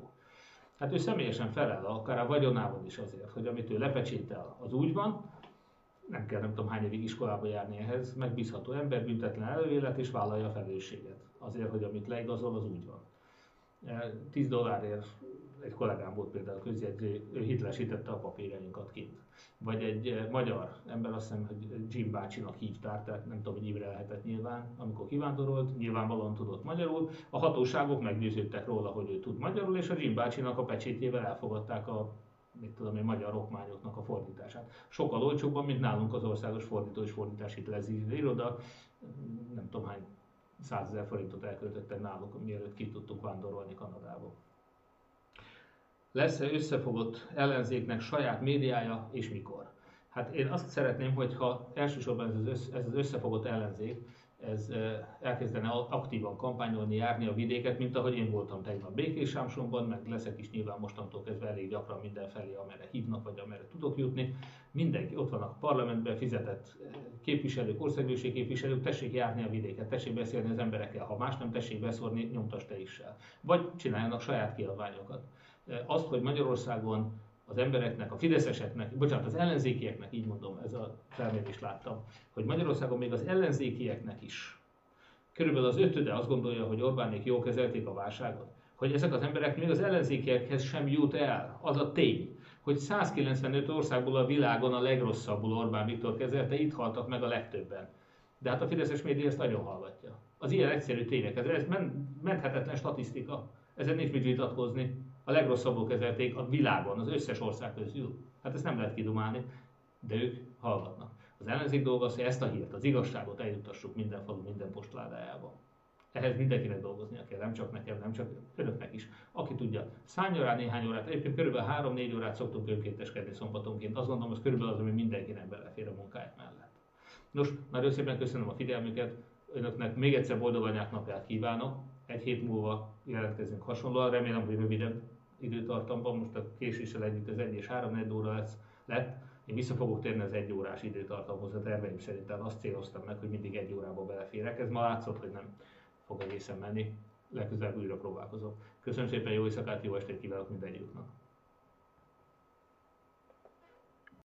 Hát ő személyesen felel, akár a vagyonában is azért, hogy amit ő lepecsétel, az úgy van, nem kell nem tudom hány évig iskolába járni ehhez, megbízható ember, büntetlen előélet és vállalja a felelősséget. Azért, hogy amit leigazol, az úgy van. tíz dollárért egy kollégám volt például közjegyző, ő hitelesítette a papírjainkat kint. Vagy egy magyar ember, azt hiszem, hogy Jim bácsinak hívták, tehát nem tudom, hogy évre lehetett nyilván, amikor kivándorolt, nyilvánvalóan tudott magyarul. A hatóságok meggyőződtek róla, hogy ő tud magyarul, és a Jim bácsinak a pecsétjével elfogadták a mit tudom én, magyar okmányoknak a fordítását. Sokkal olcsóbban, mint nálunk az országos fordító és fordítási hitelező iroda, nem tudom hány százezer forintot elköltöttem náluk, mielőtt ki tudtuk vándorolni Kanadába. Lesz-e összefogott ellenzéknek saját médiája, és mikor? Hát én azt szeretném, hogyha elsősorban ez az összefogott ellenzék, ez elkezdene aktívan kampányolni, járni a vidéket, mint ahogy én voltam tegnap Békéssámsonban, meg leszek is nyilván mostantól kezdve elég gyakran mindenfelé, amerre hívnak, vagy amerre tudok jutni. Mindenki, ott vannak parlamentben fizetett képviselők, országgyűlési képviselők, tessék járni a vidéket, tessék beszélni az emberekkel, ha más nem, tessék beszórni, nyomtasd te is el. Vagy csináljanak saját kiadványokat. Azt, hogy Magyarországon az embereknek, a fideszeseknek, bocsánat, az ellenzékieknek, így mondom, ez a felmérést láttam, hogy Magyarországon még az ellenzékieknek is körülbelül az ötöde azt gondolja, hogy Orbánék jól kezelték a válságot, hogy ezek az emberek még az ellenzékiekhez sem jut el. Az a tény, hogy százkilencvenöt országból a világon a legrosszabbul Orbán Viktor kezelte, itt haltak meg a legtöbben. De hát a fideszes média ezt nagyon hallgatja. Az ilyen egyszerű tények, ez menthetetlen statisztika, ezen nincs mit vitatkozni. A legrosszabbul kezelték a világon, az összes ország közül. Hát ezt nem lehet kidumálni, de ők hallgatnak. Az ellenzék dolga az, hogy ezt a hírt, az igazságot eljuttassuk minden falu, minden postládájába. Ehhez mindenkinek dolgoznia kell, nem csak nekem, nem csak önöknek is. Aki tudja, szálljon rá néhány órát, egyébként kb. három-négy órát szoktunk önkénteskedni szombatonként. Azt gondolom, ez körülbelül az, ami mindenkinek belefér a munkájuk mellett. Nos, nagyon szépen köszönöm a figyelmüket, önöknek még egyszer boldog anyák napját kívánok. Egy hét múlva jelentkezünk hasonlóan, remélem, hogy rövidebb időtartamban, most a késéssel együtt az egy és három óra lesz, lett. Én vissza fogok térni az egy órás időtartamhoz, a terveim szerint azt céloztam meg, hogy mindig egy órába beleférek. Ez ma látszott, hogy nem fog egészen menni, legközelebb újra próbálkozok. Köszönöm szépen, jó éjszakát, jó estét kívánok mindegyiknek!